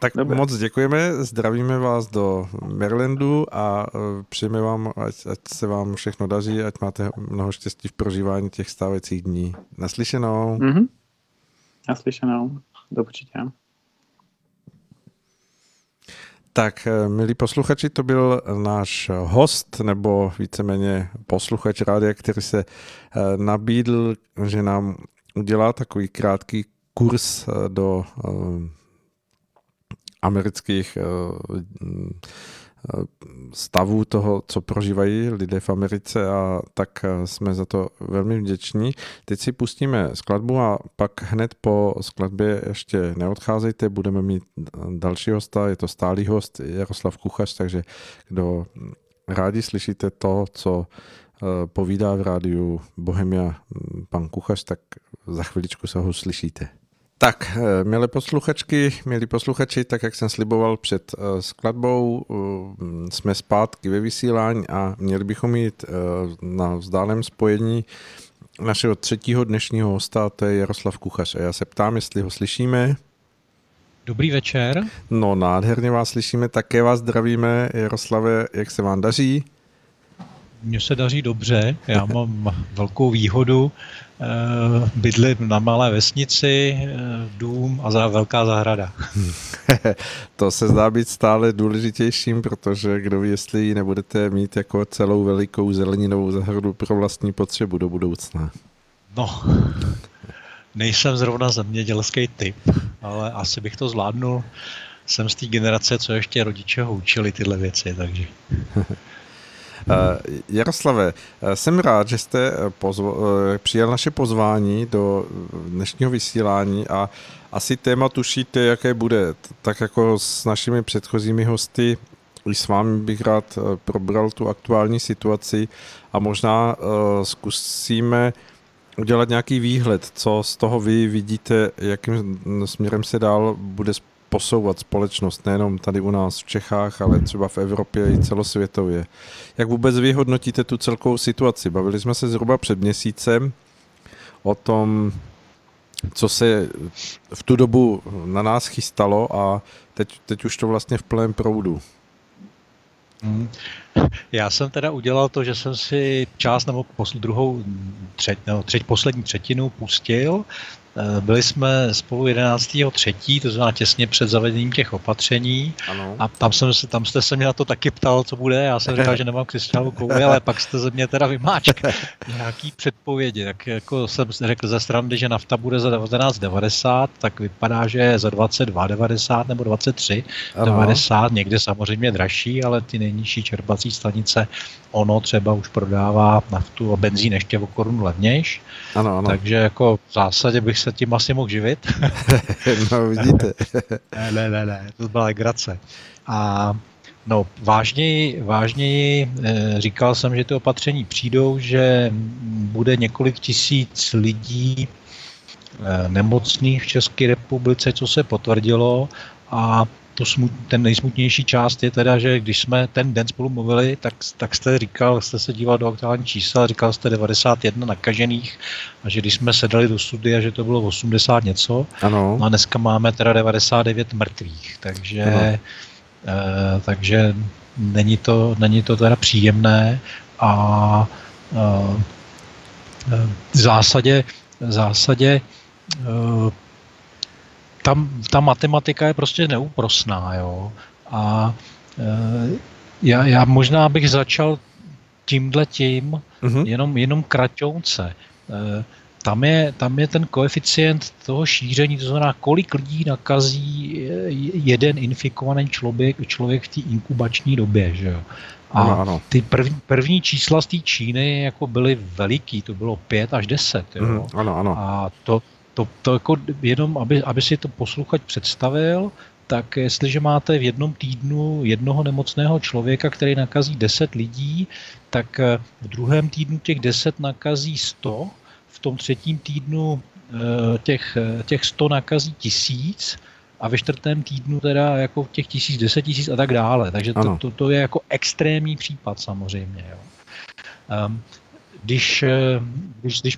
Tak dobre. Moc děkujeme, zdravíme vás do Marylandu a přejeme vám, ať se vám všechno daří, ať máte mnoho štěstí v prožívání těch stávajících dní. Naslyšenou. Naslyšenou, do počutia. Tak, milí posluchači, to byl náš host, nebo víceméně posluchač rádia, který se nabídl, že nám udělá takový krátký kurz do amerických stavu toho, co prožívají lidé v Americe, a tak jsme za to velmi vděční. Teď si pustíme skladbu a pak hned po skladbě, ještě neodcházejte, budeme mít další hosta, je to stálý host Jaroslav Kuchař, takže kdo rádi slyšíte to, co povídá v rádiu Bohemia pan Kuchař, tak za chviličku se ho slyšíte. Tak, milé posluchačky, milí posluchači, tak jak jsem sliboval před skladbou, jsme zpátky ve vysílání a měli bychom jít na vzdálém spojení našeho třetího dnešního hosta, to je Jaroslav Kuchař. A já se ptám, jestli ho slyšíme. Dobrý večer. No, nádherně vás slyšíme, také vás zdravíme. Jaroslave, jak se vám daří? Mně se daří dobře, já mám velkou výhodu, bydlím na malé vesnici, dům a velká zahrada. To se zdá být stále důležitějším, protože kdo ví, jestli ji nebudete mít jako celou velikou zeleninovou zahradu pro vlastní potřebu do budoucna. No, nejsem zrovna zemědělský typ, ale asi bych to zvládnul. Jsem z té generace, co ještě rodiče houčili tyhle věci, takže... Jaroslave, jsem rád, že jste přijal naše pozvání do dnešního vysílání a asi téma tušíte, jaké bude. Tak jako s našimi předchozími hosty, i s vámi bych rád probral tu aktuální situaci a možná zkusíme udělat nějaký výhled, co z toho vy vidíte, jakým směrem se dál bude posouvat společnost, nejenom tady u nás v Čechách, ale třeba v Evropě i celosvětově. Jak vůbec vy hodnotíte tu celkovou situaci? Bavili jsme se zhruba před měsícem o tom, co se v tu dobu na nás chystalo, a teď už to vlastně v plném proudu. Já jsem teda udělal to, že jsem si část nebo poslední třetinu pustil. Byli jsme spolu 11.3., to znamená těsně před zavedením těch opatření. Ano. A tam jste se mě na to taky ptal, co bude. Já jsem říkal, že nemám křišťálovou kouli, ale pak jste ze mě teda vymáčkal nějaký předpovědi. Tak jako jsem řekl ze srandy, že nafta bude za 19,90, tak vypadá, že je za 22,90 nebo 23,90. Někde samozřejmě dražší, ale ty nejnižší čerpací stanice, ono třeba už prodává naftu a benzín ještě o korunu levnějš. Ano. Takže jako v zásadě bych se tím asi mohl živit. No, vidíte. Ne, to byla legrace. A no, vážněji říkal jsem, že ty opatření přijdou, že bude několik tisíc lidí nemocných v České republice, co se potvrdilo, a ten nejsmutnější část je teda, že když jsme ten den spolu mluvili, tak jste říkal, jste se díval do aktuální čísla, říkal jste 91 nakažených, a že když jsme sedali do studia, že to bylo 80 něco. Ano. A dneska máme teda 99 mrtvých, takže není to teda příjemné, a v zásadě ta matematika je prostě neúprosná, jo. A já možná bych začal tímhletím, jenom kraťounce. Tam je ten koeficient toho šíření, to znamená, kolik lidí nakazí jeden infikovaný člověk v té inkubační době, že jo. A ty první čísla z té Číny jako byly veliký, to bylo 5 až 10, jo. Ano. A to jako jenom, aby si to posluchač představil, tak jestliže máte v jednom týdnu jednoho nemocného člověka, který nakazí 10 lidí, tak v druhém týdnu těch 10 nakazí 100, v tom třetím týdnu těch 100 nakazí 1000 a ve čtvrtém týdnu teda jako těch 1000, 10 000 a tak dále. Takže to je jako extrémní případ samozřejmě. Jo. Když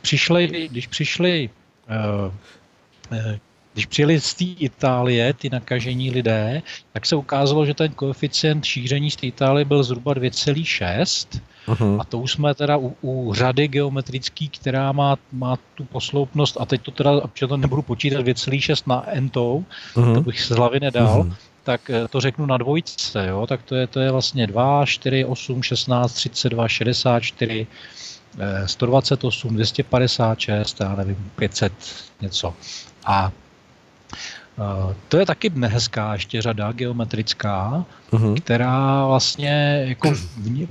přijeli z té Itálie ty nakažení lidé, tak se ukázalo, že ten koeficient šíření z té Itálie byl zhruba 2,6. A to už jsme teda u řady geometrický, která má tu posloupnost, a teď to teda, protože to nebudu počítat 2,6 na entou, to bych z hlavy nedal, tak to řeknu na dvojce, jo? Tak to je vlastně 2, 4, 8, 16, 32, 64... 128, 256, já nevím, 500 něco. A To je taky nehezká ještě řada geometrická, která vlastně jako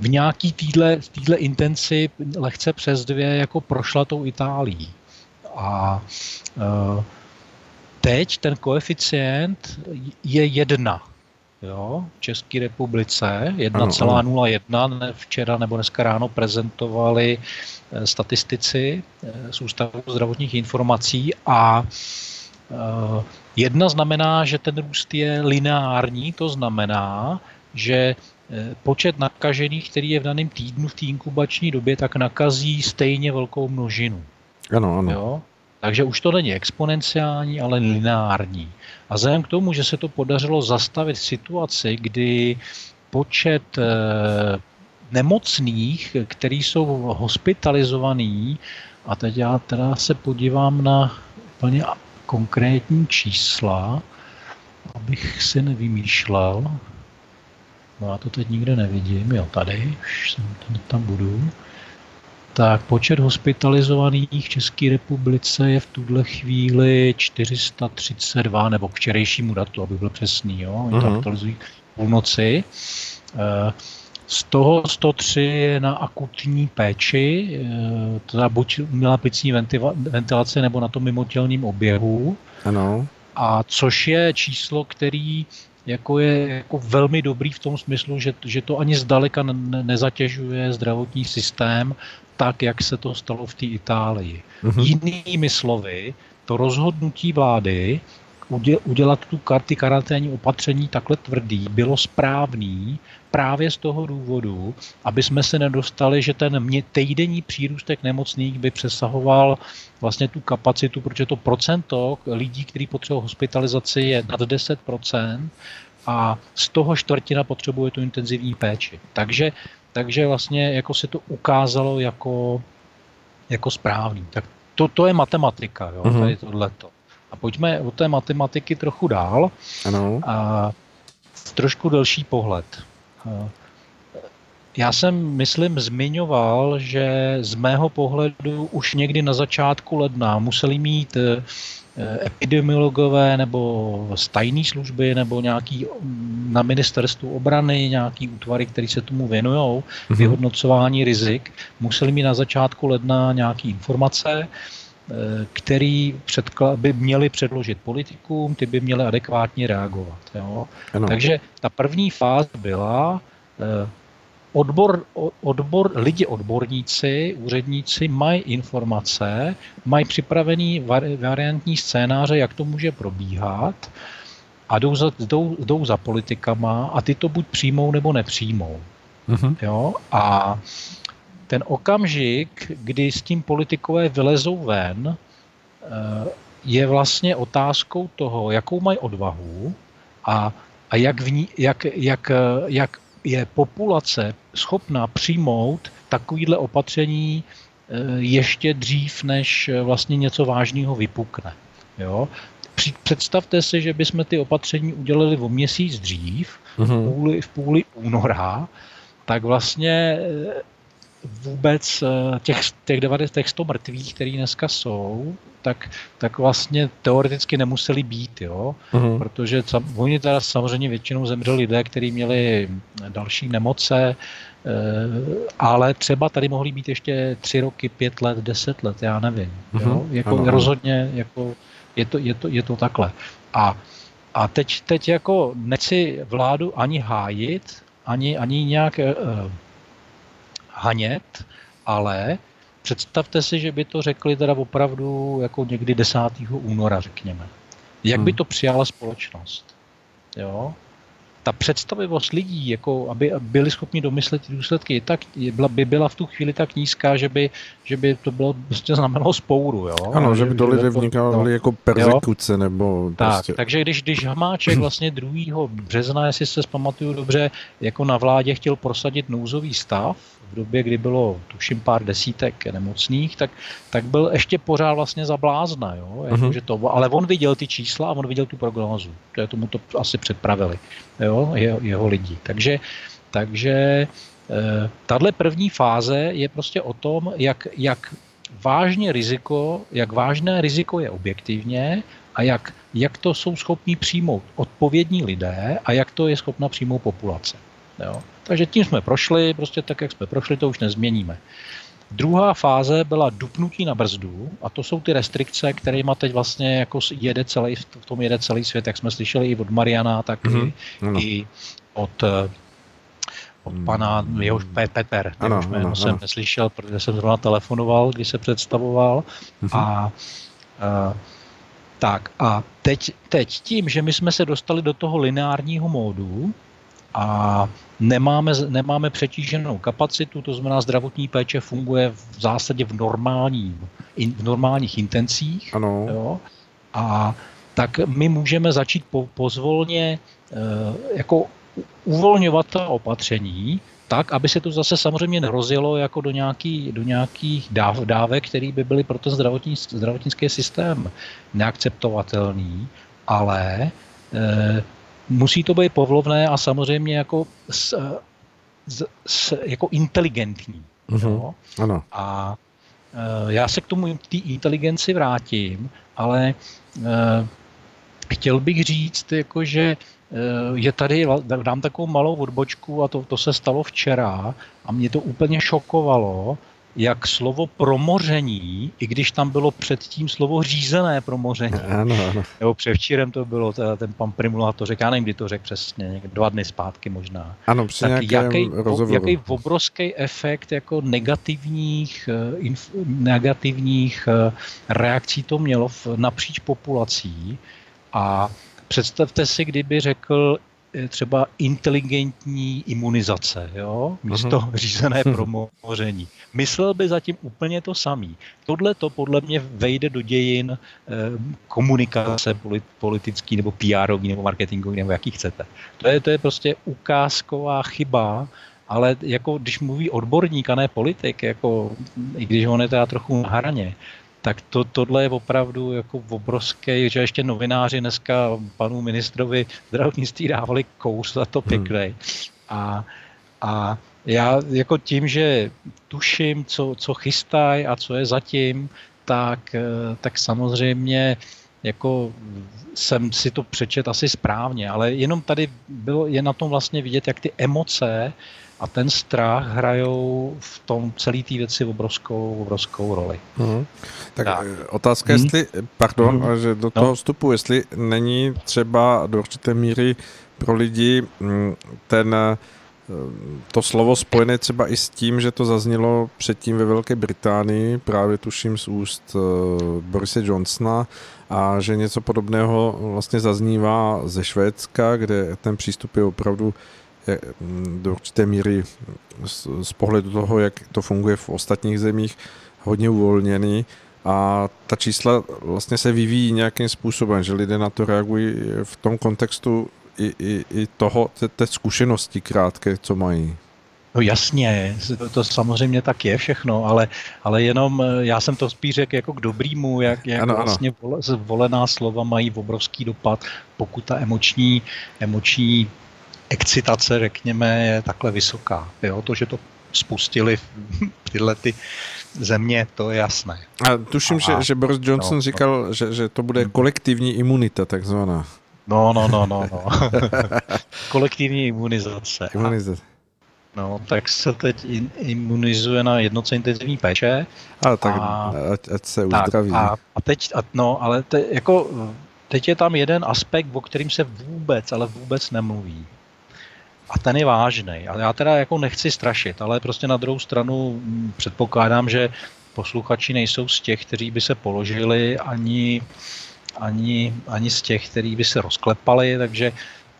v nějaký týhle intenci lehce přes dvě jako prošla tou Itálií. A teď ten koeficient je 1. Jo, v České republice 1,01, včera nebo dneska ráno prezentovali statistici z Ústavu zdravotních informací a 1 znamená, že ten růst je lineární, to znamená, že počet nakažených, který je v daném týdnu v té inkubační době, tak nakazí stejně velkou množinu. Ano. Jo? Takže už to není exponenciální, ale lineární. A vzhledem k tomu, že se to podařilo zastavit situaci, kdy počet nemocných, který jsou hospitalizovaný, a teď já teda se podívám na úplně konkrétní čísla, abych si nevymýšlel. No já to teď nikde nevidím, jo, tady, už tam budu. Tak počet hospitalizovaných v České republice je v tuhle chvíli 432, nebo k včerejšímu datu, aby byl přesný, jo, oni to aktualizují půlnoci. Z toho 103 je na akutní péči, teda buď umělá plicní ventilace, nebo na tom mimotělním oběhu. Ano. A což je číslo, který jako je jako velmi dobrý v tom smyslu, že to ani zdaleka nezatěžuje zdravotní systém tak, jak se to stalo v té Itálii. Jinými slovy, to rozhodnutí vlády udělat tu karty karanténní opatření takhle tvrdý bylo správný právě z toho důvodu, aby jsme se nedostali, že ten týdenní přírůstek nemocných by přesahoval vlastně tu kapacitu, protože to procento lidí, kteří potřebují hospitalizaci, je nad 10% a z toho 1/4 potřebuje tu intenzivní péči. Takže vlastně jako se to ukázalo jako správný. Tak to je matematika, jo, tady tohleto. A pojďme od té matematiky trochu dál. Ano. A trošku delší pohled. Já jsem, myslím, zmiňoval, že z mého pohledu už někdy na začátku ledna museli mít epidemiologové nebo z tajné služby nebo nějaký na ministerstvu obrany, nějaký útvary, které se tomu věnujou, vyhodnocování rizik, museli mít na začátku ledna nějaké informace, který by měli předložit politikům, ty by měli adekvátně reagovat. Jo? Takže ta první fáze byla, lidi odborníci, úředníci mají informace, mají připravený variantní scénáře, jak to může probíhat a jdou za politikama a ty to buď přijmou nebo nepřijmou. Jo? A ten okamžik, kdy s tím politikové vylezou ven, je vlastně otázkou toho, jakou mají odvahu a jak je populace schopná přijmout takovýhle opatření ještě dřív, než vlastně něco vážného vypukne. Jo? Představte si, že bychom ty opatření udělali o měsíc dřív, v půli února, tak vlastně vůbec těch 100 mrtvých, který dneska jsou, tak vlastně teoreticky nemuseli být, jo? Protože oni teda samozřejmě většinou zemřeli lidé, kteří měli další nemoce, ale třeba tady mohli být ještě 3 roky, 5 let, 10 let, já nevím. Jo? Jako rozhodně jako je to takhle. A teď jako nechci vládu ani hájit, ani nějak hanět, ale představte si, že by to řekli teda opravdu jako někdy 10. února, řekněme. Jak by to přijala společnost? Jo? Ta představivost lidí, jako aby byli schopni domyslet důsledky, by byla v tu chvíli tak nízká, že by to bylo prostě znamenalo spouru. Jo? Ano, že by do lidé vnikaly jako persekuce. Nebo tak, prostě. Takže když Hamáček vlastně 2. března, jestli se zpamatuju dobře, jako na vládě chtěl prosadit nouzový stav v době, kdy bylo tuším pár desítek nemocných, tak byl ještě pořád vlastně za blázna. Jo? Jako, že to, ale on viděl ty čísla a on viděl tu prognózu. Tomu to asi předpravili. Jo, jeho lidí. Takže tahle první fáze je prostě o tom, jak vážné riziko je objektivně a a jak to jsou schopní přijmout odpovědní lidé a jak to je schopna přijmout populace. Jo? Takže tím jsme prošli, prostě tak, jak jsme prošli, to už nezměníme. Druhá fáze byla dupnutí na brzdu a to jsou ty restrikce, kterýma teď vlastně jako jede celý svět, jak jsme slyšeli i od Mariana, tak i od pana, jehož Peter, jméno jsem neslyšel, protože jsem zrovna telefonoval, když se představoval. A teď tím, že my jsme se dostali do toho lineárního módu a nemáme přetíženou kapacitu, to znamená zdravotní péče funguje v zásadě v normálních intencích. Ano. Jo, a tak my můžeme začít pozvolně jako uvolňovat ta opatření tak, aby se to zase samozřejmě nerozjelo jako do nějakých dávek, které by byly pro ten zdravotnický systém neakceptovatelný, ale musí to být povolené a samozřejmě jako, jako inteligentní. Jo? Ano. A já se k tomu té inteligenci vrátím, ale chtěl bych říct, jako, že je tady, dám takovou malou odbočku a to se stalo včera a mě to úplně šokovalo, jak slovo promoření, i když tam bylo předtím slovo řízené promoření, ano. Nebo převčírem to bylo, ten pan Primula to řekl, já nevím, kdy to řekl přesně, 2 dny zpátky možná. Ano, při nějakém rozhovoru. Jaký obrovský efekt jako negativních reakcí to mělo napříč populací a představte si, kdyby řekl třeba inteligentní imunizace, jo? Místo řízené promoření. Myslel by zatím úplně to samý. Tohle to podle mě vejde do dějin komunikace politický nebo PR-ový nebo marketingový nebo jaký chcete. To je prostě ukázková chyba, ale jako když mluví odborník a ne politik, jako, i když on je teda trochu na hraně, tak tohle je opravdu jako obrovský, že ještě novináři dneska panu ministrovi zdravotnictví dávali kous za to pěkný. A já jako tím, že tuším, co chystají a co je zatím, tak samozřejmě jako jsem si to přečet asi správně, ale jenom tady je na tom vlastně vidět, jak ty emoce a ten strach hrajou v tom celé té věci obrovskou roli. Tak otázka, jestli, že do toho vstupu, jestli není třeba do určité míry pro lidi to slovo spojené třeba i s tím, že to zaznělo předtím ve Velké Británii, právě tuším z úst Borise Johnsona, a že něco podobného vlastně zaznívá ze Švédska, kde ten přístup je opravdu do určité míry z pohledu toho, jak to funguje v ostatních zemích, hodně uvolněný a ta čísla vlastně se vyvíjí nějakým způsobem, že lidé na to reagují v tom kontextu i toho, té zkušenosti krátké, co mají. No jasně, to samozřejmě tak je všechno, ale jenom já jsem to spíš řekl jako k dobrýmu, jak vlastně zvolená slova mají obrovský dopad, pokud ta emoční excitace, řekněme, je takhle vysoká. Jo? To, že to spustili tyhle ty země, to je jasné. A tuším, že Boris Johnson říkal, že to bude kolektivní imunita, takzvaná. No. Kolektivní imunizace. No, tak se teď imunizuje na jednotce intenzivní péče. Ale tak ať se uzdraví. Teď je tam jeden aspekt, o kterým se vůbec nemluví. A ten je vážnej. A já teda jako nechci strašit, ale prostě na druhou stranu předpokládám, že posluchači nejsou z těch, kteří by se položili ani z těch, kteří by se rozklepali, takže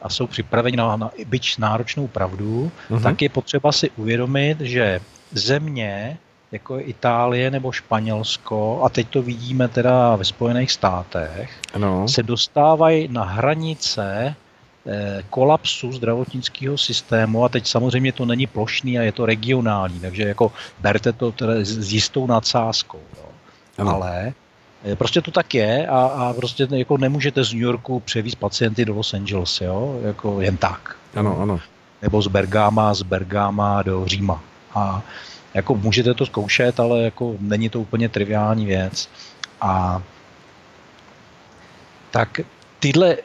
a jsou připraveni na byť náročnou pravdu, tak je potřeba si uvědomit, že země, jako je Itálie nebo Španělsko, a teď to vidíme teda ve Spojených státech, se dostávají na hranice kolapsu zdravotnického systému a teď samozřejmě to není plošný a je to regionální, takže jako berte to teda s jistou nadsázkou. Ale prostě to tak je a prostě jako nemůžete z New Yorku převízt pacienty do Los Angeles, jo? Jako jen tak. Ano. Nebo z Bergama do Říma. A jako můžete to zkoušet, ale jako není to úplně triviální věc. A tak tyhle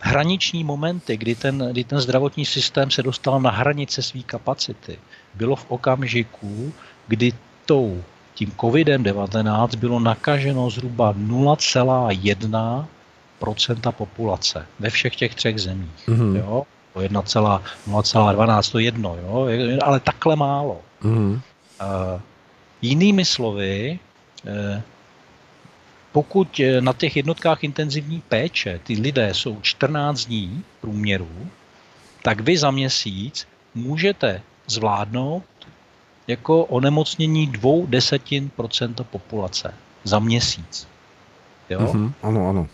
hraniční momenty, kdy ten zdravotní systém se dostal na hranice své kapacity, bylo v okamžiku, kdy tím COVID-19 bylo nakaženo zhruba 0,1% populace ve všech těch třech zemích. Mm-hmm. Jo? 1,012, to jedno, jo? Ale takhle málo. Mm-hmm. Jinými slovy, pokud na těch jednotkách intenzivní péče ty lidé jsou 14 dní průměru, tak vy za měsíc můžete zvládnout jako onemocnění 0,2% populace za měsíc. Jo? Mm-hmm, ano.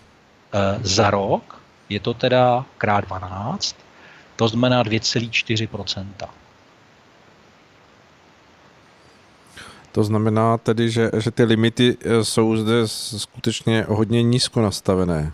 Za rok je to teda krát 12, to znamená 2,4%. To znamená tedy, že ty limity jsou zde skutečně hodně nízko nastavené.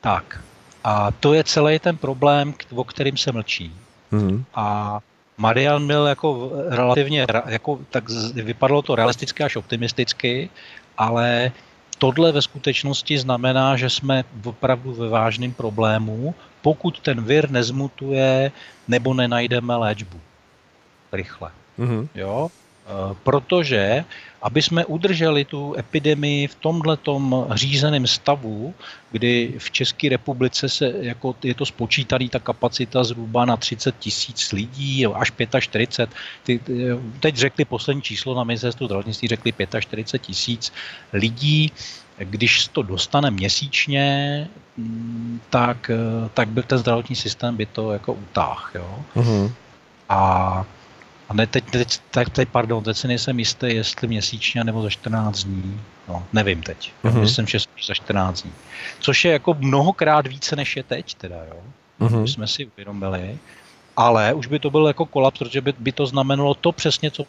Tak. A to je celý ten problém, o kterým se mlčí. Mm-hmm. A Marian byl jako relativně, jako tak vypadalo to realisticky až optimisticky, ale tohle ve skutečnosti znamená, že jsme opravdu ve vážném problému, pokud ten vir nezmutuje nebo nenajdeme léčbu rychle. Mm-hmm. Jo? Protože, aby jsme udrželi tu epidemii v tomhletom řízeném stavu, kdy v České republice se, jako je to spočítaný, ta kapacita zhruba na 30,000 lidí, až 45, teď řekli poslední číslo na ministerstvu zdravotnictví, řekli 45,000 lidí, když to dostane měsíčně, tak by ten zdravotní systém by to jako utáhl. Jo? Uh-huh. Teď si nejsem jistý, jestli měsíčně nebo za 14 dní. No, nevím teď. Uh-huh. Myslím, že za 14 dní. Což je jako mnohokrát více, než je teď teda, jo. Uh-huh. My jsme si uvědomili. Ale už by to byl jako kolaps, protože by to znamenalo to přesně, co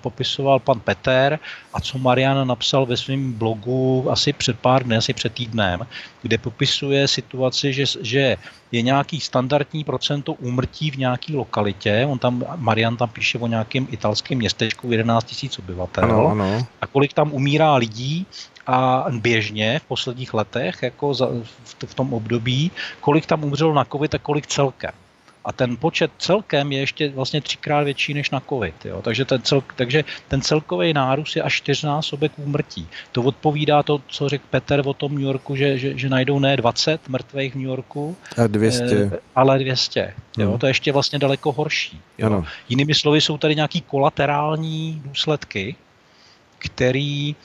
popisoval pan Peter a co Marian napsal ve svém blogu asi před týdnem, kde popisuje situaci, že je nějaký standardní procento úmrtí v nějaký lokalitě. Marian tam píše o nějakém italském městečku 11 000 obyvatel. Ano. A kolik tam umírá lidí a běžně v posledních letech, jako v tom období, kolik tam umřelo na covid a kolik celkem. A ten počet celkem je ještě vlastně 3krát větší než na covid. Jo? Takže ten celkový nárůst je až 4násobek úmrtí. To odpovídá to, co řekl Petr o tom New Yorku, že najdou ne 20 mrtvých v New Yorku, a 200. Ale 200. Jo? To je ještě vlastně daleko horší. Jo? Ano. Jinými slovy jsou tady nějaký kolaterální důsledky, který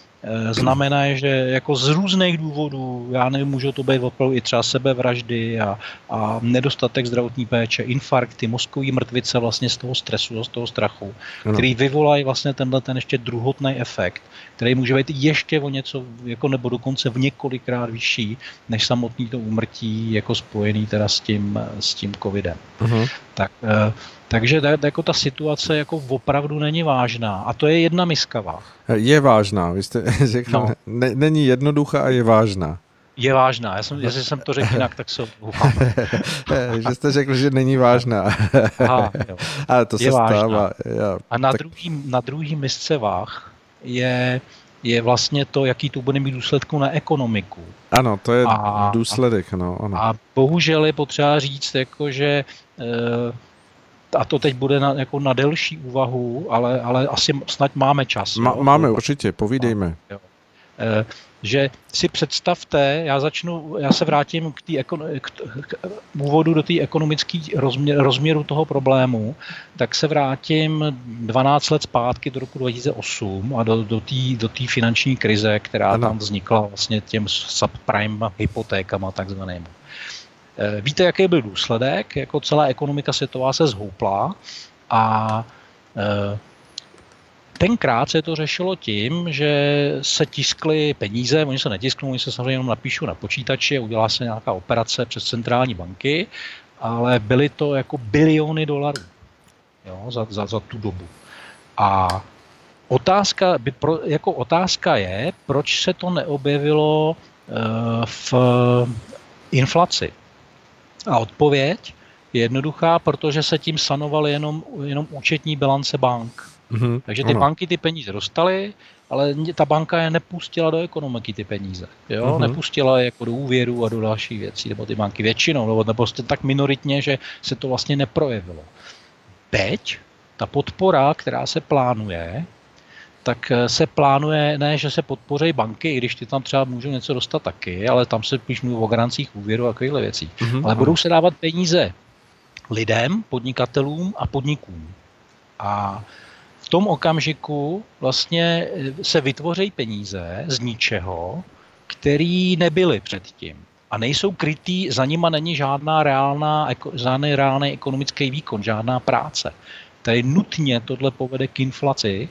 znamená, že jako z různých důvodů, já nevím, můžou to být opravdu i třeba sebevraždy a nedostatek zdravotní péče, infarkty, mozkový mrtvice vlastně z toho stresu, z toho strachu, který vyvolají vlastně tenhle ten ještě druhotný efekt, který může být ještě o něco, jako nebo dokonce v několikrát vyšší, než samotný to úmrtí, jako spojený teda s tím covidem. Uh-huh. Takže jako ta situace jako opravdu není vážná. A to je jedna miska váh. Je vážná, vy jste řekl, no. Není jednoduchá a je vážná. Je vážná, jestli jsem to řekl jinak, tak se oblouvám. Že jste řekl, že není vážná. Aha, jo. Ale to se stává. A na druhý misce váh je vlastně to, jaký to bude mít důsledku na ekonomiku. Ano, to je důsledek. Ano. A bohužel je potřeba říct, jako, že... A to teď bude na delší úvahu, ale asi snad máme čas. Máme určitě, povídejme. Jo. Že si představte, já se vrátím k úvodu do té ekonomické rozměru toho problému, tak se vrátím 12 let zpátky do roku 2008 a do té finanční krize, která tam vznikla vlastně těm subprime hypotékama takzvaným. Víte, jaký byl důsledek? Jako celá ekonomika světová se zhoupla a tenkrát se to řešilo tím, že se tiskly peníze, oni se netisknou, oni se samozřejmě jenom napíšou na počítači, udělá se nějaká operace přes centrální banky, ale byly to jako biliony dolarů, jo, za tu dobu. A otázka je, proč se to neobjevilo v inflaci. A odpověď je jednoduchá, protože se tím sanovaly jenom účetní bilance bank. Mm-hmm. Takže ty banky ty peníze dostaly, ale ta banka je nepustila do ekonomiky ty peníze. Jo? Mm-hmm. Nepustila je jako do úvěru a do dalších věcí, nebo ty banky většinou, nebo tak minoritně, že se to vlastně neprojevilo. Teď ta podpora, která se plánuje, tak se plánuje, ne, že se podpoří banky, i když ty tam třeba můžou něco dostat taky, ale tam se píš mluví o garancích úvěru a takovýchhle věcí. Mm-hmm. Ale budou se dávat peníze lidem, podnikatelům a podnikům. A v tom okamžiku vlastně se vytvoří peníze z ničeho, který nebyly předtím. A nejsou krytý, za nima není žádný reálný ekonomický výkon, žádná práce. Tady nutně tohle povede k inflaci,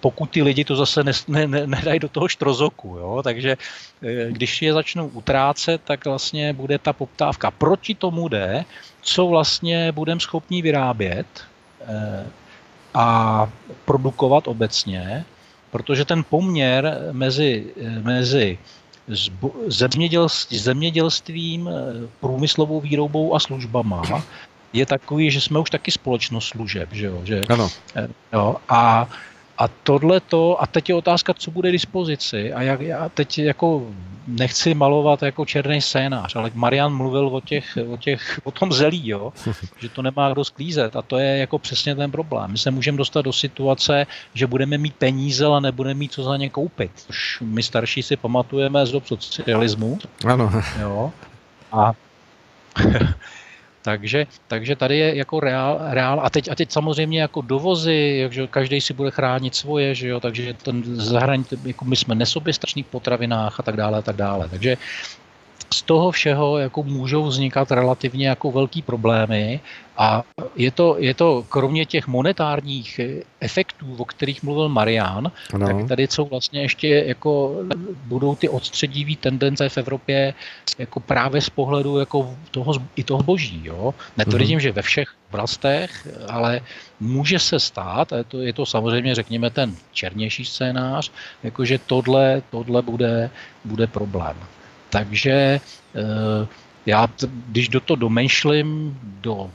pokud ty lidi to zase nedají do toho štrozoku, jo? Takže když je začnou utrácet, tak vlastně bude ta poptávka. Proti tomu jde, co vlastně budeme schopni vyrábět a produkovat obecně, protože ten poměr mezi zemědělstvím, průmyslovou výrobou a službama je takový, že jsme už taky společnost služeb, že jo? Že, ano. Jo, a tohleto, a teď je otázka, co bude k dispozici. A já teď jako nechci malovat jako černý scénář, ale Marian mluvil o tom zelí, jo? Že to nemá kdo sklízet. A to je jako přesně ten problém. My se můžeme dostat do situace, že budeme mít peníze, ale nebudeme mít co za ně koupit. Což my starší si pamatujeme z dob socialismu. Ano. Jo? A... Takže tady je jako reál a teď samozřejmě jako dovozy, jakže každý si bude chránit svoje, že jo, takže ten jako my jsme nesoběstační v potravinách a tak dále. Takže z toho všeho jako můžou vznikat relativně jako velký problémy a je to kromě těch monetárních efektů, o kterých mluvil Marian, no. Tak tady jsou vlastně ještě jako budou ty odstředivý tendence v Evropě jako právě z pohledu jako toho zboží, jo. Netvrdím, že ve všech oblastech, ale může se stát, a je to samozřejmě řekněme ten černější scénář, jakože tohle bude problém. Takže já, když do toho domýšlím, do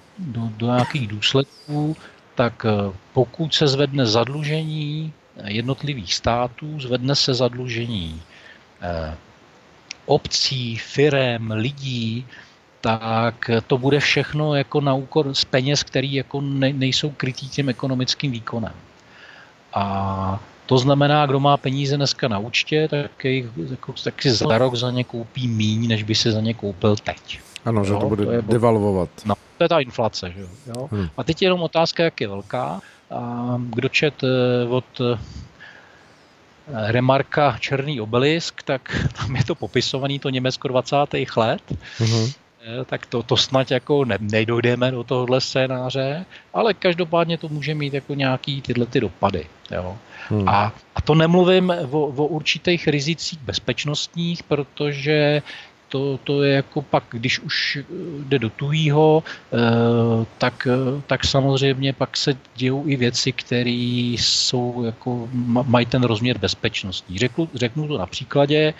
nějakých důsledků, tak pokud se zvedne zadlužení jednotlivých států, zvedne se zadlužení obcí, firem, lidí, tak to bude všechno jako na úkor z peněz, který jako nejsou krytí tím ekonomickým výkonem. A to znamená, kdo má peníze dneska na účtě, tak si za rok za ně koupí míň, než by si za ně koupil teď. Ano, jo, že to bude devalvovat. No, to je ta inflace. Že jo? A teď je jenom otázka, jak je velká. A kdo čet od Remarka Černý obelisk, tak tam je to popisovaný, to Německo 20. let. Mm-hmm. Tak to snad jako nedojdeme do tohohle scénáře, ale každopádně to může mít jako nějaký tyhle ty dopady. Jo. A to nemluvím o určitých rizicích bezpečnostních, protože to je jako pak, když už jde do tujího, tak samozřejmě pak se dějou i věci, které jsou jako, mají ten rozměr bezpečnostní. Řeknu to na příkladě,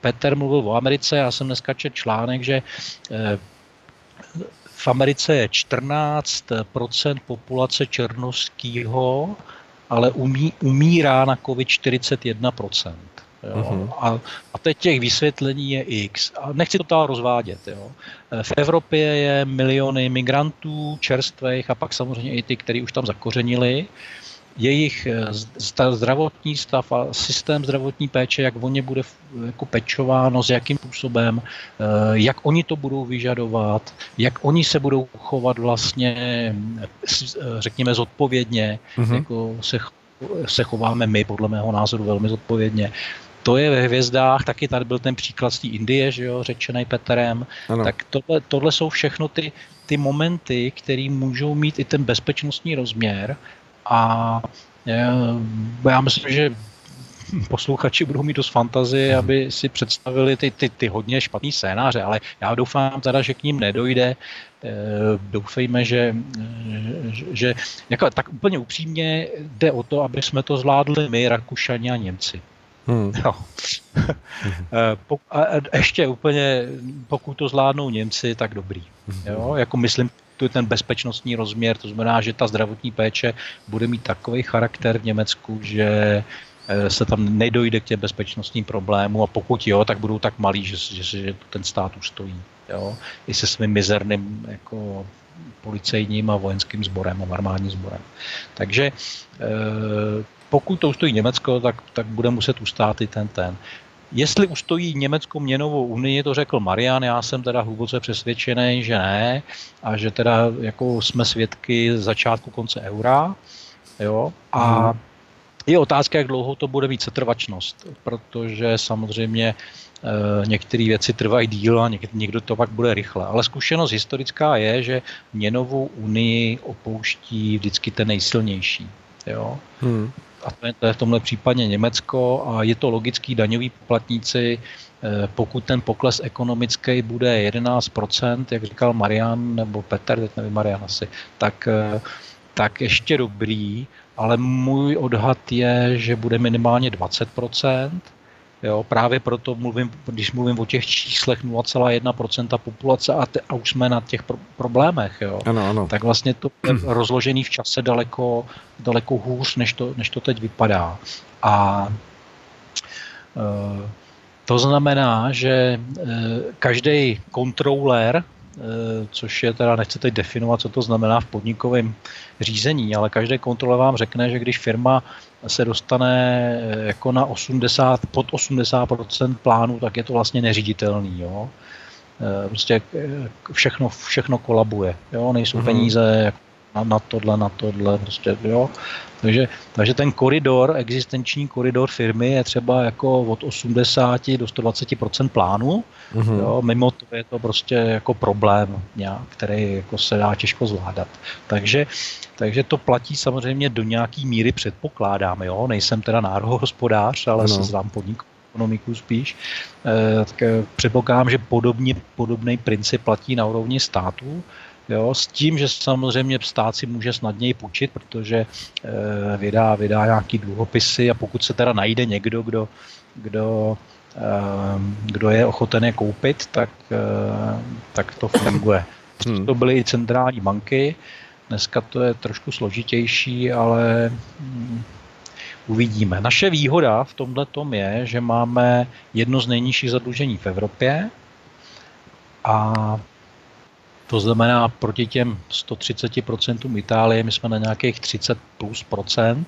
Petr mluvil o Americe, já jsem dneska četl článek, že v Americe je 14% populace černoského, ale umírá na COVID 41%. Jo? A teď těch vysvětlení je x. A nechci to tady rozvádět. Jo? V Evropě je miliony migrantů, čerstvých a pak samozřejmě i ty, kteří už tam zakořenili. Jejich zdravotní stav a systém zdravotní péče, jak o ně bude jako pečováno, s jakým způsobem, jak oni to budou vyžadovat, jak oni se budou chovat vlastně, řekněme, zodpovědně, jako se chováme my, podle mého názoru, velmi zodpovědně. To je ve hvězdách, taky tady byl ten příklad z té Indie, že jo, řečený Petrem. Ano. Tak tohle jsou všechno ty momenty, které můžou mít i ten bezpečnostní rozměr. A já myslím, že posluchači budou mít dost fantazie, aby si představili ty hodně špatný scénáře, ale já doufám teda, že k ním nedojde. Doufejme, že jako, tak úplně upřímně jde o to, aby jsme to zvládli my, Rakušani a Němci. No. A ještě úplně, pokud to zvládnou Němci, tak dobrý. Jo? Jako myslím to je ten bezpečnostní rozměr, to znamená, že ta zdravotní péče bude mít takový charakter v Německu, že se tam nedojde k těm bezpečnostním problémům a pokud jo, tak budou tak malí, že ten stát ustojí. Jo? I se svým mizerným jako policejním a vojenským sborem a armádním sborem. Takže pokud to ustojí Německo, tak bude muset ustát i ten. Jestli ustojí Německo měnovou unii, to řekl Marian, já jsem teda hluboce přesvědčený, že ne a že teda jako jsme svědky začátku konce eura, jo, a je otázka, jak dlouho to bude mít setrvačnost, protože samozřejmě některé věci trvají díl a někdo to pak bude rychle. Ale zkušenost historická je, že měnovou unii opouští vždycky ten nejsilnější. Jo? A to je v tomhle případě Německo a je to logický, daňoví poplatníci, pokud ten pokles ekonomický bude 11%, jak říkal Marian nebo Petr, teď nevím, Marian asi, tak ještě dobrý, ale můj odhad je, že bude minimálně 20%. Jo, právě proto, když mluvím o těch číslech 0,1% populace a už jsme na těch problémech, jo, ano. Tak vlastně to je rozložený v čase daleko hůř, než to teď vypadá. A to znamená, že každý kontroler, což je teda, nechci teď definovat, co to znamená v podnikovém řízení, ale každé kontrole vám řekne, že když firma se dostane jako na 80% plánu, tak je to vlastně neříditelný, jo. Prostě všechno kolabuje, jo, nejsou peníze jako na tohle, prostě, jo. Takže ten koridor, existenční koridor firmy je třeba jako od 80 do 120% plánu, jo, mimo to je to prostě jako problém nějak, který jako se dá těžko zvládat. Takže to platí samozřejmě do nějaký míry, předpokládám, jo, nejsem teda národohospodář, ale se znám podniku, ekonomiku spíš, tak předpokládám, že podobný princip platí na úrovni státu. Jo, s tím, že samozřejmě stát si může snadněji půjčit, protože vydá nějaký dluhopisy a pokud se teda najde někdo, kdo je ochoten je koupit, tak to funguje. To byly i centrální banky, dneska to je trošku složitější, ale uvidíme. Naše výhoda v tomhletom je, že máme jedno z nejnižších zadlužení v Evropě a to znamená, proti těm 130% Itálie, my jsme na nějakých 30+%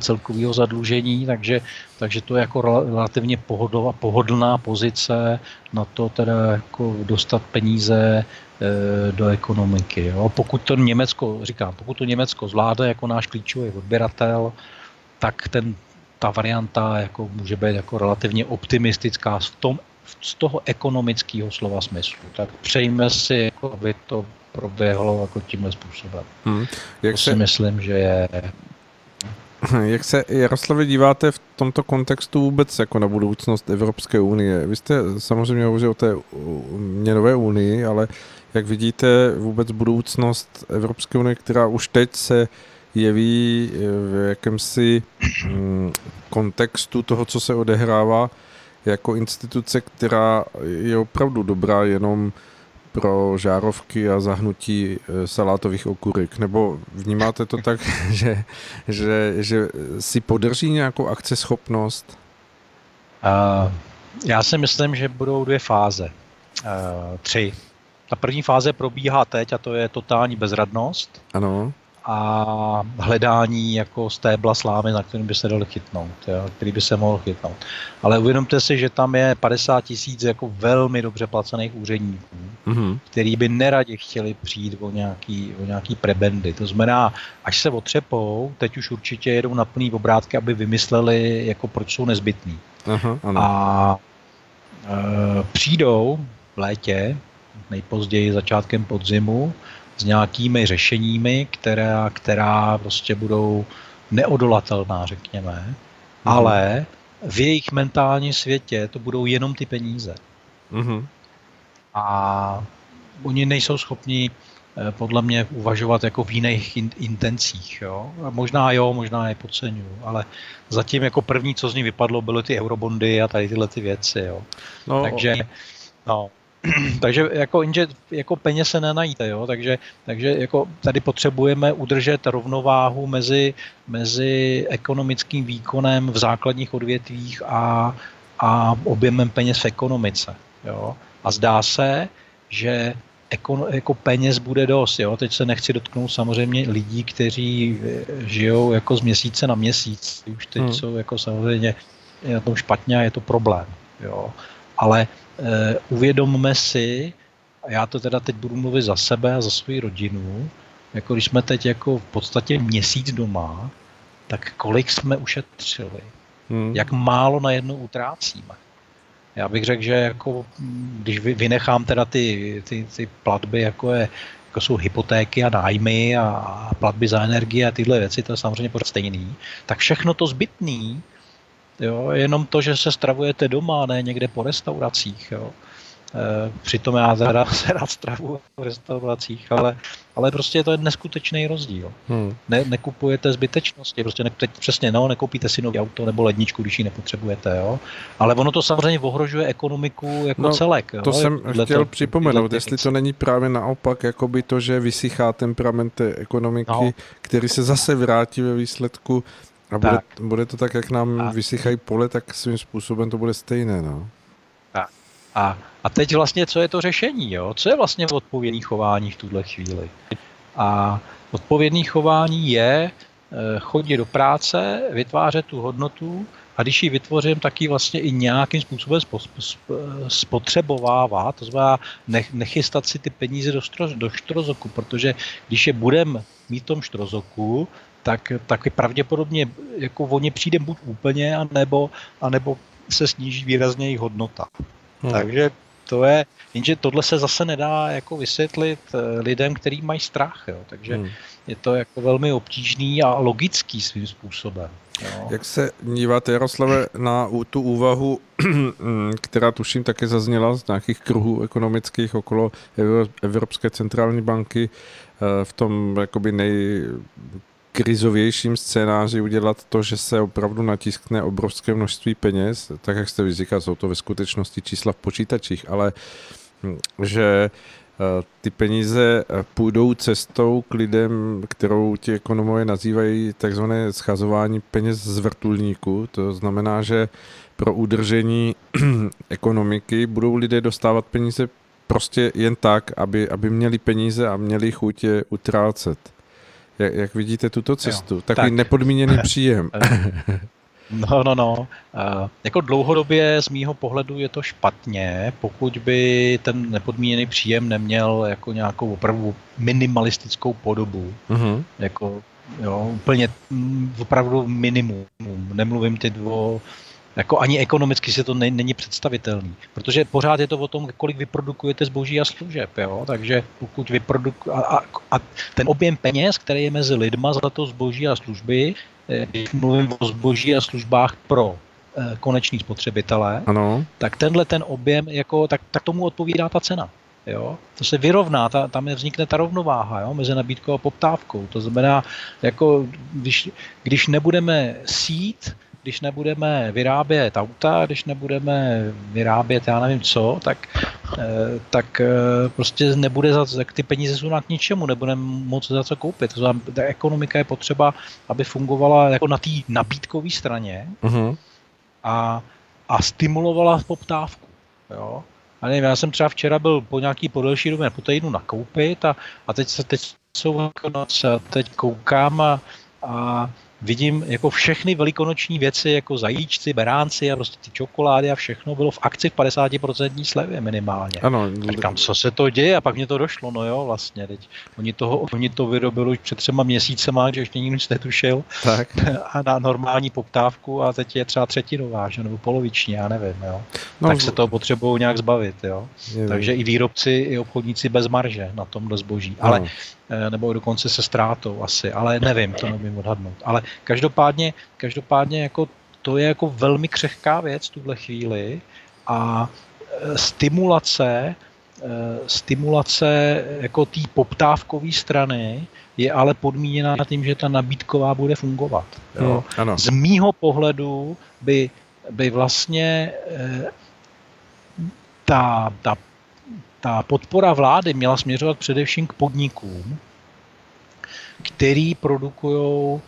celkového zadlužení, takže to je jako relativně pohodlná pozice na to teda jako dostat peníze do ekonomiky. Jo. Pokud to Německo zvládne jako náš klíčový odběratel, tak ta varianta jako může být jako relativně optimistická z toho ekonomického slova smyslu. Tak přejme si, jako by to proběhlo jako tímhle způsobem. To si myslím, že je... Jak se, Jaroslave, díváte v tomto kontextu vůbec jako na budoucnost Evropské unie? Vy jste samozřejmě hovořil o té měnové unii, ale jak vidíte vůbec budoucnost Evropské unie, která už teď se jeví v jakémsi kontextu toho, co se odehrává, jako instituce, která je opravdu dobrá jenom pro žárovky a zahnutí salátových okurek, nebo vnímáte to tak, že si podrží nějakou akceschopnost? Já si myslím, že budou dvě fáze. Tři. Ta první fáze probíhá teď a to je totální bezradnost. Ano. A hledání jako stébla slámy, na kterým by se dalo chytnout, jo, který by se mohl chytnout. Ale uvědomte si, že tam je 50,000 jako velmi dobře placených úředníků, který by neradi chtěli přijít o nějaký prebendy. To znamená, až se otřepou, teď už určitě jedou na plný obrátky, aby vymysleli, jako proč jsou nezbytný. A přijdou v létě, nejpozději začátkem podzimu, s nějakými řešeními, která prostě budou neodolatelná, řekněme, ale v jejich mentálním světě to budou jenom ty peníze. A oni nejsou schopni podle mě uvažovat jako v jiných intencích. Jo? Možná je podceňuju, ale zatím jako první, co z ní vypadlo, byly ty eurobondy a tady tyhle ty věci. Jo? No, takže... No. Takže jako, jenže, jako peněz se nenajíte, jo? Takže jako tady potřebujeme udržet rovnováhu mezi ekonomickým výkonem v základních odvětvích a objemem peněz v ekonomice. Jo? A zdá se, že jako peněz bude dost. Jo? Teď se nechci dotknout samozřejmě lidí, kteří žijou jako z měsíce na měsíc. Už teď jsou jako samozřejmě na tom špatně a je to problém. Jo? Ale uvědomme si, a já to teda teď budu mluvit za sebe a za svou rodinu, jako když jsme teď jako v podstatě měsíc doma, tak kolik jsme ušetřili, jak málo najednou utrácíme. Já bych řekl, že jako, když vynechám teda ty platby, jako jsou hypotéky a nájmy a platby za energie a tyhle věci, to je samozřejmě pořád stejný, tak všechno to zbytný, jo, jenom to, že se stravujete doma, ne někde po restauracích. Jo. Přitom já se rád stravuju po restauracích, ale prostě to je neskutečný rozdíl. Nekupujete zbytečnosti, prostě nekoupíte si nový auto nebo ledničku, když ji nepotřebujete. Jo. Ale ono to samozřejmě ohrožuje ekonomiku jako celek. Jo. To jsem chtěl připomenout, jestli to není právě naopak, jakoby to, že vysychá temperament té ekonomiky, který se zase vrátí ve výsledku. A bude to tak, jak nám vysychají pole, tak svým způsobem to bude stejné. No. A teď vlastně, co je to řešení? Jo? Co je vlastně odpovědné chování v tuhle chvíli? A odpovědné chování je chodit do práce, vytvářet tu hodnotu a když ji vytvořím, tak ji vlastně i nějakým způsobem spotřebovává. To znamená nechystat si ty peníze do štrozoku, protože když je budeme mít v tom štrozoku, tak pravděpodobně jako o ně přijde buď úplně, anebo se sníží výrazně jejich hodnota. Takže to je, jenže tohle se zase nedá jako vysvětlit lidem, kteří mají strach, jo. Takže je to jako velmi obtížný a logický svým způsobem. Jo. Jak se díváte, Jaroslave, na tu úvahu, která tuším také zazněla z nějakých kruhů ekonomických okolo Evropské centrální banky v tom jakoby krizovějším scénáři udělat to, že se opravdu natiskne obrovské množství peněz, tak jak jste říkal, jsou to ve skutečnosti čísla v počítačích, ale že ty peníze půjdou cestou k lidem, kterou ti ekonomové nazývají takzvané schazování peněz z vrtulníku. To znamená, že pro udržení ekonomiky budou lidé dostávat peníze prostě jen tak, aby měli peníze a měli chuť je utrácet. Jak vidíte tuto cestu? Jo, Takový nepodmíněný příjem. No. Jako dlouhodobě z mýho pohledu je to špatně, pokud by ten nepodmíněný příjem neměl jako nějakou opravdu minimalistickou podobu. Uh-huh. Jako, jo, úplně opravdu minimum. Nemluvím ty dvou. Jako ani ekonomicky se to není představitelný, protože pořád je to o tom, kolik vyprodukujete zboží a služeb, jo? Takže pokud a ten objem peněz, který je mezi lidma za to zboží a služby, když mluvím o zboží a službách pro koneční spotřebitele, tak tenhle ten objem, jako, tak tomu odpovídá ta cena. Jo? To se vyrovná, tam vznikne ta rovnováha, jo? Mezi nabídkou a poptávkou. To znamená, jako, když nebudeme sít, když nebudeme vyrábět auta, když nebudeme vyrábět já nevím co, tak prostě nebude tak ty peníze jsou k ničemu, nebudeme moc za co koupit. To znamená, ta ekonomika je potřeba, aby fungovala jako na té nabídkové straně a stimulovala poptávku. Jo? A nevím, já jsem třeba včera byl po nějaký delší době, po týdnu nakoupit a teď jsou Velikonoce, teď koukám a vidím jako všechny velikonoční věci, jako zajíčci, beránci a prostě ty čokolády a všechno bylo v akci v 50% slevě minimálně. Ano. Říkám, co se to děje? A pak mě to došlo, no jo, vlastně. Teď. Oni to vyrobili už před 3 měsícema, že ještě nikdo nic netušil. Tak. A na normální poptávku a teď je třeba třetinová, že, nebo poloviční, já nevím, jo. No, tak se toho potřebují nějak zbavit, jo. Takže i výrobci, i obchodníci bez marže na tomhle zboží. No. Ale nebo dokonce se ztrátou asi, ale nevím, to nevím odhadnout. Ale každopádně jako to je jako velmi křehká věc v tuhle chvíli a stimulace jako té poptávkové strany je ale podmíněná tím, že ta nabídková bude fungovat. Jo? Ano. Z mýho pohledu by vlastně ta ta podpora vlády měla směřovat především k podnikům, který produkují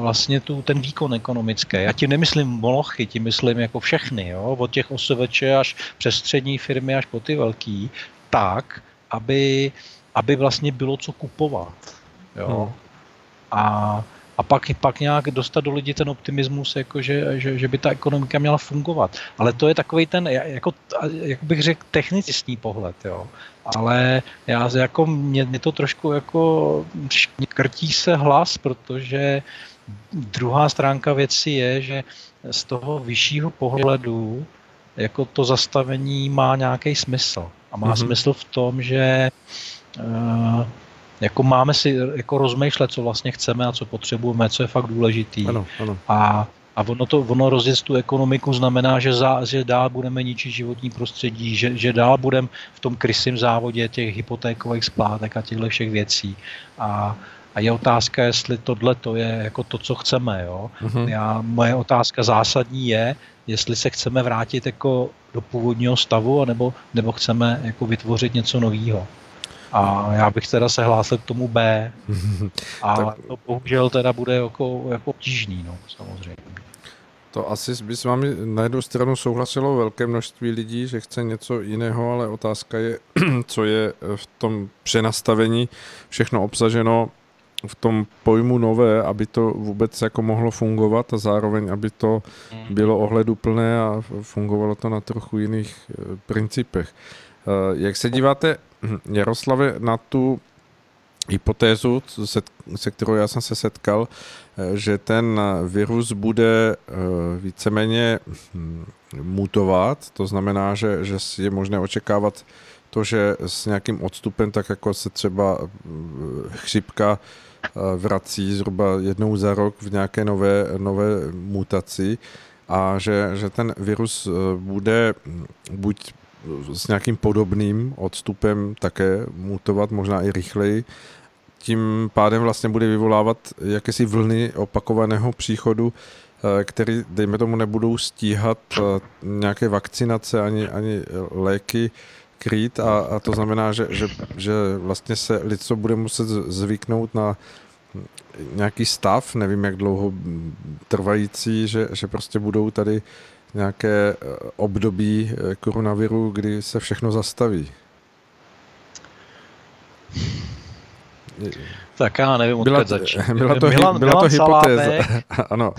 vlastně ten výkon ekonomický. Já tím nemyslím molochy, tím myslím jako všechny, jo? Od těch osoveče až přes střední firmy až po ty velký, tak, aby vlastně bylo co kupovat. Jo? No. A pak nějak dostat do lidí ten optimismus, jako že by ta ekonomika měla fungovat. Ale to je takový ten, jak bych řekl, technicistní pohled. Jo. Ale mě to trošku krtí se hlas, protože druhá stránka věci je, že z toho vyššího pohledu jako to zastavení má nějaký smysl. A má smysl v tom, že máme si rozmýšlet, co vlastně chceme a co potřebujeme, co je fakt důležitý. Ano. A ono rozjet tu ekonomiku znamená, že dál budeme ničit životní prostředí, že dál budeme v tom krysím závodě těch hypotékových splátek a těchto všech věcí. A je otázka, jestli tohle to je jako to, co chceme. Jo? Moje otázka zásadní je, jestli se chceme vrátit jako do původního stavu, nebo chceme jako vytvořit něco nového. A já bych teda se hlásil k tomu B. A to bohužel teda bude jako obtížný, no, samozřejmě. To asi by s vámi na jednu stranu souhlasilo velké množství lidí, že chce něco jiného, ale otázka je, co je v tom přenastavení všechno obsaženo v tom pojmu nové, aby to vůbec jako mohlo fungovat a zároveň, aby to bylo ohleduplné a fungovalo to na trochu jiných principech. Jak se díváte, Jaroslave, na tu hypotézu, se kterou já jsem se setkal, že ten virus bude víceméně mutovat, to znamená, že je možné očekávat to, že s nějakým odstupem, tak jako se třeba chřipka vrací zhruba jednou za rok v nějaké nové mutaci a že ten virus bude buď s nějakým podobným odstupem také mutovat, možná i rychleji. Tím pádem vlastně bude vyvolávat jakési vlny opakovaného příchodu, který, dejme tomu, nebudou stíhat nějaké vakcinace ani léky krýt a to znamená, že vlastně se lidstvo bude muset zvyknout na nějaký stav, nevím jak dlouho trvající, že prostě budou tady nějaké období koronaviru, kdy se všechno zastaví. Tak já nevím, odkud začít. Byla to hypotéza. Ano.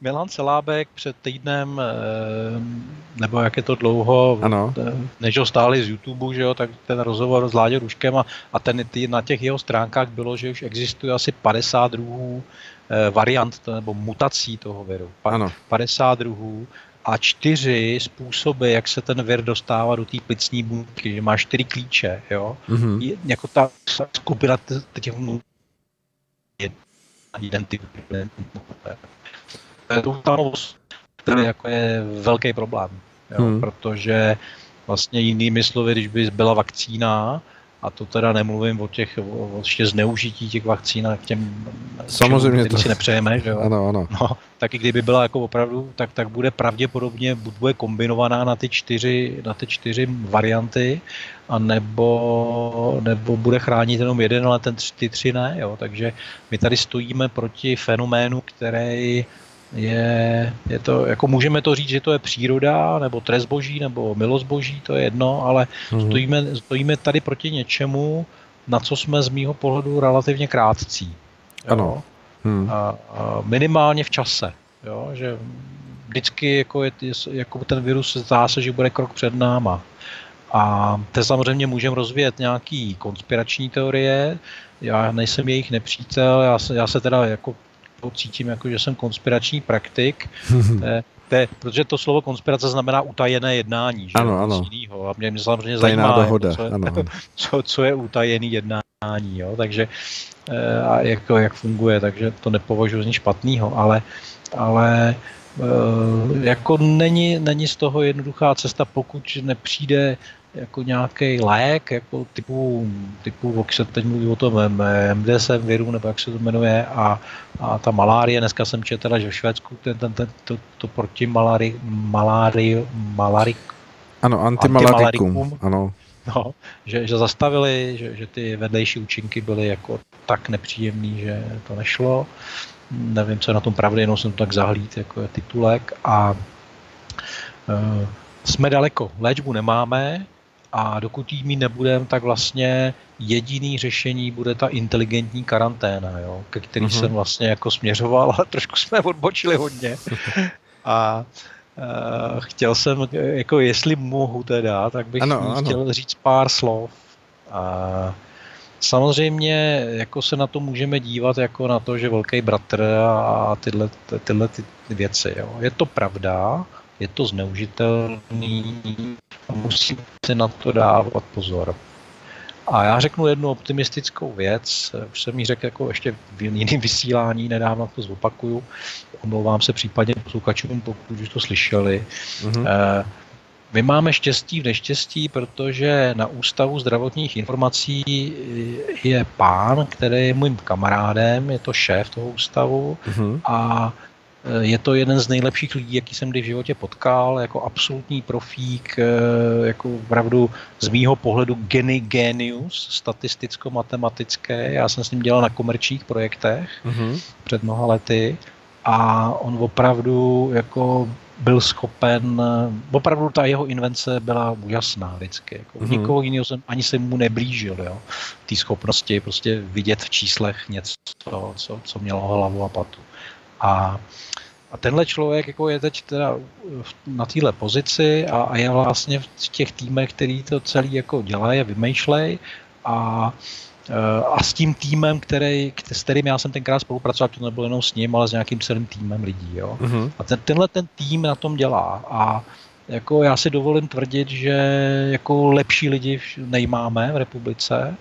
Milan Celábek před týdnem, nebo jak je to dlouho, ano, než ho stáli z YouTube, že jo, tak ten rozhovor s Láďou Ruškem a ten na těch jeho stránkách bylo, že už existuje asi 50 druhů variant nebo mutací toho viru. Ano. 50 druhů a 4 způsoby, jak se ten vir dostává do té plicní buňky, že má 4 klíče, jo. Mm-hmm. Jako ta skupina těch identifikuje. To jako je velký problém, jo, protože vlastně jinými slovy, když by byla vakcína, a to teda nemluvím o těch ještě zneužití těch vakcín k těm, samozřejmě to si nepřejeme, že jo? Ano. No, tak i kdyby byla jako opravdu, tak bude pravděpodobně bude kombinovaná na ty čtyři varianty, a nebo bude chránit jenom jeden, ale ty tři ne, jo? Takže my tady stojíme proti fenoménu, který je to, jako můžeme to říct, že to je příroda, nebo trest boží, nebo milost boží, to je jedno, ale stojíme tady proti něčemu, na co jsme z mýho pohledu relativně krátcí. Ano. A minimálně v čase. Jo? Že vždycky ten virus zdá se, že bude krok před náma. A teď samozřejmě můžeme rozvíjet nějaký konspirační teorie, já nejsem jejich nepřítel, já se teda jako cítím, jako, že jsem konspirační praktik, protože to slovo konspirace znamená utajené jednání, že? Ano. Jinýho. A mě samozřejmě zajímá, dohoda. Co je utajený jednání, jo? Takže a jak funguje, takže to nepovažuji z ní špatného, ale jako není z toho jednoduchá cesta, pokud nepřijde jako nějaký lék, jako typu jak se teď mluví o tom MDSM viru, nebo jak se to jmenuje, a ta malárie, dneska jsem četl, že v Švédsku to proti malárii, ano, antimalarikum, ano. No, že zastavili, že ty vedlejší účinky byly jako tak nepříjemný, že to nešlo. Nevím, co je na tom pravdy, jenom jsem to tak zahlíd, jako je titulek. A jsme daleko, léčbu nemáme a dokud jí mít nebudeme, tak vlastně jediný řešení bude ta inteligentní karanténa, jo, ke který jsem vlastně jako směřoval, ale trošku jsme odbočili hodně. A chtěl jsem, jako jestli mohu teda, tak bych chtěl říct pár slov. A samozřejmě jako se na to můžeme dívat jako na to, že velký bratr a tyhle ty věci. Jo. Je to pravda, je to zneužitelný a musí se na to dávat pozor. A já řeknu jednu optimistickou věc, už jsem ji řekl jako ještě v jiném vysílání, nedávno to zopakuju, omlouvám se případně posluchačům, pokud už to slyšeli. My máme štěstí v neštěstí, protože na Ústavu zdravotních informací je pán, který je mým kamarádem, je to šéf toho ústavu a je to jeden z nejlepších lidí, jaký jsem kdy v životě potkal, jako absolutní profík, jako opravdu z mýho pohledu genius statisticko-matematické. Já jsem s ním dělal na komerčních projektech před mnoha lety a on opravdu jako byl schopen, opravdu ta jeho invence byla úžasná vždycky. Jako nikoho jiného jsem ani se mu neblížil, jo, té schopnosti prostě vidět v číslech něco, co mělo hlavu a patu. A tenhle člověk jako je teď teda na téhle pozici a je vlastně v těch týmech, který to celý jako dělají a vymýšlejí a s tím týmem, s kterým já jsem tenkrát spolupracoval, to nebylo jenom s ním, ale s nějakým celým týmem lidí. Jo? A tenhle tým na tom dělá a jako já si dovolím tvrdit, že jako lepší lidi nejmáme v republice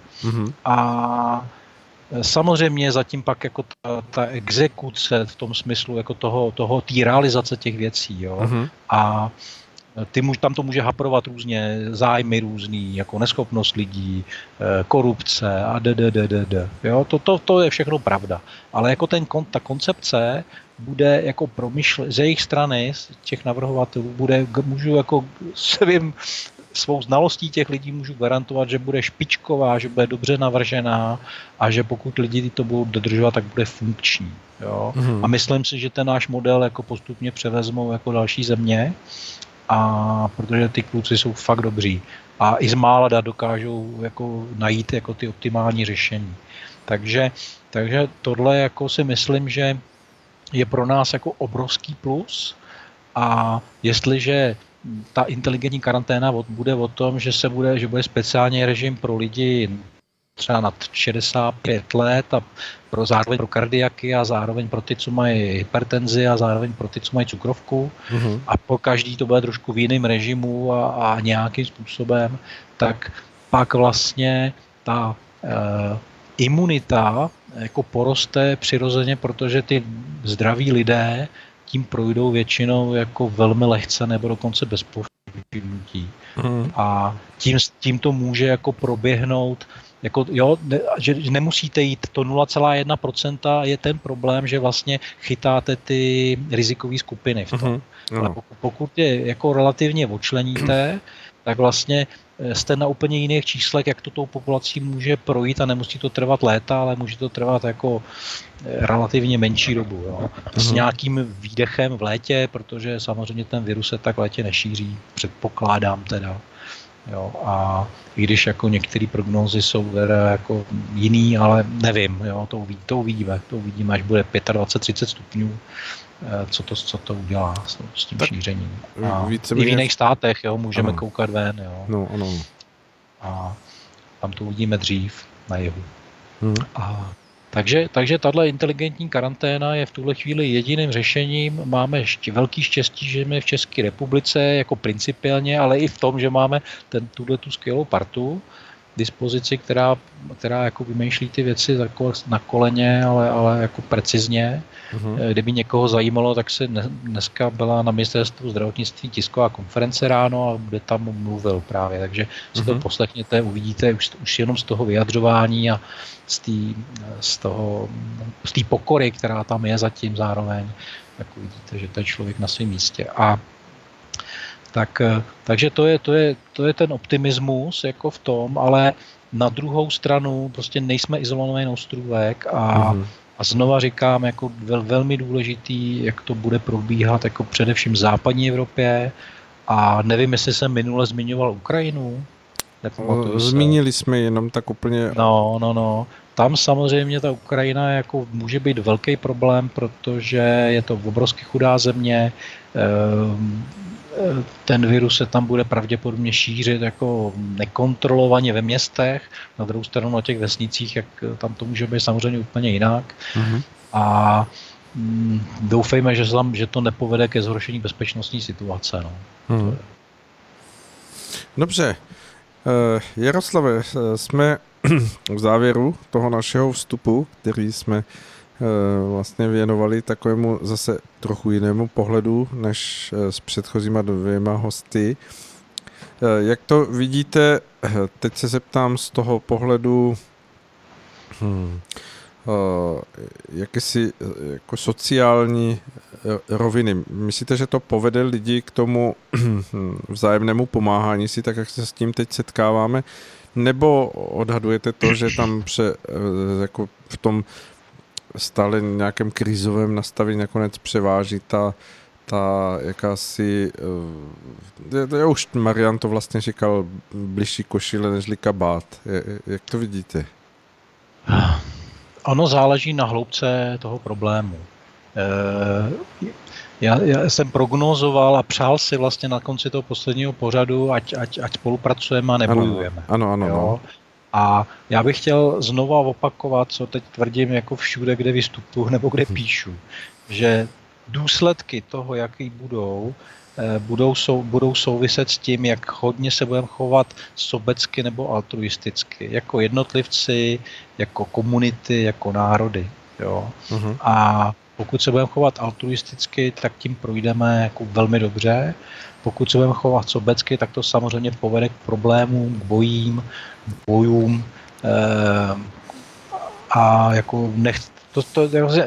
a samozřejmě zatím pak jako ta exekuce v tom smyslu jako té realizace těch věcí, jo. A tam to může haprovat různě, zájmy různý, jako neschopnost lidí, korupce a jo, to je všechno pravda. Ale jako ta koncepce bude jako z jejich strany, z těch navrhovatelů, můžu jako svou znalostí těch lidí můžu garantovat, že bude špičková, že bude dobře navržená a že pokud lidi to budou dodržovat, tak bude funkční. Jo? A myslím si, že ten náš model jako postupně převezmou jako další země, a protože ty kluci jsou fakt dobří a i z mála dokážou jako najít jako ty optimální řešení. Takže tohle jako si myslím, že je pro nás jako obrovský plus a jestliže ta inteligentní karanténa bude o tom, že bude speciální režim pro lidi třeba nad 65 let a zároveň pro kardiaky a zároveň pro ty, co mají hypertenzi a zároveň pro ty, co mají cukrovku a pro každý to bude trošku v jiném režimu a nějakým způsobem, tak pak vlastně ta imunita jako poroste přirozeně, protože ty zdraví lidé tím projdou většinou jako velmi lehce nebo dokonce bez povšimnutí. A tím to může jako proběhnout, jako, jo, že nemusíte jít, to 0,1% je ten problém, že vlastně chytáte ty rizikové skupiny v tom. Ale pokud je jako relativně odčleníte, tak vlastně jste na úplně jiných číslech, jak to tou populací může projít a nemusí to trvat léta, ale může to trvat jako relativně menší dobu. Jo. S nějakým výdechem v létě, protože samozřejmě ten virus se tak v létě nešíří, předpokládám teda. Jo, a i když jako některé prognózy jsou jako jiný, ale nevím, jo, to uvidíme, až bude 25-30 stupňů, co to udělá s tím šířením. A i v jiných státech, jo, můžeme koukat ven, jo. No. A tam to uvidíme dřív na jihu. Takže tahle inteligentní karanténa je v tuhle chvíli jediným řešením. Máme ještě velký štěstí, že jsme v České republice, jako principiálně, ale i v tom, že máme tuhletu skvělou partu, dispozici, která jako vymýšlí ty věci na koleně, ale jako precizně. Kdyby někoho zajímalo, tak se dneska byla na ministerstvu zdravotnictví tisková konference ráno a bude tam mluvil právě, takže si to poslechněte, uvidíte už jenom z toho vyjadřování a z té pokory, která tam je zatím zároveň, tak uvidíte, že to je člověk na svém místě. A Takže to je ten optimismus jako v tom, ale na druhou stranu prostě nejsme izolovaný ostrůvek a znova říkám, jako velmi důležitý, jak to bude probíhat jako především v západní Evropě a nevím, jestli jsem minule zmiňoval Ukrajinu. Zmínili jsme jenom tak úplně. No. Tam samozřejmě ta Ukrajina jako může být velký problém, protože je to obrovsky chudá země, ten virus se tam bude pravděpodobně šířit jako nekontrolovaně ve městech, na druhou stranu na těch vesnicích, jak tam to může být samozřejmě úplně jinak. Mm-hmm. A doufejme, že to nepovede ke zhoršení bezpečnostní situace. No. Mm-hmm. Dobře. Jaroslave, jsme v závěru toho našeho vstupu, který jsme vlastně věnovali takovému zase trochu jinému pohledu než s předchozíma dvěma hosty. Jak to vidíte, teď se zeptám z toho pohledu jakési jako sociální roviny. Myslíte, že to povede lidi k tomu vzájemnému pomáhání si, tak jak se s tím teď setkáváme? Nebo odhadujete to, že tam jako v tom stále nějakém krizovém nastavení nakonec převáží ta jakási, já už Marian to vlastně říkal, bližší košile nežli kabát. Jak to vidíte? Ono záleží na hloubce toho problému. Já jsem prognozoval a přál si vlastně na konci toho posledního pořadu, ať spolupracujeme a nebojujeme. Ano. A já bych chtěl znova opakovat, co teď tvrdím jako všude, kde vystupuji nebo kde píšu, že důsledky toho, jaký budou souviset s tím, jak hodně se budeme chovat sobecky nebo altruisticky, jako jednotlivci, jako komunity, jako národy. Jo? Uh-huh. A pokud se budeme chovat altruisticky, tak tím projdeme jako velmi dobře. Pokud se budeme chovat sobecky, tak to samozřejmě povede k problémům, k bojům. A jako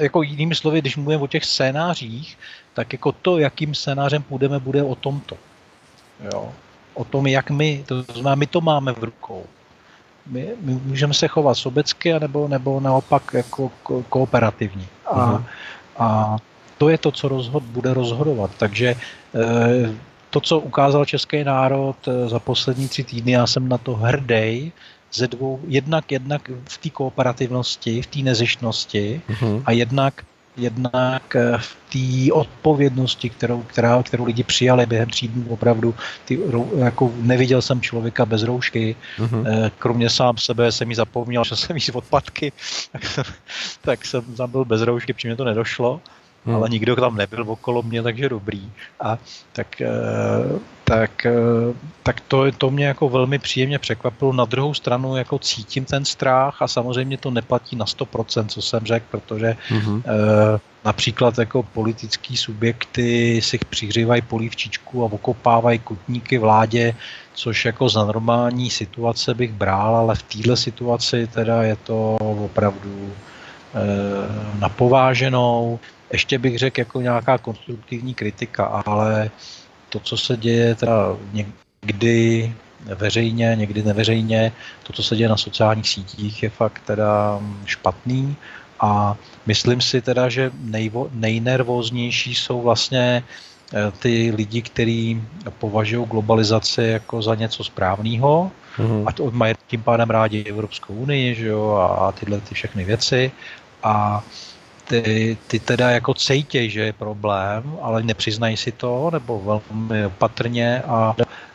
jako jinými slovy, když mluvím o těch scénářích, tak jako to, jakým scénářem půjdeme, bude o tomto. Jo. O tom, jak my, to znamená, my to máme v rukou. My můžeme se chovat sobecky, nebo naopak jako kooperativní. A to je to, co bude rozhodovat. Takže to, co ukázal český národ za poslední 3 týdny, já jsem na to hrdý, ze dvou, jednak v té kooperativnosti, v té nezištnosti a jednak v té odpovědnosti, kterou lidi přijali během 3 dnů opravdu. Jako neviděl jsem člověka bez roušky, kromě sám sebe jsem ji zapomněl, že jsem jí z odpadky, tak jsem tam byl bez roušky, protože mi to nedošlo. Ale nikdo tam nebyl okolo mě, takže dobrý. A tak to mě jako velmi příjemně překvapilo. Na druhou stranu jako cítím ten strach a samozřejmě to neplatí na 100%, co jsem řekl, protože například jako politický subjekty si přihřívají polívčičku a okopávají kutníky vládě, což jako za normální situace bych brál, ale v této situaci teda je to opravdu napováženou. Ještě bych řekl jako nějaká konstruktivní kritika, ale to, co se děje teda někdy veřejně, někdy neveřejně, to, co se děje na sociálních sítích, je fakt teda špatný a myslím si teda, že nejnervóznější jsou vlastně ty lidi, kteří považují globalizaci jako za něco správného a to mají tím pádem rádi Evropskou unii, že jo, a tyhle ty všechny věci a ty teda jako cejtěj, že je problém, ale nepřiznají si to, nebo velmi opatrně,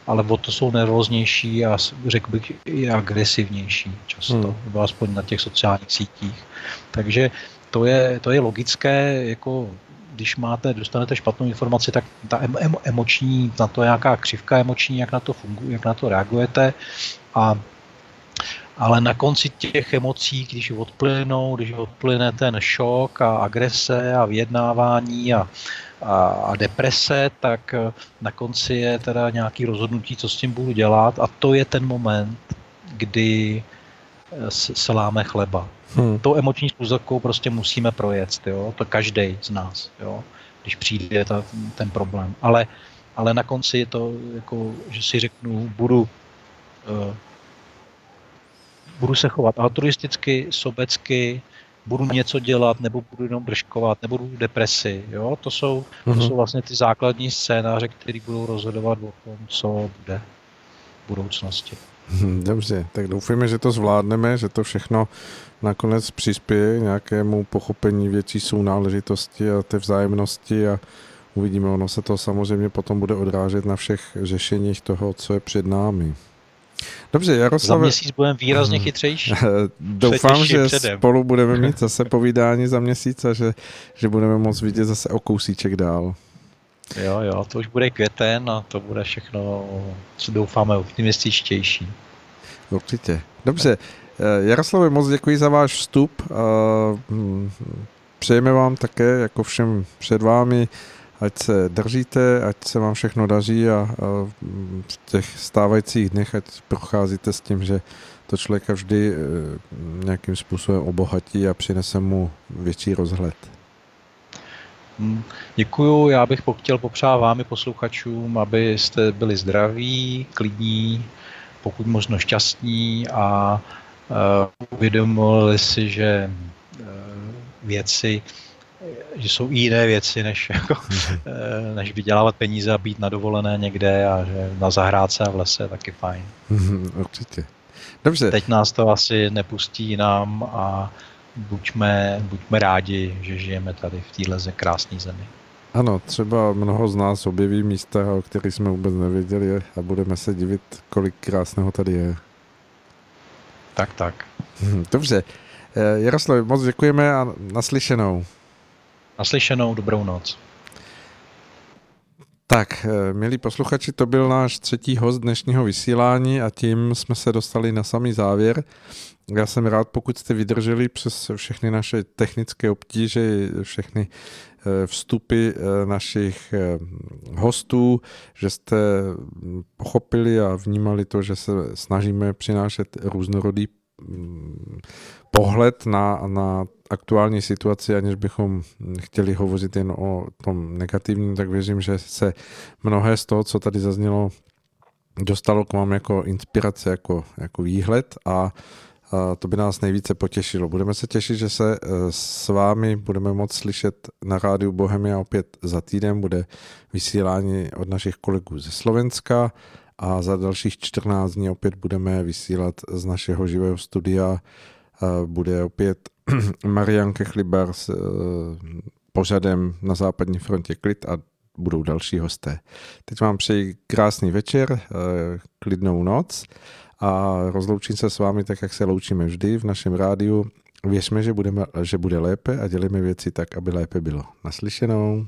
ale o to jsou nervóznější a řekl bych i agresivnější často, nebo aspoň na těch sociálních sítích. Takže to je logické, jako když dostanete špatnou informaci, tak ta emoční, na to nějaká křivka emoční, jak na to funguje, jak na to reagujete Ale na konci těch emocí, když odplyne ten šok a agrese a vyjednávání a deprese, tak na konci je teda nějaký rozhodnutí, co s tím budu dělat a to je ten moment, kdy se láme chleba. Tou emoční skluzovkou prostě musíme projet, jo? To každej z nás, jo? Když přijde ten problém. Ale ale na konci je to, jako, že si řeknu, budu se chovat altruisticky, sobecky, budu něco dělat, nebo budu jenom držkovat, nebudu v depresi. Jo? To jsou vlastně ty základní scénáře, které budou rozhodovat o tom, co bude v budoucnosti. Dobře, tak doufujeme, že to zvládneme, že to všechno nakonec přispěje nějakému pochopení větší sounáležitosti a té vzájemnosti a uvidíme, ono se to samozřejmě potom bude odrážet na všech řešeních toho, co je před námi. Dobře, Jaroslave. Za měsíc budeme výrazně chytřejší. Doufám, že spolu budeme mít zase povídání za měsíc a že budeme moct vidět zase o kousíček dál. Jo, to už bude květen a to bude všechno, co doufáme, optimističtější. Určitě. Dobře, Jaroslave, moc děkuji za váš vstup. Přejeme vám také, jako všem před vámi, ať se držíte, ať se vám všechno daří a v těch stávajících dnech, ať procházíte s tím, že to člověka vždy nějakým způsobem obohatí a přinese mu větší rozhled. Děkuju, já bych chtěl popřát vám i posluchačům, abyste byli zdraví, klidní, pokud možno šťastní a uvědomili si, že věci, že jsou i jiné věci, než vydělávat peníze a být na dovolené někde a že na zahrádce a v lese je taky fajn. Určitě. Dobře. Teď nás to asi nepustí nám a buďme rádi, že žijeme tady v téhle krásné zemi. Ano, třeba mnoho z nás objeví místa, o kterých jsme vůbec nevěděli a budeme se divit, kolik krásného tady je. Tak. Dobře. Jaroslav, moc děkujeme a naslyšenou. Naslyšenou, dobrou noc. Tak, milí posluchači, to byl náš třetí host dnešního vysílání a tím jsme se dostali na samý závěr. Já jsem rád, pokud jste vydrželi přes všechny naše technické obtíže, všechny vstupy našich hostů, že jste pochopili a vnímali to, že se snažíme přinášet různorodý pohled na aktuální situaci, aniž bychom chtěli hovořit jen o tom negativním, tak věřím, že se mnohé z toho, co tady zaznělo, dostalo k vám jako inspirace, jako výhled a to by nás nejvíce potěšilo. Budeme se těšit, že se s vámi budeme moct slyšet na rádiu Bohemia opět za týden. Bude vysílání od našich kolegů ze Slovenska a za dalších 14 dní opět budeme vysílat z našeho živého studia. Bude opět Marian Kechlibar s pořadem Na západní frontě klid a budou další hosté. Teď vám přeji krásný večer, klidnou noc a rozloučím se s vámi tak, jak se loučíme vždy v našem rádiu. Věřme, že bude lépe a dělíme věci tak, aby lépe bylo. Naslyšenou.